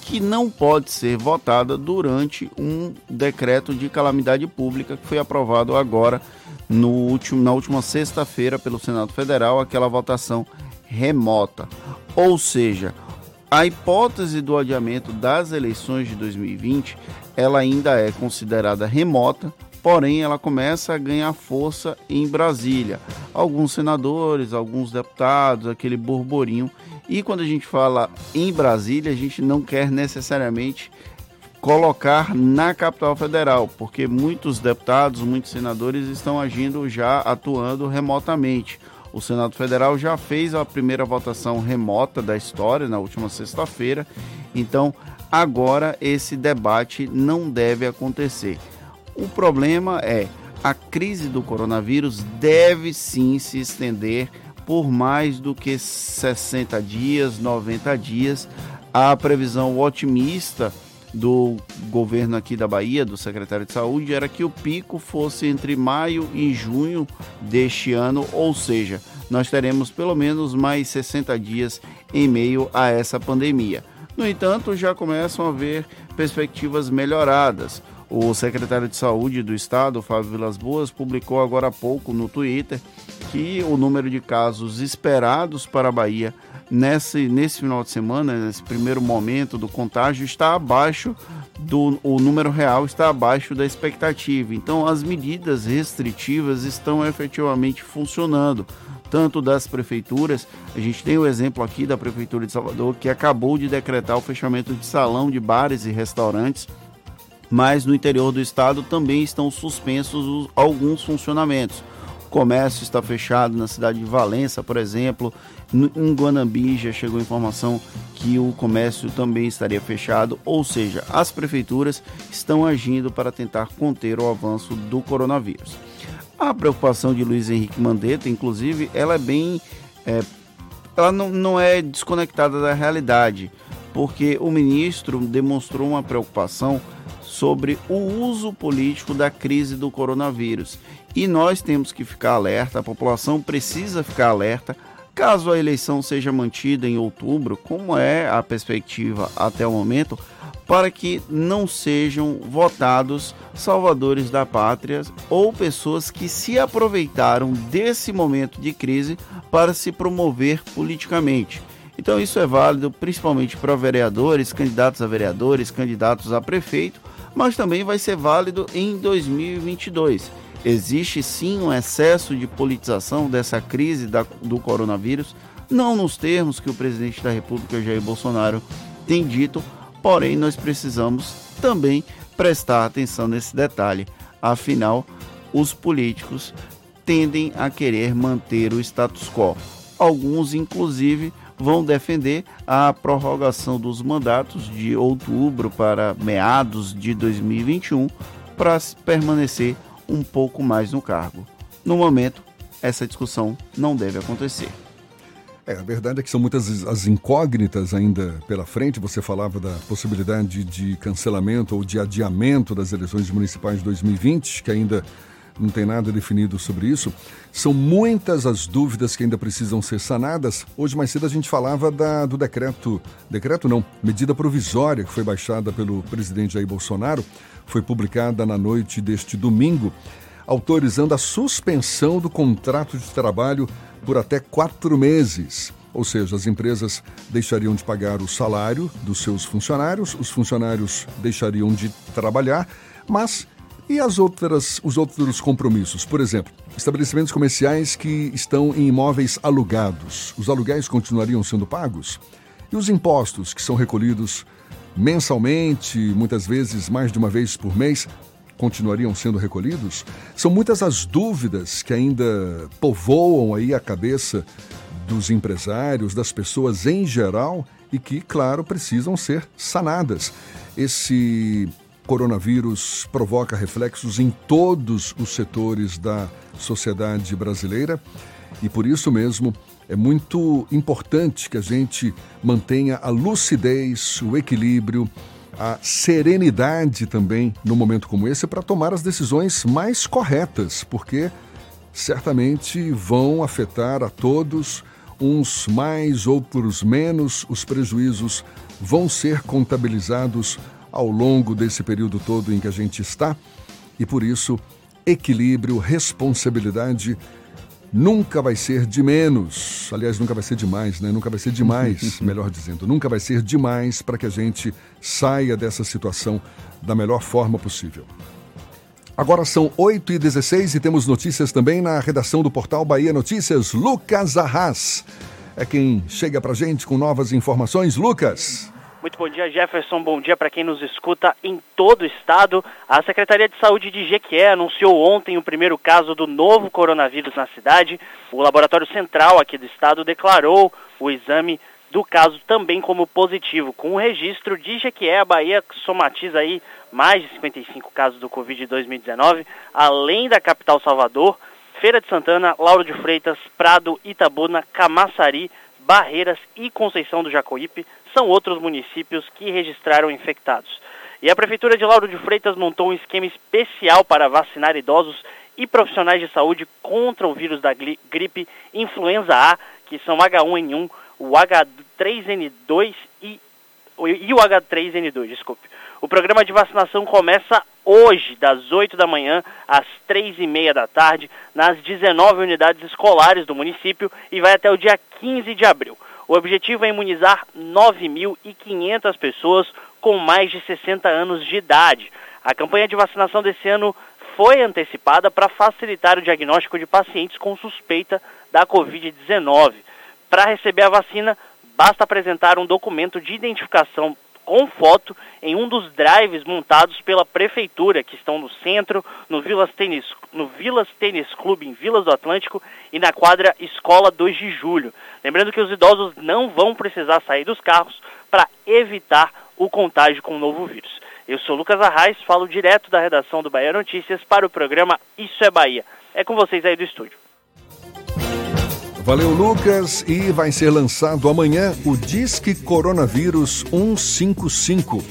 que não pode ser votada durante um decreto de calamidade pública que foi aprovado agora na última sexta-feira pelo Senado Federal, aquela votação remota. Ou seja, a hipótese do adiamento das eleições de 2020, ela ainda é considerada remota, porém ela começa a ganhar força em Brasília. Alguns senadores, alguns deputados, aquele burburinho. E quando a gente fala em Brasília, a gente não quer necessariamente colocar na capital federal, porque muitos deputados, muitos senadores estão agindo já, atuando remotamente. O Senado Federal já fez a primeira votação remota da história na última sexta-feira, então agora esse debate não deve acontecer. O problema é, a crise do coronavírus deve sim se estender por mais do que 60 dias, 90 dias. A previsão otimista do governo aqui da Bahia, do secretário de Saúde, era que o pico fosse entre maio e junho deste ano, ou seja, nós teremos pelo menos mais 60 dias em meio a essa pandemia. No entanto, já começam a haver perspectivas melhoradas. O secretário de Saúde do Estado, Fábio Vilas Boas, publicou agora há pouco no Twitter que o número de casos esperados para a Bahia nesse final de semana, nesse primeiro momento do contágio, está abaixo o número real está abaixo da expectativa. Então, as medidas restritivas estão efetivamente funcionando, tanto das prefeituras. A gente tem o exemplo aqui da Prefeitura de Salvador, que acabou de decretar o fechamento de salão, de bares e restaurantes, mas no interior do estado também estão suspensos alguns funcionamentos. O comércio está fechado na cidade de Valença, por exemplo. Em Guanambi já chegou informação que o comércio também estaria fechado, ou seja, as prefeituras estão agindo para tentar conter o avanço do coronavírus. A preocupação de Luiz Henrique Mandetta, inclusive, ela é bem... ela não é desconectada da realidade, porque o ministro demonstrou uma preocupação sobre o uso político da crise do coronavírus. E nós temos que ficar alerta, a população precisa ficar alerta, caso a eleição seja mantida em outubro, como é a perspectiva até o momento, para que não sejam votados salvadores da pátria ou pessoas que se aproveitaram desse momento de crise para se promover politicamente. Então isso é válido principalmente para vereadores, candidatos a prefeito, mas também vai ser válido em 2022. Existe sim um excesso de politização dessa crise do coronavírus, não nos termos que o presidente da República, Jair Bolsonaro, tem dito, porém nós precisamos também prestar atenção nesse detalhe. Afinal, os políticos tendem a querer manter o status quo. Alguns, inclusive, vão defender a prorrogação dos mandatos de outubro para meados de 2021 para permanecer um pouco mais no cargo. No momento, essa discussão não deve acontecer. A verdade é que são muitas as incógnitas ainda pela frente. Você falava da possibilidade de cancelamento ou de adiamento das eleições municipais de 2020, que ainda não tem nada definido sobre isso. São muitas as dúvidas que ainda precisam ser sanadas. Hoje mais cedo a gente falava do medida provisória que foi baixada pelo presidente Jair Bolsonaro, foi publicada na noite deste domingo, autorizando a suspensão do contrato de trabalho por até 4 meses. Ou seja, as empresas deixariam de pagar o salário dos seus funcionários, os funcionários deixariam de trabalhar, mas e os outros compromissos? Por exemplo, estabelecimentos comerciais que estão em imóveis alugados. Os aluguéis continuariam sendo pagos? E os impostos que são recolhidos mensalmente, muitas vezes mais de uma vez por mês, continuariam sendo recolhidos? São muitas as dúvidas que ainda povoam aí a cabeça dos empresários, das pessoas em geral e que, claro, precisam ser sanadas. Esse coronavírus provoca reflexos em todos os setores da sociedade brasileira e por isso mesmo é muito importante que a gente mantenha a lucidez, o equilíbrio, a serenidade também num momento como esse para tomar as decisões mais corretas, porque certamente vão afetar a todos, uns mais, outros menos, os prejuízos vão ser contabilizados ao longo desse período todo em que a gente está, e por isso equilíbrio, responsabilidade nunca vai ser de menos, aliás, nunca vai ser demais, né? Nunca vai ser demais, melhor dizendo, nunca vai ser demais para que a gente saia dessa situação da melhor forma possível. Agora são 8h16 e temos notícias também na redação do portal Bahia Notícias. Lucas Arraes é quem chega para a gente com novas informações. Lucas. Muito bom dia, Jefferson. Bom dia para quem nos escuta em todo o estado. A Secretaria de Saúde de Jequié anunciou ontem o primeiro caso do novo coronavírus na cidade. O Laboratório Central aqui do estado declarou o exame do caso também como positivo. Com o registro de Jequié, a Bahia somatiza aí mais de 55 casos do Covid em 2019, além da capital Salvador, Feira de Santana, Lauro de Freitas, Prado, Itabuna, Camaçari, Barreiras e Conceição do Jacoípe são outros municípios que registraram infectados. E a Prefeitura de Lauro de Freitas montou um esquema especial para vacinar idosos e profissionais de saúde contra o vírus da gripe influenza A, que são H1N1, o H3N2 e o H3N2, desculpe. O programa de vacinação começa hoje, das 8 da manhã às 3h30 da tarde, nas 19 unidades escolares do município e vai até o dia 15 de abril. O objetivo é imunizar 9.500 pessoas com mais de 60 anos de idade. A campanha de vacinação desse ano foi antecipada para facilitar o diagnóstico de pacientes com suspeita da Covid-19. Para receber a vacina, basta apresentar um documento de identificação com foto em um dos drives montados pela prefeitura, que estão no centro, no Vilas Tênis Clube, em Vilas do Atlântico, e na quadra Escola 2 de Julho. Lembrando que os idosos não vão precisar sair dos carros para evitar o contágio com o novo vírus. Eu sou Lucas Arraes, falo direto da redação do Bahia Notícias para o programa Isso é Bahia. É com vocês aí do estúdio. Valeu, Lucas. E vai ser lançado amanhã o Disque Coronavírus 155.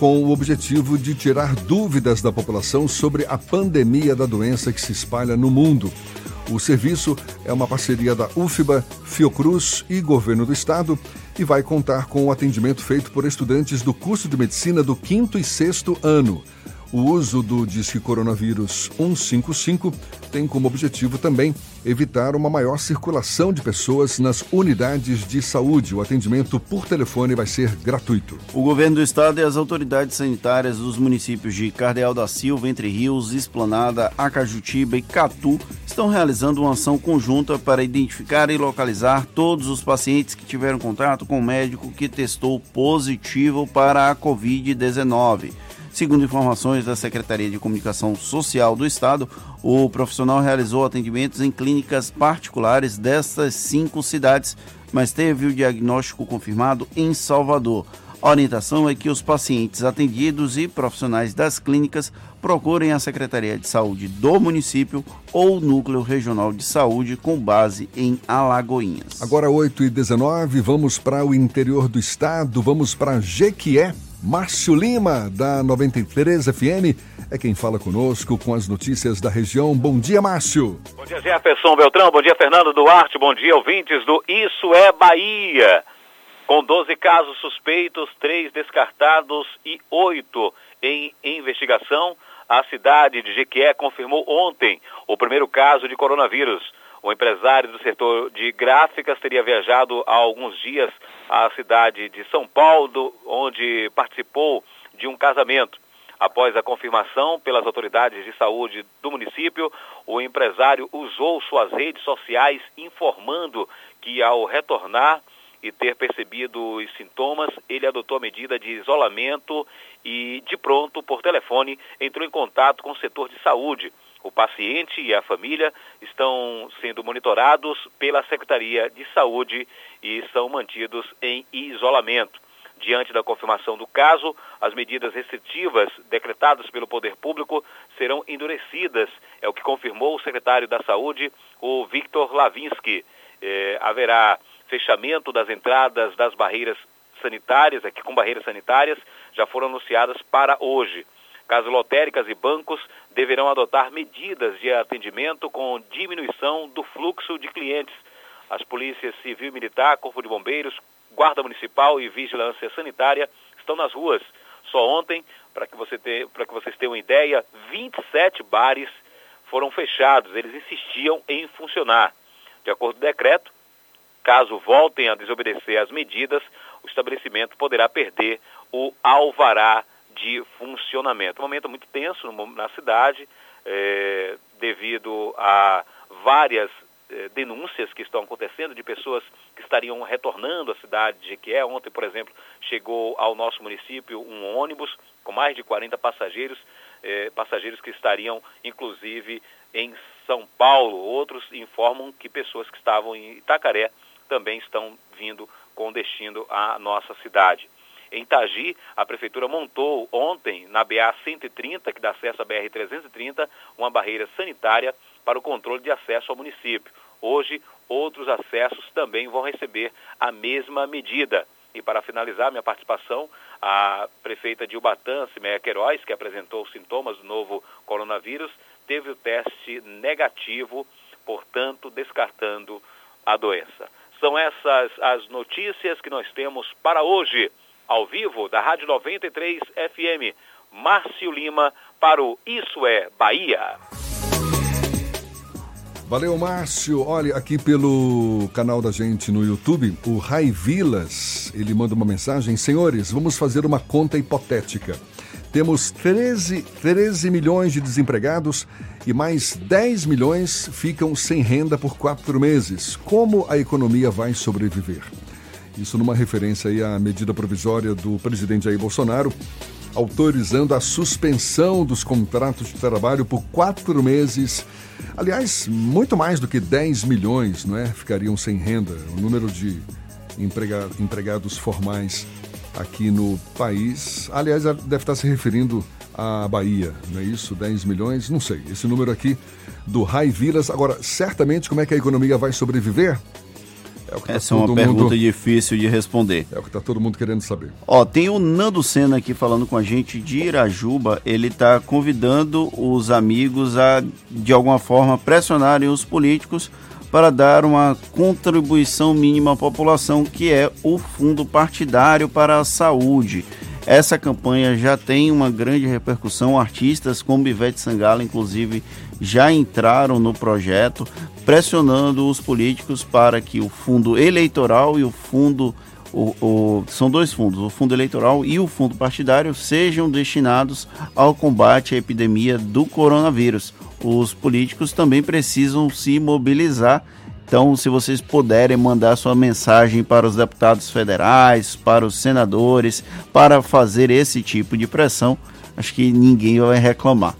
com o objetivo de tirar dúvidas da população sobre a pandemia da doença que se espalha no mundo. O serviço é uma parceria da UFBA, Fiocruz e Governo do Estado e vai contar com o atendimento feito por estudantes do curso de medicina do 5º e 6º ano. O uso do Disque Coronavírus 155 tem como objetivo também evitar uma maior circulação de pessoas nas unidades de saúde. O atendimento por telefone vai ser gratuito. O Governo do Estado e as autoridades sanitárias dos municípios de Cardeal da Silva, Entre Rios, Esplanada, Acajutiba e Catu estão realizando uma ação conjunta para identificar e localizar todos os pacientes que tiveram contato com o médico que testou positivo para a Covid-19. Segundo informações da Secretaria de Comunicação Social do Estado, o profissional realizou atendimentos em clínicas particulares dessas 5 cidades, mas teve o diagnóstico confirmado em Salvador. A orientação é que os pacientes atendidos e profissionais das clínicas procurem a Secretaria de Saúde do município ou Núcleo Regional de Saúde com base em Alagoinhas. Agora 8h19, vamos para o interior do estado, vamos para Jequié. Márcio Lima, da 93 FM, é quem fala conosco com as notícias da região. Bom dia, Márcio. Bom dia, Jefferson Beltrão. Bom dia, Fernando Duarte. Bom dia, ouvintes do Isso é Bahia. Com 12 casos suspeitos, 3 descartados e 8 em investigação, a cidade de Jequié confirmou ontem o primeiro caso de coronavírus. O empresário do setor de gráficas teria viajado há alguns dias à cidade de São Paulo, onde participou de um casamento. Após a confirmação pelas autoridades de saúde do município, o empresário usou suas redes sociais informando que, ao retornar e ter percebido os sintomas, ele adotou a medida de isolamento e, de pronto, por telefone, entrou em contato com o setor de saúde. O paciente e a família estão sendo monitorados pela Secretaria de Saúde e são mantidos em isolamento. Diante da confirmação do caso, as medidas restritivas decretadas pelo poder público serão endurecidas, é o que confirmou o secretário da Saúde, o Victor Lavinsky. Haverá fechamento das entradas das barreiras sanitárias, aqui com barreiras sanitárias, já foram anunciadas para hoje. Casas lotéricas e bancos deverão adotar medidas de atendimento com diminuição do fluxo de clientes. As polícias civil e militar, corpo de bombeiros, guarda municipal e vigilância sanitária estão nas ruas. Só ontem, para que vocês tenham uma ideia, 27 bares foram fechados. Eles insistiam em funcionar. De acordo com o decreto, caso voltem a desobedecer as medidas, o estabelecimento poderá perder o alvará de funcionamento. Um momento muito tenso na cidade, devido a várias denúncias que estão acontecendo de pessoas que estariam retornando à cidade de Jequié. Ontem, por exemplo, chegou ao nosso município um ônibus com mais de 40 passageiros que estariam, inclusive, em São Paulo. Outros informam que pessoas que estavam em Itacaré também estão vindo com destino à nossa cidade. Em Itagi, a Prefeitura montou ontem, na BA-130, que dá acesso à BR-330, uma barreira sanitária para o controle de acesso ao município. Hoje, outros acessos também vão receber a mesma medida. E para finalizar minha participação, a prefeita de Ubatã, Cimeia Queiroz, que apresentou os sintomas do novo coronavírus, teve o teste negativo, portanto, descartando a doença. São essas as notícias que nós temos para hoje. Ao vivo, da Rádio 93 FM, Márcio Lima, para o Isso é Bahia. Valeu, Márcio. Olha, aqui pelo canal da gente no YouTube, o Rai Vilas, ele manda uma mensagem. Senhores, vamos fazer uma conta hipotética. Temos 13 milhões de desempregados e mais 10 milhões ficam sem renda por 4 meses. Como a economia vai sobreviver? Isso numa referência aí à medida provisória do presidente Jair Bolsonaro, autorizando a suspensão dos contratos de trabalho por 4 meses. Aliás, muito mais do que 10 milhões, não é? Ficariam sem renda. O número de empregados formais aqui no país, aliás, deve estar se referindo à Bahia, não é isso? 10 milhões, não sei. Esse número aqui do Rai Vilas. Agora, certamente, como é que a economia vai sobreviver? É o que tá Essa é uma pergunta difícil de responder. É o que está todo mundo querendo saber. Ó, tem o Nando Senna aqui falando com a gente de Irajuba. Ele está convidando os amigos a, de alguma forma, pressionarem os políticos para dar uma contribuição mínima à população, que é o fundo partidário para a saúde. Essa campanha já tem uma grande repercussão. Artistas como Ivete Sangalo, inclusive, já entraram no projeto, pressionando os políticos para que o fundo eleitoral e o fundo... são dois fundos, o fundo eleitoral e o fundo partidário, sejam destinados ao combate à epidemia do coronavírus. Os políticos também precisam se mobilizar. Então, se vocês puderem mandar sua mensagem para os deputados federais, para os senadores, para fazer esse tipo de pressão, acho que ninguém vai reclamar.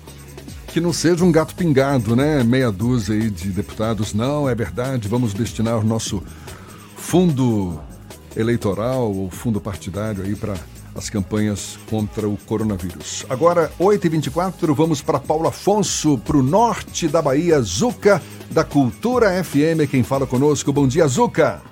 Que não seja um gato pingado, né? Meia dúzia aí de deputados. Não, é verdade, vamos destinar o nosso fundo eleitoral ou fundo partidário aí para as campanhas contra o coronavírus. Agora, 8h24, vamos para Paulo Afonso, para o norte da Bahia. Zuca, da Cultura FM, quem fala conosco. Bom dia, Zuca.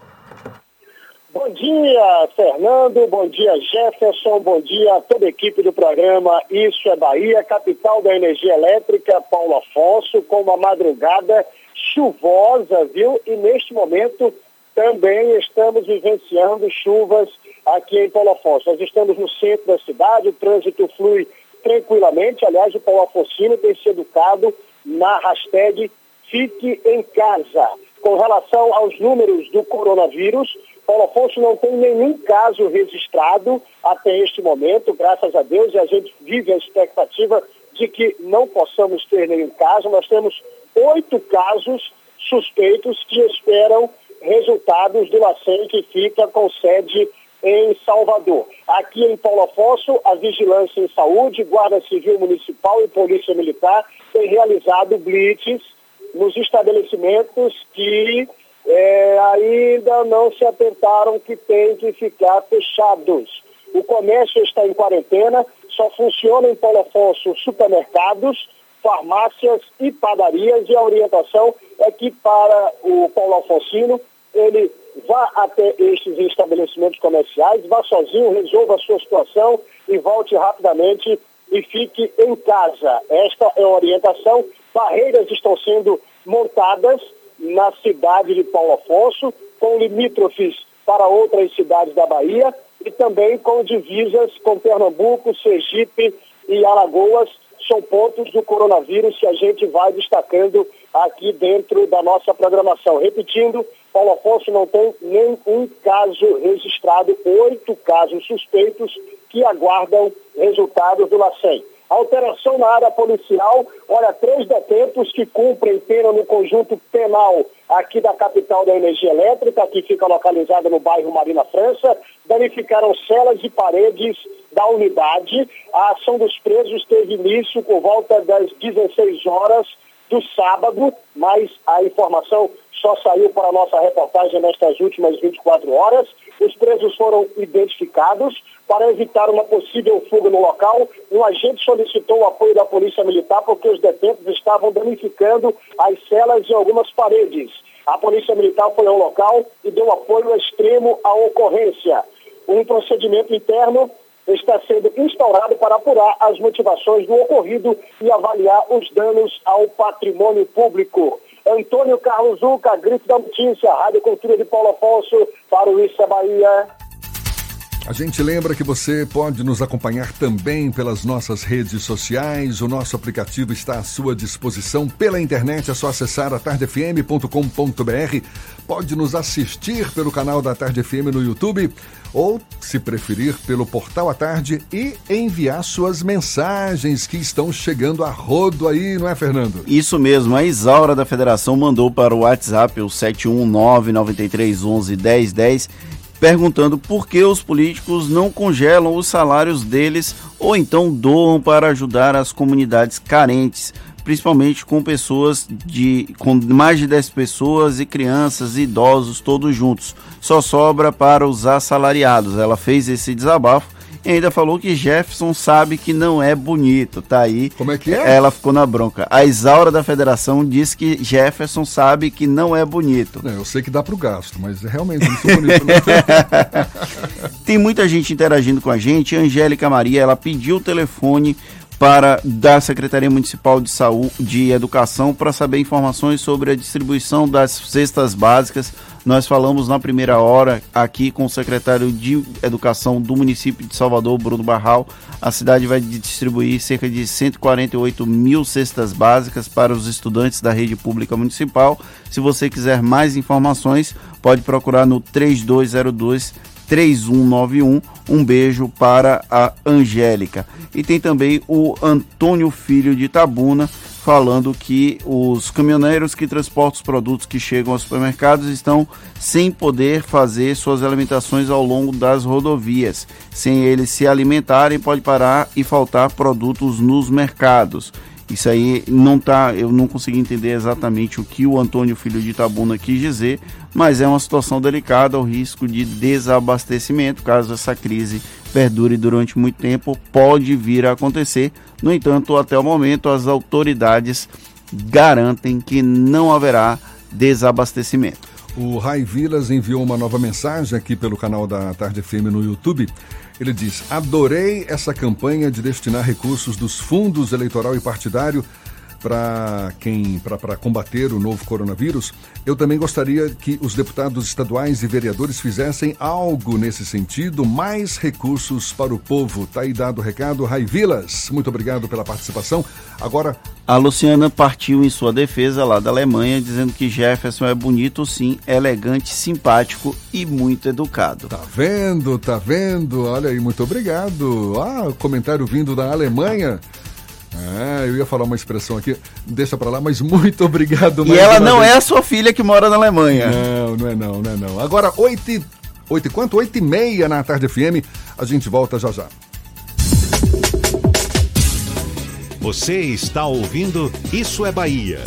Bom dia, Fernando. Bom dia, Jefferson. Bom dia a toda a equipe do programa Isso é Bahia, capital da energia elétrica, Paulo Afonso, com uma madrugada chuvosa, viu? E neste momento também estamos vivenciando chuvas aqui em Paulo Afonso. Nós estamos no centro da cidade, o trânsito flui tranquilamente. Aliás, o Paulo Afonsino tem se educado na hashtag Fique em Casa. Com relação aos números do coronavírus, Paulo Afonso não tem nenhum caso registrado até este momento, graças a Deus, e a gente vive a expectativa de que não possamos ter nenhum caso. Nós temos 8 casos suspeitos que esperam resultados do LACEN, que fica com sede em Salvador. Aqui em Paulo Afonso, a Vigilância em Saúde, Guarda Civil Municipal e Polícia Militar têm realizado blitzes nos estabelecimentos que ainda não se atentaram que têm que ficar fechados. O comércio está em quarentena, só funciona em Paulo Afonso supermercados, farmácias e padarias, e a orientação é que para o Paulo Afonsino ele vá até estes estabelecimentos comerciais, vá sozinho, resolva a sua situação e volte rapidamente e fique em casa. Esta é a orientação. Barreiras estão sendo montadas na cidade de Paulo Afonso, com limítrofes para outras cidades da Bahia e também com divisas com Pernambuco, Sergipe e Alagoas. São pontos do coronavírus que a gente vai destacando aqui dentro da nossa programação. Repetindo, Paulo Afonso não tem nenhum caso registrado, 8 casos suspeitos que aguardam resultados do LACEN. Alteração na área policial, olha, 3 detentos que cumprem pena no conjunto penal aqui da capital da energia elétrica, que fica localizada no bairro Marina França, danificaram celas e paredes da unidade. A ação dos presos teve início por volta das 16 horas do sábado, mas a informação só saiu para a nossa reportagem nestas últimas 24 horas. Os presos foram identificados. Para evitar uma possível fuga no local, um agente solicitou o apoio da Polícia Militar porque os detentos estavam danificando as celas e algumas paredes. A Polícia Militar foi ao local e deu apoio extremo à ocorrência. Um procedimento interno está sendo instaurado para apurar as motivações do ocorrido e avaliar os danos ao patrimônio público. Antônio Carlos Zuca, Grito da Notícia, Rádio Cultura de Paulo Afonso, para o Isso é Bahia. A gente lembra que você pode nos acompanhar também pelas nossas redes sociais. O nosso aplicativo está à sua disposição pela internet. É só acessar atardefm.com.br. Pode nos assistir pelo canal da Tarde FM no YouTube ou, se preferir, pelo portal A Tarde e enviar suas mensagens que estão chegando a rodo aí, não é, Fernando? Isso mesmo. A Isaura da Federação mandou para o WhatsApp o 71993111010. Perguntando por que os políticos não congelam os salários deles ou então doam para ajudar as comunidades carentes, principalmente com mais de 10 pessoas e crianças e idosos todos juntos. Só sobra para os assalariados. Ela fez esse desabafo e ainda falou que Jefferson sabe que não é bonito, tá aí. Como é que é? Ela ficou na bronca. A Isaura da Federação disse que Jefferson sabe que não é bonito. É, eu sei que dá pro gasto, mas realmente não sou bonito. Não. Tem muita gente interagindo com a gente. A Angélica Maria, ela pediu o telefone da Secretaria Municipal de Saúde de Educação para saber informações sobre a distribuição das cestas básicas. Nós falamos na primeira hora aqui com o secretário de Educação do município de Salvador, Bruno Barral. A cidade vai distribuir cerca de 148 mil cestas básicas para os estudantes da rede pública municipal. Se você quiser mais informações, pode procurar no 3202-3191. Um beijo para a Angélica. E tem também o Antônio Filho de Itabuna, falando que os caminhoneiros que transportam os produtos que chegam aos supermercados estão sem poder fazer suas alimentações ao longo das rodovias. Sem eles se alimentarem, pode parar e faltar produtos nos mercados. Isso aí não tá, eu não consegui entender exatamente o que o Antônio Filho de Itabuna quis dizer, mas é uma situação delicada, o risco de desabastecimento, caso essa crise perdure durante muito tempo, pode vir a acontecer. No entanto, até o momento, as autoridades garantem que não haverá desabastecimento. O Rai Vilas enviou uma nova mensagem aqui pelo canal da Atarde FM no YouTube. Ele diz: adorei essa campanha de destinar recursos dos fundos eleitoral e partidário para combater o novo coronavírus. Eu também gostaria que os deputados estaduais e vereadores fizessem algo nesse sentido, mais recursos para o povo. Tá aí dado o recado, Raivilas. Muito obrigado pela participação. Agora, a Luciana partiu em sua defesa lá da Alemanha, dizendo que Jefferson é bonito sim, elegante, simpático e muito educado. Tá vendo, tá vendo? Olha aí, muito obrigado. Ah, comentário vindo da Alemanha. Ah, eu ia falar uma expressão aqui, deixa pra lá, mas muito obrigado. E ela não é a sua filha que mora na Alemanha. Não, não é não, não é não. Agora, 8h30 na Atarde FM, a gente volta já já. Você está ouvindo Isso é Bahia.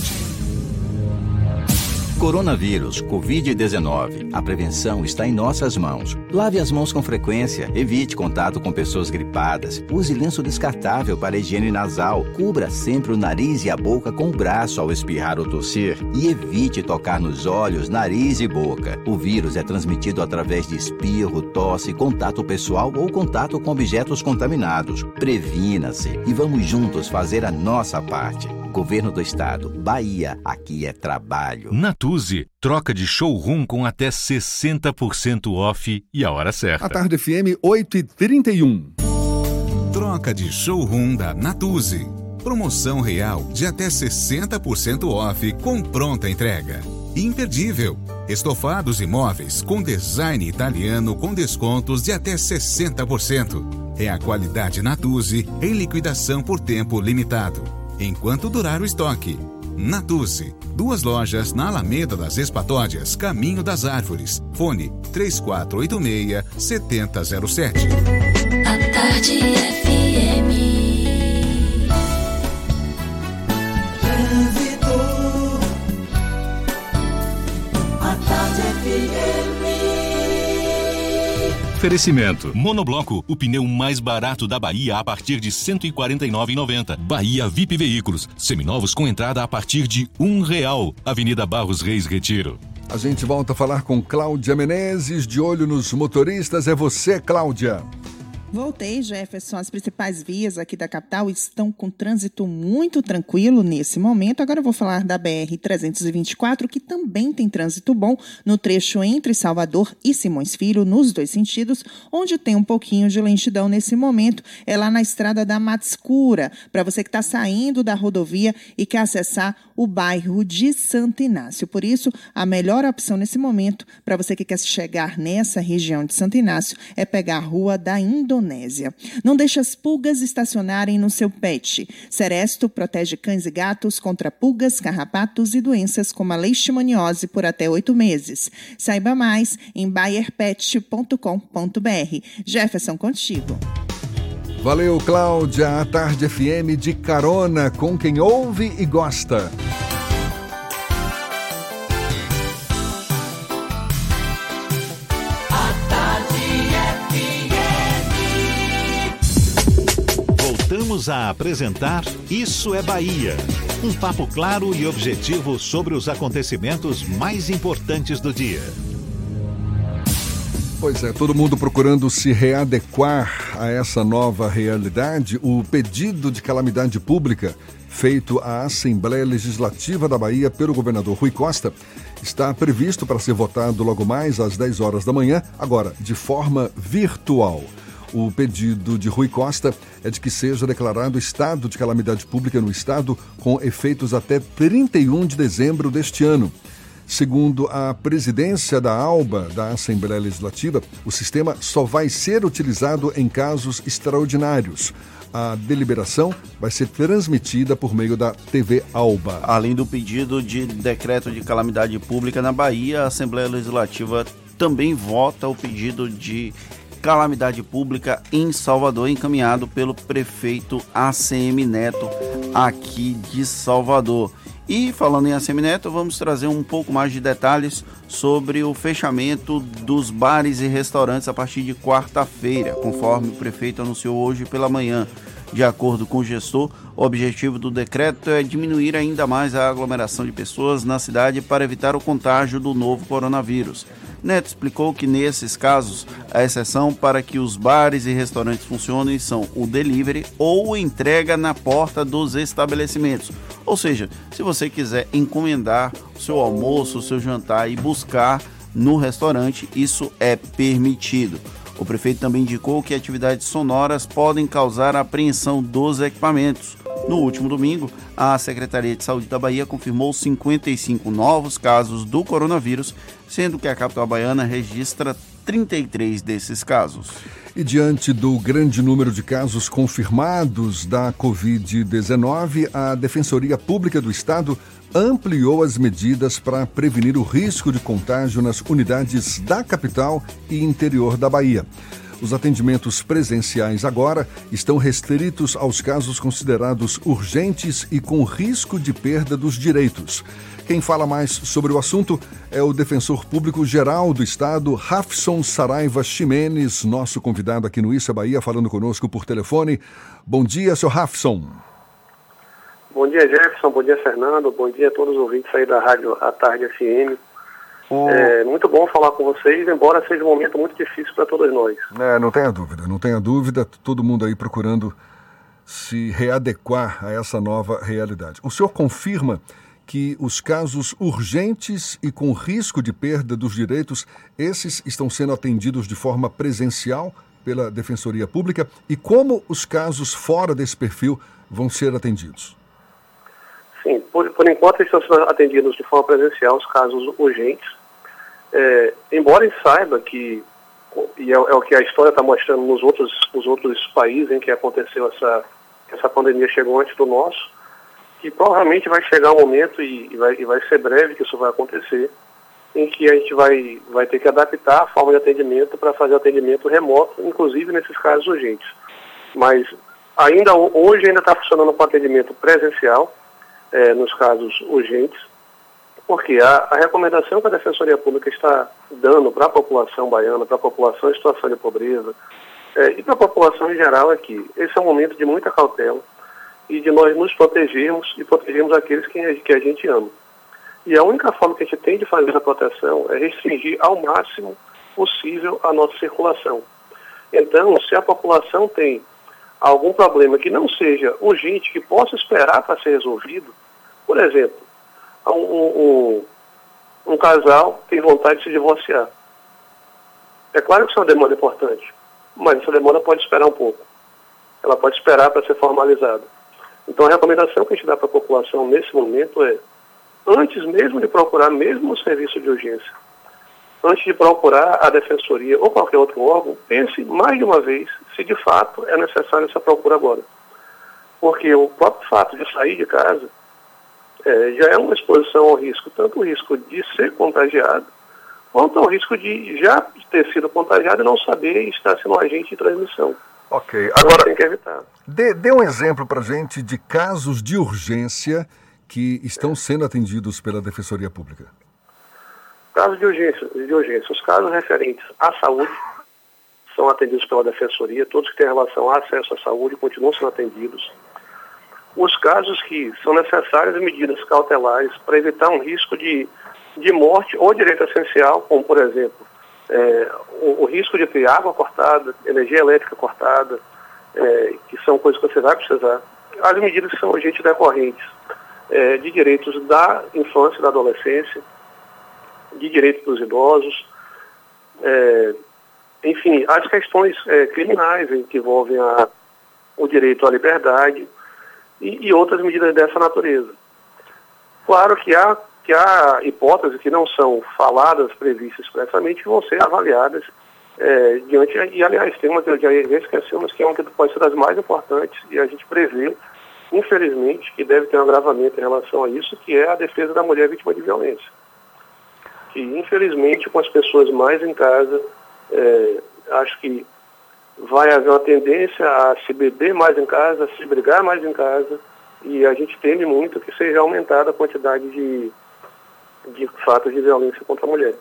Coronavírus, Covid-19. A prevenção está em nossas mãos. Lave as mãos com frequência, evite contato com pessoas gripadas, use lenço descartável para higiene nasal, cubra sempre o nariz e a boca com o braço ao espirrar ou tossir e evite tocar nos olhos, nariz e boca. O vírus é transmitido através de espirro, tosse, contato pessoal ou contato com objetos contaminados. Previna-se e vamos juntos fazer a nossa parte. Governo do Estado, Bahia, aqui é trabalho. Natuzi, troca de showroom com até 60% off e a hora certa. Atarde FM, 8h31. Troca de showroom da Natuzi. Promoção real de até 60% off com pronta entrega. Imperdível. Estofados e móveis com design italiano com descontos de até 60%. É a qualidade Natuzi em liquidação por tempo limitado, enquanto durar o estoque. Natuzi, 2 lojas na Alameda das Espatódias, Caminho das Árvores. Fone 3486-7007. A Tarde FM. A Tarde FM. Oferecimento. Monobloco, o pneu mais barato da Bahia a partir de R$ 149,90. Bahia VIP Veículos, seminovos com entrada a partir de R$ 1,00. Avenida Barros Reis, Retiro. A gente volta a falar com Cláudia Menezes, de olho nos motoristas. É você, Cláudia. Voltei, Jefferson. As principais vias aqui da capital estão com trânsito muito tranquilo nesse momento. Agora eu vou falar da BR-324, que também tem trânsito bom no trecho entre Salvador e Simões Filho, nos dois sentidos, onde tem um pouquinho de lentidão nesse momento. É lá na estrada da Matscura, para você que está saindo da rodovia e quer acessar o bairro de Santo Inácio. Por isso, a melhor opção nesse momento, para você que quer chegar nessa região de Santo Inácio, é pegar a Rua da Indonésia. Não deixe as pulgas estacionarem no seu pet. Seresto protege cães e gatos contra pulgas, carrapatos e doenças como a leishmaniose por até 8 meses. Saiba mais em bayerpet.com.br. Jefferson, contigo. Valeu, Cláudia. A Tarde FM de carona com quem ouve e gosta. Voltamos a apresentar Isso é Bahia. Um papo claro e objetivo sobre os acontecimentos mais importantes do dia. Pois é, todo mundo procurando se readequar a essa nova realidade. O pedido de calamidade pública feito à Assembleia Legislativa da Bahia pelo governador Rui Costa está previsto para ser votado logo mais às 10 horas da manhã, agora de forma virtual. O pedido de Rui Costa é de que seja declarado estado de calamidade pública no estado com efeitos até 31 de dezembro deste ano. Segundo a presidência da ALBA, da Assembleia Legislativa, o sistema só vai ser utilizado em casos extraordinários. A deliberação vai ser transmitida por meio da TV ALBA. Além do pedido de decreto de calamidade pública na Bahia, a Assembleia Legislativa também vota o pedido de calamidade pública em Salvador, encaminhado pelo prefeito ACM Neto aqui de Salvador. E falando em ACM Neto, vamos trazer um pouco mais de detalhes sobre o fechamento dos bares e restaurantes a partir de quarta-feira, conforme o prefeito anunciou hoje pela manhã. De acordo com o gestor, o objetivo do decreto é diminuir ainda mais a aglomeração de pessoas na cidade para evitar o contágio do novo coronavírus. Neto explicou que nesses casos, a exceção para que os bares e restaurantes funcionem são o delivery ou entrega na porta dos estabelecimentos. Ou seja, se você quiser encomendar o seu almoço, o seu jantar e buscar no restaurante, isso é permitido. O prefeito também indicou que atividades sonoras podem causar a apreensão dos equipamentos. No último domingo, a Secretaria de Saúde da Bahia confirmou 55 novos casos do coronavírus, sendo que a capital baiana registra 33 desses casos. E diante do grande número de casos confirmados da Covid-19, a Defensoria Pública do Estado ampliou as medidas para prevenir o risco de contágio nas unidades da capital e interior da Bahia. Os atendimentos presenciais agora estão restritos aos casos considerados urgentes e com risco de perda dos direitos. Quem fala mais sobre o assunto é o defensor público-geral do Estado, Rafson Saraiva Ximenes, nosso convidado aqui no Isso é Bahia, falando conosco por telefone. Bom dia, seu Rafson. Bom dia, Jefferson. Bom dia, Fernando. Bom dia a todos os ouvintes aí da Rádio Atarde FM. É muito bom falar com vocês, embora seja um momento muito difícil para todos nós. Não tenha dúvida. Todo mundo aí procurando se readequar a essa nova realidade. O senhor confirma que os casos urgentes e com risco de perda dos direitos, esses estão sendo atendidos de forma presencial pela Defensoria Pública? E como os casos fora desse perfil vão ser atendidos? Sim, por enquanto estão sendo atendidos de forma presencial os casos urgentes. Embora ele saiba que, e é o que a história está mostrando nos outros países em que aconteceu essa pandemia, chegou antes do nosso, que provavelmente vai chegar um momento, e vai ser breve que isso vai acontecer, em que a gente vai ter que adaptar a forma de atendimento para fazer atendimento remoto, inclusive nesses casos urgentes. Mas hoje ainda está funcionando com atendimento presencial, nos casos urgentes, porque a recomendação que a Defensoria Pública está dando para a população baiana, para a população em situação de pobreza e para a população em geral é que esse é um momento de muita cautela e de nós nos protegermos e protegermos aqueles que a gente ama. E a única forma que a gente tem de fazer essa proteção é restringir ao máximo possível a nossa circulação. Então, se a população tem algum problema que não seja urgente, que possa esperar para ser resolvido, por exemplo, um casal tem vontade de se divorciar. É claro que isso é uma demanda importante, mas essa demanda pode esperar um pouco. Ela pode esperar para ser formalizada. Então a recomendação que a gente dá para a população nesse momento é, antes mesmo de procurar, mesmo o serviço de urgência, antes de procurar a defensoria ou qualquer outro órgão, pense mais de uma vez se de fato é necessário essa procura agora. Porque o próprio fato de sair de casa já é uma exposição ao risco, tanto o risco de ser contagiado, quanto ao risco de já ter sido contagiado e não saber estar sendo um agente de transmissão. Ok, agora tem que evitar. Dê um exemplo para a gente de casos de urgência que estão sendo atendidos pela Defensoria Pública. Casos de urgência, os casos referentes à saúde, são atendidos pela defensoria, todos que têm relação a acesso à saúde continuam sendo atendidos. Os casos que são necessárias medidas cautelares para evitar um risco de morte ou direito essencial, como, por exemplo, o risco de ter água cortada, energia elétrica cortada, que são coisas que você vai precisar. As medidas que são urgentes decorrentes de direitos da infância e da adolescência, de direitos dos idosos, enfim, as questões criminais que envolvem o direito à liberdade e outras medidas dessa natureza. Claro que há hipóteses que não são faladas, previstas expressamente, que vão ser avaliadas diante, e aliás, tem uma que já esquecemos, que é uma que pode ser das mais importantes, e a gente prevê, infelizmente, que deve ter um agravamento em relação a isso, que é a defesa da mulher vítima de violência. Que, infelizmente, com as pessoas mais em casa, acho que vai haver uma tendência a se beber mais em casa, a se brigar mais em casa, e a gente teme muito que seja aumentada a quantidade de fatos de violência contra a mulher.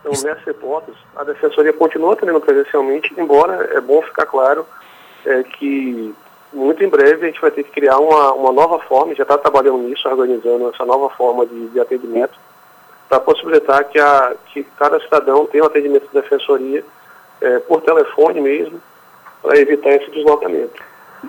Então, nessa hipótese, a defensoria continua atendendo presencialmente, embora é bom ficar claro que muito em breve a gente vai ter que criar uma nova forma, já está trabalhando nisso, organizando essa nova forma de atendimento, para possibilitar que cada cidadão tenha um atendimento de defensoria por telefone mesmo, para evitar esse deslocamento.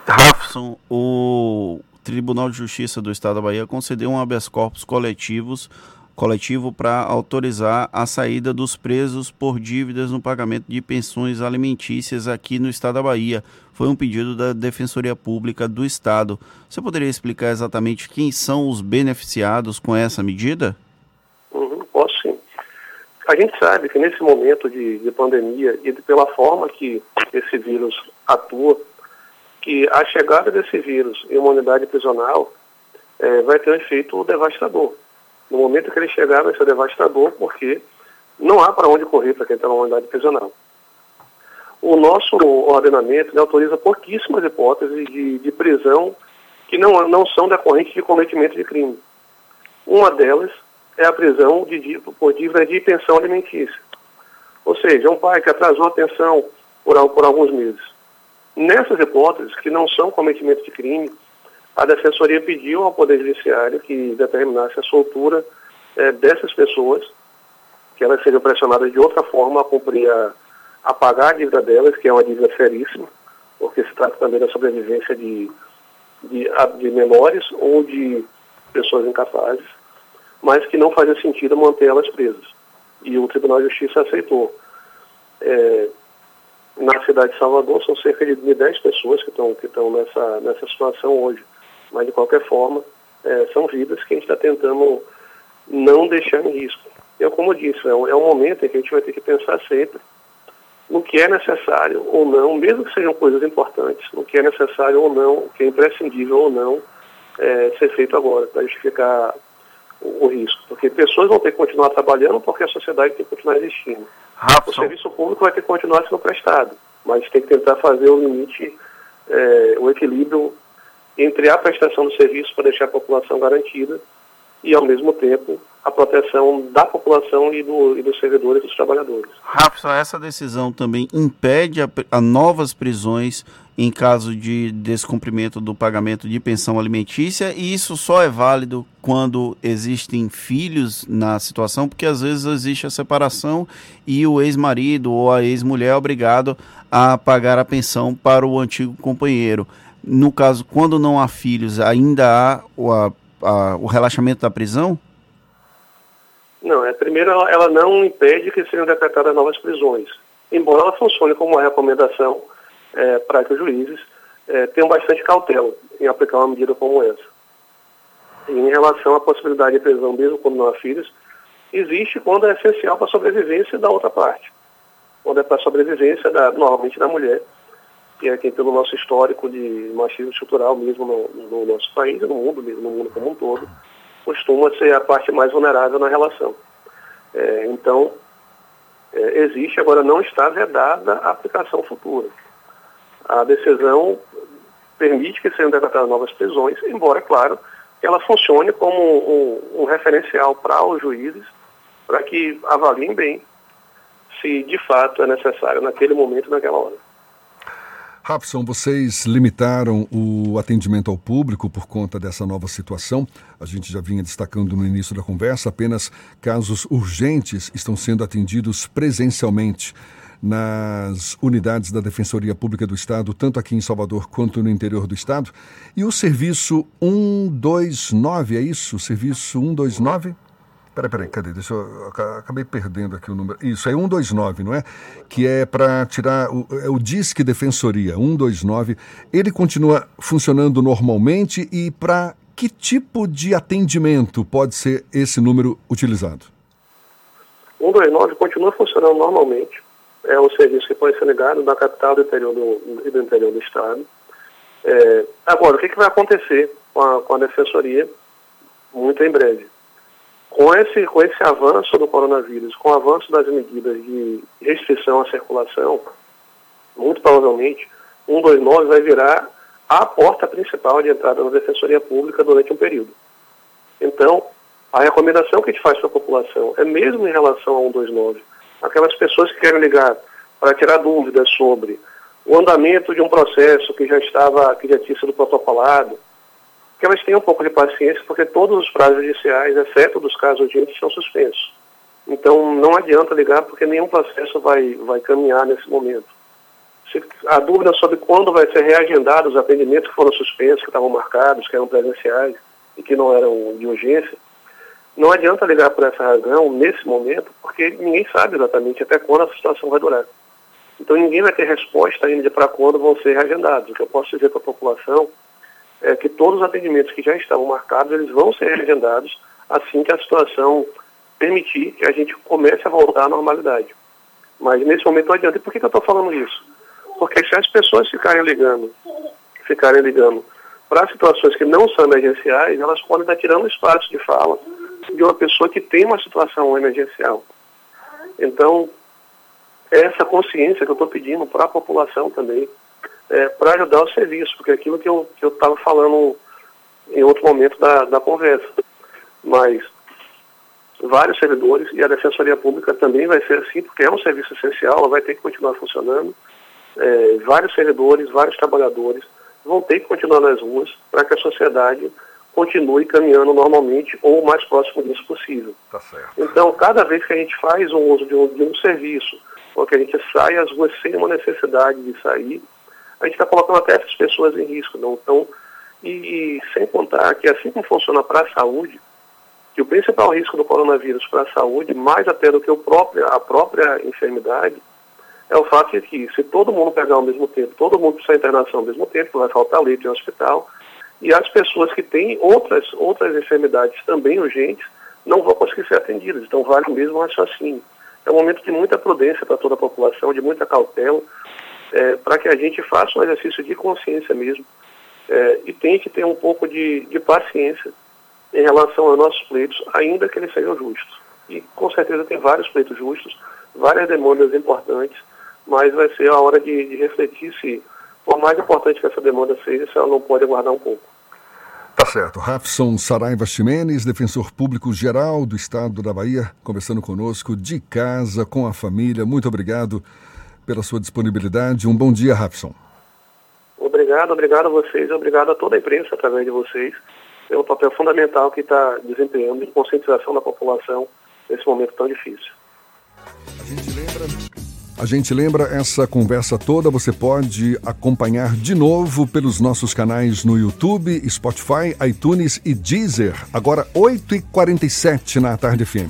Jefferson, o Tribunal de Justiça do Estado da Bahia concedeu um habeas corpus coletivo para autorizar a saída dos presos por dívidas no pagamento de pensões alimentícias aqui no Estado da Bahia. Foi um pedido da Defensoria Pública do Estado. Você poderia explicar exatamente quem são os beneficiados com essa medida? Posso sim. A gente sabe que nesse momento de pandemia e pela forma que esse vírus atua, que a chegada desse vírus em uma unidade prisional vai ter um efeito devastador. No momento que ele chegar, vai ser devastador, porque não há para onde correr para quem está numa unidade prisional. O nosso ordenamento autoriza pouquíssimas hipóteses de prisão que não são decorrentes de cometimento de crime. Uma delas é a prisão por dívida de pensão alimentícia. Ou seja, um pai que atrasou a pensão por alguns meses. Nessas hipóteses, que não são cometimento de crime, a Defensoria pediu ao Poder Judiciário que determinasse a soltura dessas pessoas, que elas sejam pressionadas de outra forma a cumprir, a pagar a dívida delas, que é uma dívida seríssima, porque se trata também da sobrevivência de menores ou de pessoas incapazes, mas que não fazia sentido manter elas presas. E o Tribunal de Justiça aceitou. Na cidade de Salvador, são cerca de 10 pessoas que estão nessa situação hoje. Mas, de qualquer forma, são vidas que a gente está tentando não deixar em risco. É como eu disse, um momento em que a gente vai ter que pensar sempre no que é necessário ou não, mesmo que sejam coisas importantes, no que é necessário ou não, o que é imprescindível ou não ser feito agora, para justificar o risco. Porque pessoas vão ter que continuar trabalhando, porque a sociedade tem que continuar existindo. O serviço público vai ter que continuar sendo prestado, mas tem que tentar fazer o limite, o equilíbrio entre a prestação do serviço para deixar a população garantida e, ao mesmo tempo, a proteção da população e dos servidores e dos trabalhadores. Jefferson, essa decisão também impede a novas prisões em caso de descumprimento do pagamento de pensão alimentícia, e isso só é válido quando existem filhos na situação, porque às vezes existe a separação e o ex-marido ou a ex-mulher é obrigado a pagar a pensão para o antigo companheiro. No caso, quando não há filhos, ainda há o relaxamento da prisão? Não, primeiro ela não impede que sejam decretadas novas prisões, embora ela funcione como uma recomendação para que os juízes tenham bastante cautela em aplicar uma medida como essa. E em relação à possibilidade de prisão, mesmo quando não há filhos, existe quando é essencial para a sobrevivência da outra parte, quando é para a sobrevivência, normalmente, da mulher, que é quem, pelo nosso histórico de machismo estrutural mesmo no nosso país, no mundo mesmo, no mundo como um todo, costuma ser a parte mais vulnerável na relação. Então, existe, agora não está vedada a aplicação futura. A decisão permite que sejam decretadas novas prisões, embora, claro, ela funcione como um referencial para os juízes, para que avaliem bem se de fato é necessário naquele momento, naquela hora. Rapson, vocês limitaram o atendimento ao público por conta dessa nova situação. A gente já vinha destacando no início da conversa, apenas casos urgentes estão sendo atendidos presencialmente nas unidades da Defensoria Pública do Estado, tanto aqui em Salvador quanto no interior do Estado. E o serviço 129, é isso? O serviço 129? Peraí, cadê? Acabei perdendo aqui o número. Isso, é 129, não é? Que é para tirar o Disque Defensoria, 129. Ele continua funcionando normalmente e para que tipo de atendimento pode ser esse número utilizado? 129 continua funcionando normalmente. É um serviço que pode ser ligado da capital do interior do Estado. Agora, o que vai acontecer com a Defensoria muito em breve? Com esse avanço do coronavírus, com o avanço das medidas de restrição à circulação, muito provavelmente, 129 vai virar a porta principal de entrada da Defensoria Pública durante um período. Então, a recomendação que a gente faz para a população é mesmo em relação a 129, aquelas pessoas que querem ligar para tirar dúvidas sobre o andamento de um processo que já tinha sido protocolado, que elas tenham um pouco de paciência, porque todos os prazos judiciais, exceto dos casos urgentes, são suspensos. Então, não adianta ligar, porque nenhum processo vai caminhar nesse momento. Se a dúvida sobre quando vai ser reagendado os atendimentos que foram suspensos, que estavam marcados, que eram presenciais e que não eram de urgência, não adianta ligar por essa razão nesse momento, porque ninguém sabe exatamente até quando a situação vai durar. Então, ninguém vai ter resposta ainda para quando vão ser reagendados. O que eu posso dizer para a população é que todos os atendimentos que já estavam marcados, eles vão ser reagendados assim que a situação permitir que a gente comece a voltar à normalidade. Mas nesse momento não adianta. E por que eu estou falando isso? Porque se as pessoas ficarem ligando para situações que não são emergenciais, elas podem estar tirando espaço de fala de uma pessoa que tem uma situação emergencial. Então, essa consciência que eu estou pedindo para a população também, para ajudar o serviço, porque é aquilo que eu estava falando em outro momento da conversa. Mas vários servidores, e a Defensoria Pública também vai ser assim, porque é um serviço essencial, ela vai ter que continuar funcionando. Vários servidores, vários trabalhadores vão ter que continuar nas ruas para que a sociedade continue caminhando normalmente ou o mais próximo disso possível. Tá certo. Então, cada vez que a gente faz um uso de um serviço, ou que a gente sai às ruas sem uma necessidade de sair, a gente está colocando até essas pessoas em risco. Não? Então, e sem contar que assim como funciona para a saúde, que o principal risco do coronavírus para a saúde, mais até do que a própria enfermidade, é o fato de que se todo mundo pegar ao mesmo tempo, todo mundo precisa de internação ao mesmo tempo, vai faltar leito em hospital, e as pessoas que têm outras enfermidades também urgentes não vão conseguir ser atendidas. Então vale o mesmo raciocínio. É um momento de muita prudência para toda a população, de muita cautela, para que a gente faça um exercício de consciência mesmo e tente ter um pouco de paciência em relação aos nossos pleitos, ainda que eles sejam justos. E com certeza tem vários pleitos justos, várias demandas importantes, mas vai ser a hora de refletir se, por mais importante que essa demanda seja, se ela não pode aguardar um pouco. Tá certo. Rafson Saraiva Ximenes, defensor público-geral do Estado da Bahia, conversando conosco de casa, com a família. Muito obrigado pela sua disponibilidade. Um bom dia, Rafson. Obrigado a vocês, obrigado a toda a imprensa através de vocês pelo papel fundamental que está desempenhando de conscientização da população nesse momento tão difícil. A gente lembra essa conversa toda, você pode acompanhar de novo pelos nossos canais no YouTube, Spotify, iTunes e Deezer. Agora 8h47 na Atarde FM.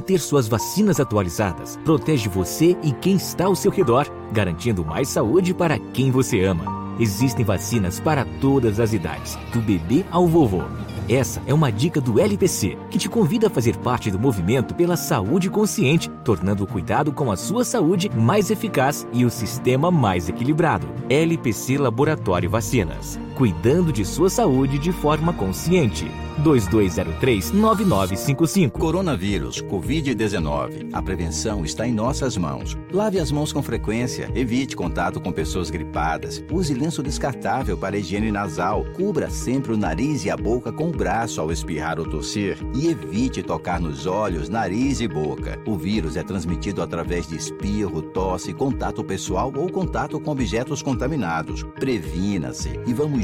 suas vacinas atualizadas protege você e quem está ao seu redor, garantindo mais saúde para quem você ama. Existem vacinas para todas as idades, do bebê ao vovô. Essa é uma dica do LPC, que te convida a fazer parte do movimento pela saúde consciente, tornando o cuidado com a sua saúde mais eficaz e o sistema mais equilibrado. LPC Laboratório Vacinas, cuidando de sua saúde de forma consciente. 2203-9955. Coronavírus, Covid-19. A prevenção está em nossas mãos. Lave as mãos com frequência, evite contato com pessoas gripadas, use lenço descartável para higiene nasal, cubra sempre o nariz e a boca com o braço ao espirrar ou tossir e evite tocar nos olhos, nariz e boca. O vírus é transmitido através de espirro, tosse, contato pessoal ou contato com objetos contaminados. Previna-se e vamos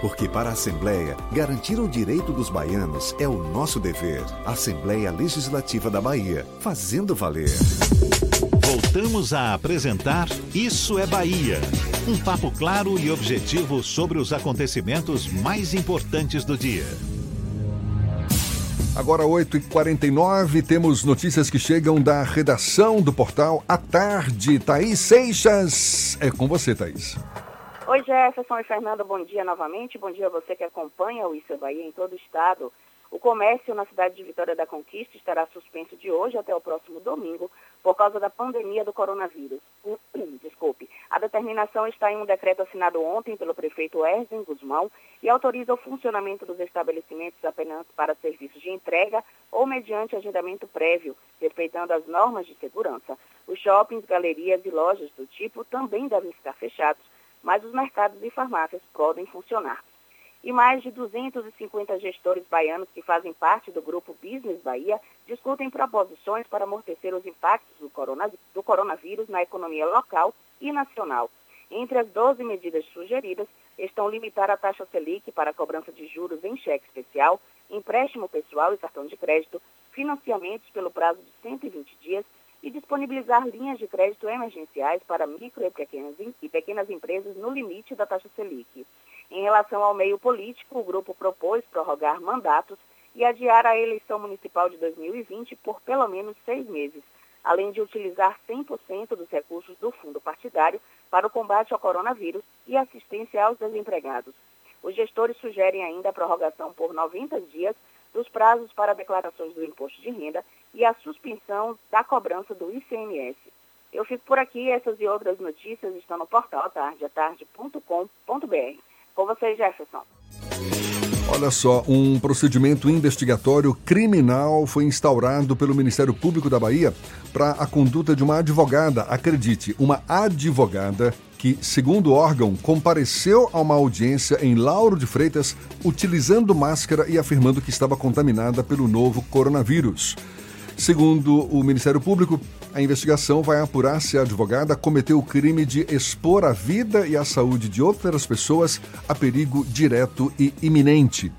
Porque para a Assembleia, garantir o direito dos baianos é o nosso dever. A Assembleia Legislativa da Bahia, fazendo valer. Voltamos a apresentar Isso é Bahia. Um papo claro e objetivo sobre os acontecimentos mais importantes do dia. Agora 8h49, temos notícias que chegam da redação do portal A Tarde. Thaís Seixas, é com você, Thaís. Oi, Jefferson e Fernando, bom dia novamente. Bom dia a você que acompanha o Isso é Bahia em todo o estado. O comércio na cidade de Vitória da Conquista estará suspenso de hoje até o próximo domingo por causa da pandemia do coronavírus. Desculpe. A determinação está em um decreto assinado ontem pelo prefeito Erzen Guzmão e autoriza o funcionamento dos estabelecimentos apenas para serviços de entrega ou mediante agendamento prévio, respeitando as normas de segurança. Os shoppings, galerias e lojas do tipo também devem ficar fechados, mas os mercados e farmácias podem funcionar. E mais de 250 gestores baianos que fazem parte do grupo Business Bahia discutem proposições para amortecer os impactos do coronavírus na economia local e nacional. Entre as 12 medidas sugeridas estão limitar a taxa Selic para a cobrança de juros em cheque especial, empréstimo pessoal e cartão de crédito, financiamentos pelo prazo de 120 dias, e disponibilizar linhas de crédito emergenciais para micro e pequenas empresas no limite da taxa Selic. Em relação ao meio político, o grupo propôs prorrogar mandatos e adiar a eleição municipal de 2020 por pelo menos 6 meses, além de utilizar 100% dos recursos do fundo partidário para o combate ao coronavírus e assistência aos desempregados. Os gestores sugerem ainda a prorrogação por 90 dias dos prazos para declarações do imposto de renda e a suspensão da cobrança do ICMS. Eu fico por aqui, essas e outras notícias estão no portal atardeatarde.com.br. Com vocês, Jefferson. Olha só, um procedimento investigatório criminal foi instaurado pelo Ministério Público da Bahia para a conduta de uma advogada, acredite, uma advogada que, segundo o órgão, compareceu a uma audiência em Lauro de Freitas utilizando máscara e afirmando que estava contaminada pelo novo coronavírus. Segundo o Ministério Público, a investigação vai apurar se a advogada cometeu o crime de expor a vida e a saúde de outras pessoas a perigo direto e iminente.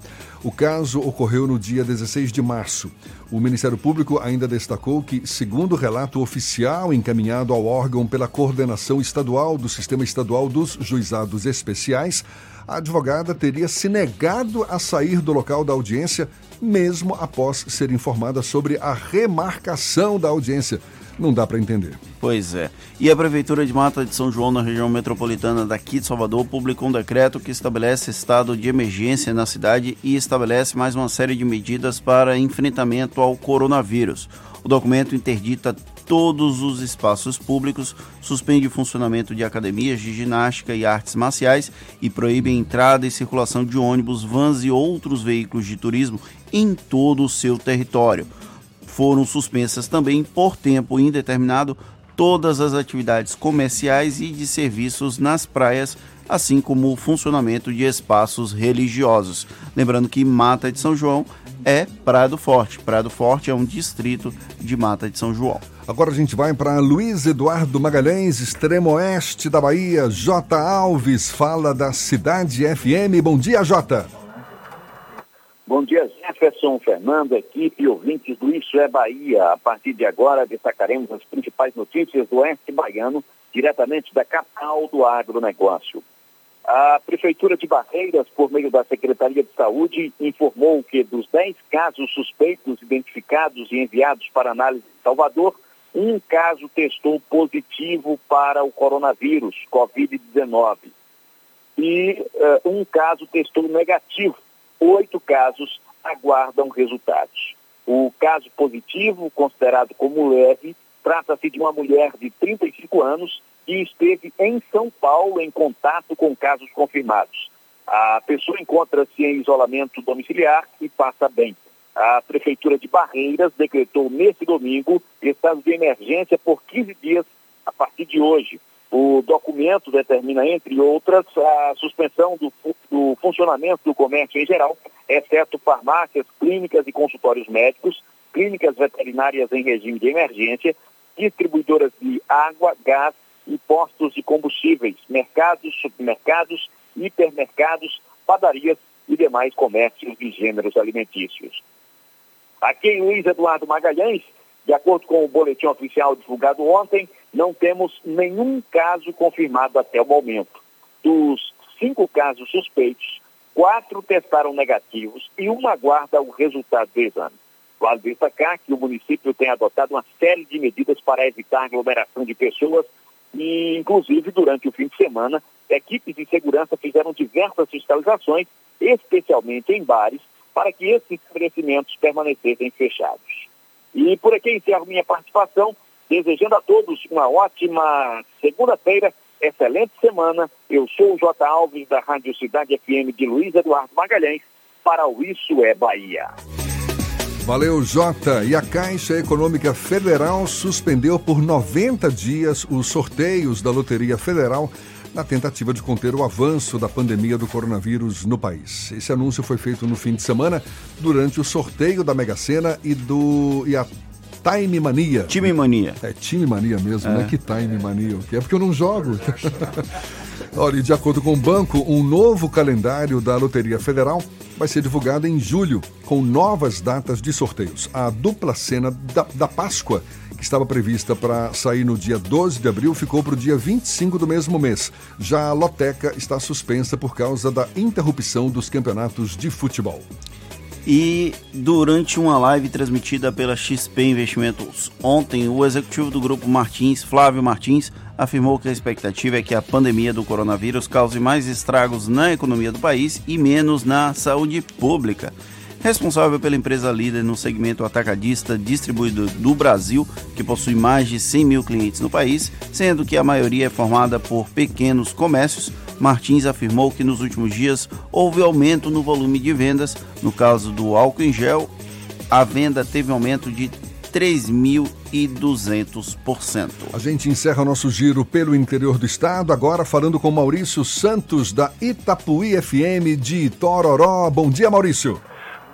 O caso ocorreu no dia 16 de março. O Ministério Público ainda destacou que, segundo o relato oficial encaminhado ao órgão pela coordenação estadual do Sistema Estadual dos Juizados Especiais, a advogada teria se negado a sair do local da audiência, mesmo após ser informada sobre a remarcação da audiência. Não dá para entender. Pois é. E a Prefeitura de Mata de São João, na região metropolitana daqui de Salvador, publicou um decreto que estabelece estado de emergência na cidade e estabelece mais uma série de medidas para enfrentamento ao coronavírus. O documento interdita todos os espaços públicos, suspende o funcionamento de academias de ginástica e artes marciais e proíbe a entrada e circulação de ônibus, vans e outros veículos de turismo em todo o seu território. Foram suspensas também, por tempo indeterminado, todas as atividades comerciais e de serviços nas praias, assim como o funcionamento de espaços religiosos. Lembrando que Mata de São João é Prado Forte. Prado Forte é um distrito de Mata de São João. Agora a gente vai para Luiz Eduardo Magalhães, extremo oeste da Bahia. Jota Alves fala da Cidade FM. Bom dia, Jota. Bom dia, Jefferson, Fernando, equipe e ouvintes do Isso é Bahia. A partir de agora, destacaremos as principais notícias do oeste baiano, diretamente da capital do agronegócio. A Prefeitura de Barreiras, por meio da Secretaria de Saúde, informou que dos 10 casos suspeitos identificados e enviados para análise em Salvador, um caso testou positivo para o coronavírus, COVID-19, e um caso testou negativo. 8 casos aguardam resultados. O caso positivo, considerado como leve, trata-se de uma mulher de 35 anos que esteve em São Paulo em contato com casos confirmados. A pessoa encontra-se em isolamento domiciliar e passa bem. A Prefeitura de Barreiras decretou nesse domingo estado de emergência por 15 dias a partir de hoje. O documento determina, entre outras, a suspensão do funcionamento do comércio em geral, exceto farmácias, clínicas e consultórios médicos, clínicas veterinárias em regime de emergência, distribuidoras de água, gás e postos de combustíveis, mercados, supermercados, hipermercados, padarias e demais comércios de gêneros alimentícios. Aqui em Luiz Eduardo Magalhães, de acordo com o boletim oficial divulgado ontem, não temos nenhum caso confirmado até o momento. Dos 5 casos suspeitos, 4 testaram negativos e 1 aguarda o resultado do exame. Vale destacar que o município tem adotado uma série de medidas para evitar aglomeração de pessoas e, inclusive, durante o fim de semana, equipes de segurança fizeram diversas fiscalizações, especialmente em bares, para que esses estabelecimentos permanecessem fechados. E por aqui encerro minha participação, desejando a todos uma ótima segunda-feira, excelente semana. Eu sou o J. Alves, da Rádio Cidade FM de Luiz Eduardo Magalhães, para o Isso é Bahia. Valeu, Jota. E a Caixa Econômica Federal suspendeu por 90 dias os sorteios da Loteria Federal na tentativa de conter o avanço da pandemia do coronavírus no país. Esse anúncio foi feito no fim de semana durante o sorteio da Mega Sena e a Time Mania. Time Mania. É Time Mania mesmo, né? Que Time Mania? É porque eu não jogo. Olha, e de acordo com o banco, um novo calendário da Loteria Federal vai ser divulgado em julho, com novas datas de sorteios. A dupla cena da Páscoa, que estava prevista para sair no dia 12 de abril, ficou para o dia 25 do mesmo mês. Já a loteca está suspensa por causa da interrupção dos campeonatos de futebol. E durante uma live transmitida pela XP Investimentos ontem, o executivo do Grupo Martins, Flávio Martins, afirmou que a expectativa é que a pandemia do coronavírus cause mais estragos na economia do país e menos na saúde pública. Responsável pela empresa líder no segmento atacadista distribuído do Brasil, que possui mais de 100 mil clientes no país, sendo que a maioria é formada por pequenos comércios, Martins afirmou que nos últimos dias houve aumento no volume de vendas. No caso do álcool em gel, a venda teve aumento de 3.200%. A gente encerra o nosso giro pelo interior do estado, agora falando com Maurício Santos, da Itapuí FM de Itororó. Bom dia, Maurício.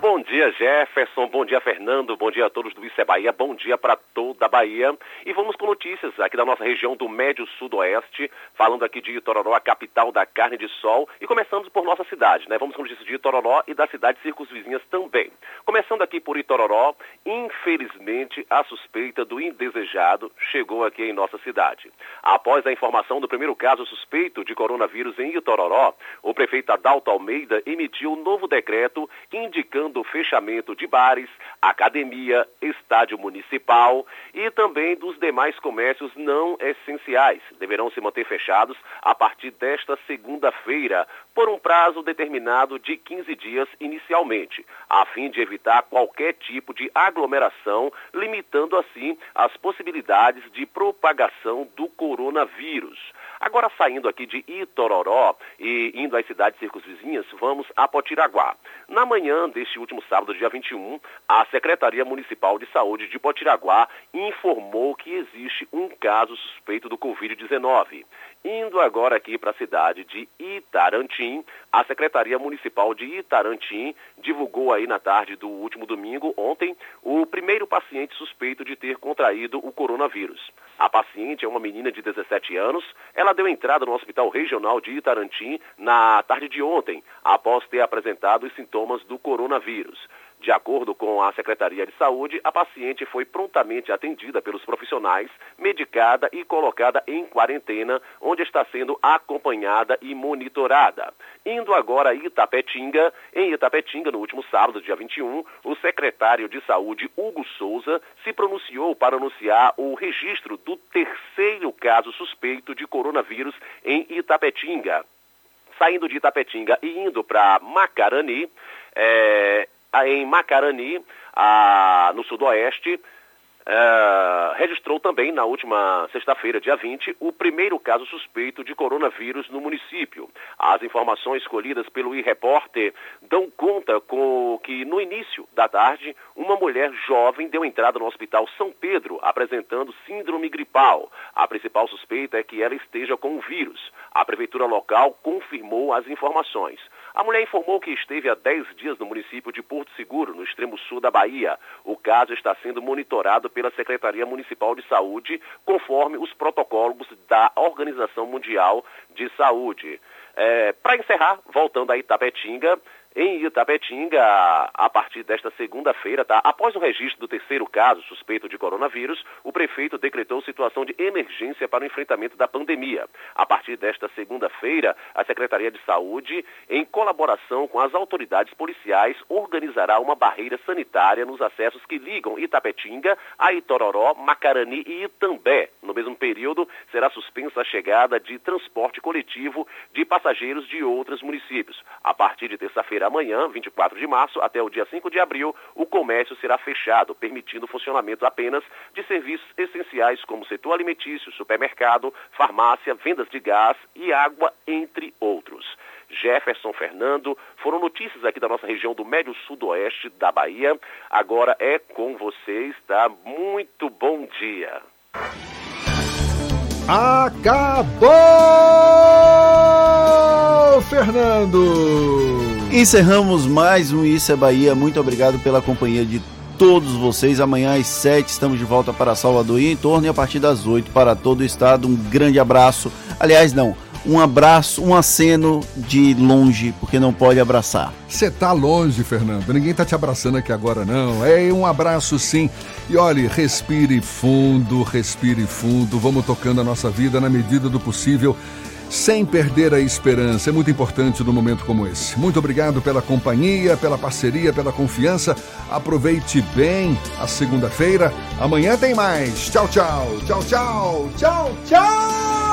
Bom dia, Jefferson. Bom dia, Fernando. Bom dia a todos do Isso é Bahia. Bom dia para toda a Bahia. E vamos com notícias aqui da nossa região do Médio Sudoeste, falando aqui de Itororó, a capital da carne de sol. E começamos por nossa cidade, né? Vamos com notícias de Itororó e das cidades circunvizinhas também. Começando aqui por Itororó, infelizmente, a suspeita do indesejado chegou aqui em nossa cidade. Após a informação do primeiro caso suspeito de coronavírus em Itororó, o prefeito Adalto Almeida emitiu um novo decreto indicando do fechamento de bares, academia, estádio municipal e também dos demais comércios não essenciais. Deverão se manter fechados a partir desta segunda-feira, por um prazo determinado de 15 dias inicialmente, a fim de evitar qualquer tipo de aglomeração, limitando assim as possibilidades de propagação do coronavírus. Agora, saindo aqui de Itororó e indo às cidades circunvizinhas, vamos a Potiraguá. Na manhã deste último sábado, dia 21, a Secretaria Municipal de Saúde de Potiraguá informou que existe um caso suspeito do Covid-19. Indo agora aqui para a cidade de Itarantim, a Secretaria Municipal de Itarantim divulgou aí na tarde do último domingo, ontem, o primeiro paciente suspeito de ter contraído o coronavírus. A paciente é uma menina de 17 anos. Ela deu entrada no Hospital Regional de Itarantim na tarde de ontem, após ter apresentado os sintomas do coronavírus. De acordo com a Secretaria de Saúde, a paciente foi prontamente atendida pelos profissionais, medicada e colocada em quarentena, onde está sendo acompanhada e monitorada. Indo agora a Itapetinga, em Itapetinga, no último sábado, dia 21, o secretário de Saúde, Hugo Souza, se pronunciou para anunciar o registro do terceiro caso suspeito de coronavírus em Itapetinga. Saindo de Itapetinga e indo para Macarani, em Macarani, no sudoeste, registrou também, na última sexta-feira, dia 20, o primeiro caso suspeito de coronavírus no município. As informações colhidas pelo iRepórter dão conta que, no início da tarde, uma mulher jovem deu entrada no Hospital São Pedro, apresentando síndrome gripal. A principal suspeita é que ela esteja com o vírus. A prefeitura local confirmou as informações. A mulher informou que esteve há 10 dias no município de Porto Seguro, no extremo sul da Bahia. O caso está sendo monitorado pela Secretaria Municipal de Saúde, conforme os protocolos da Organização Mundial de Saúde. Para encerrar, voltando a Itapetinga, em Itapetinga, a partir desta segunda-feira, após o registro do terceiro caso suspeito de coronavírus, o prefeito decretou situação de emergência para o enfrentamento da pandemia. A partir desta segunda-feira, a Secretaria de Saúde, em colaboração com as autoridades policiais, organizará uma barreira sanitária nos acessos que ligam Itapetinga a Itororó, Macarani e Itambé. No mesmo período, será suspensa a chegada de transporte coletivo de passageiros de outros municípios. A partir de terça-feira, amanhã, 24 de março, até o dia 5 de abril, o comércio será fechado, permitindo o funcionamento apenas de serviços essenciais como setor alimentício, supermercado, farmácia, vendas de gás e água, entre outros. Jefferson, Fernando, foram notícias aqui da nossa região do Médio Sudoeste da Bahia. Agora é com vocês, tá? Muito bom dia. Acabou, Fernando! Encerramos mais um Isso é Bahia. Muito obrigado pela companhia de todos vocês. Amanhã às 7 estamos de volta para Salvador e em torno, e a partir das 8 para todo o estado. Um grande abraço. Aliás, não, um abraço, um aceno de longe, porque não pode abraçar. Você tá longe, Fernando. Ninguém tá te abraçando aqui agora, não. É um abraço, sim. E olhe, respire fundo, respire fundo. Vamos tocando a nossa vida na medida do possível, sem perder a esperança. É muito importante num momento como esse. Muito obrigado pela companhia, pela parceria, pela confiança. Aproveite bem a segunda-feira. Amanhã tem mais. Tchau, tchau. Tchau, tchau. Tchau, tchau.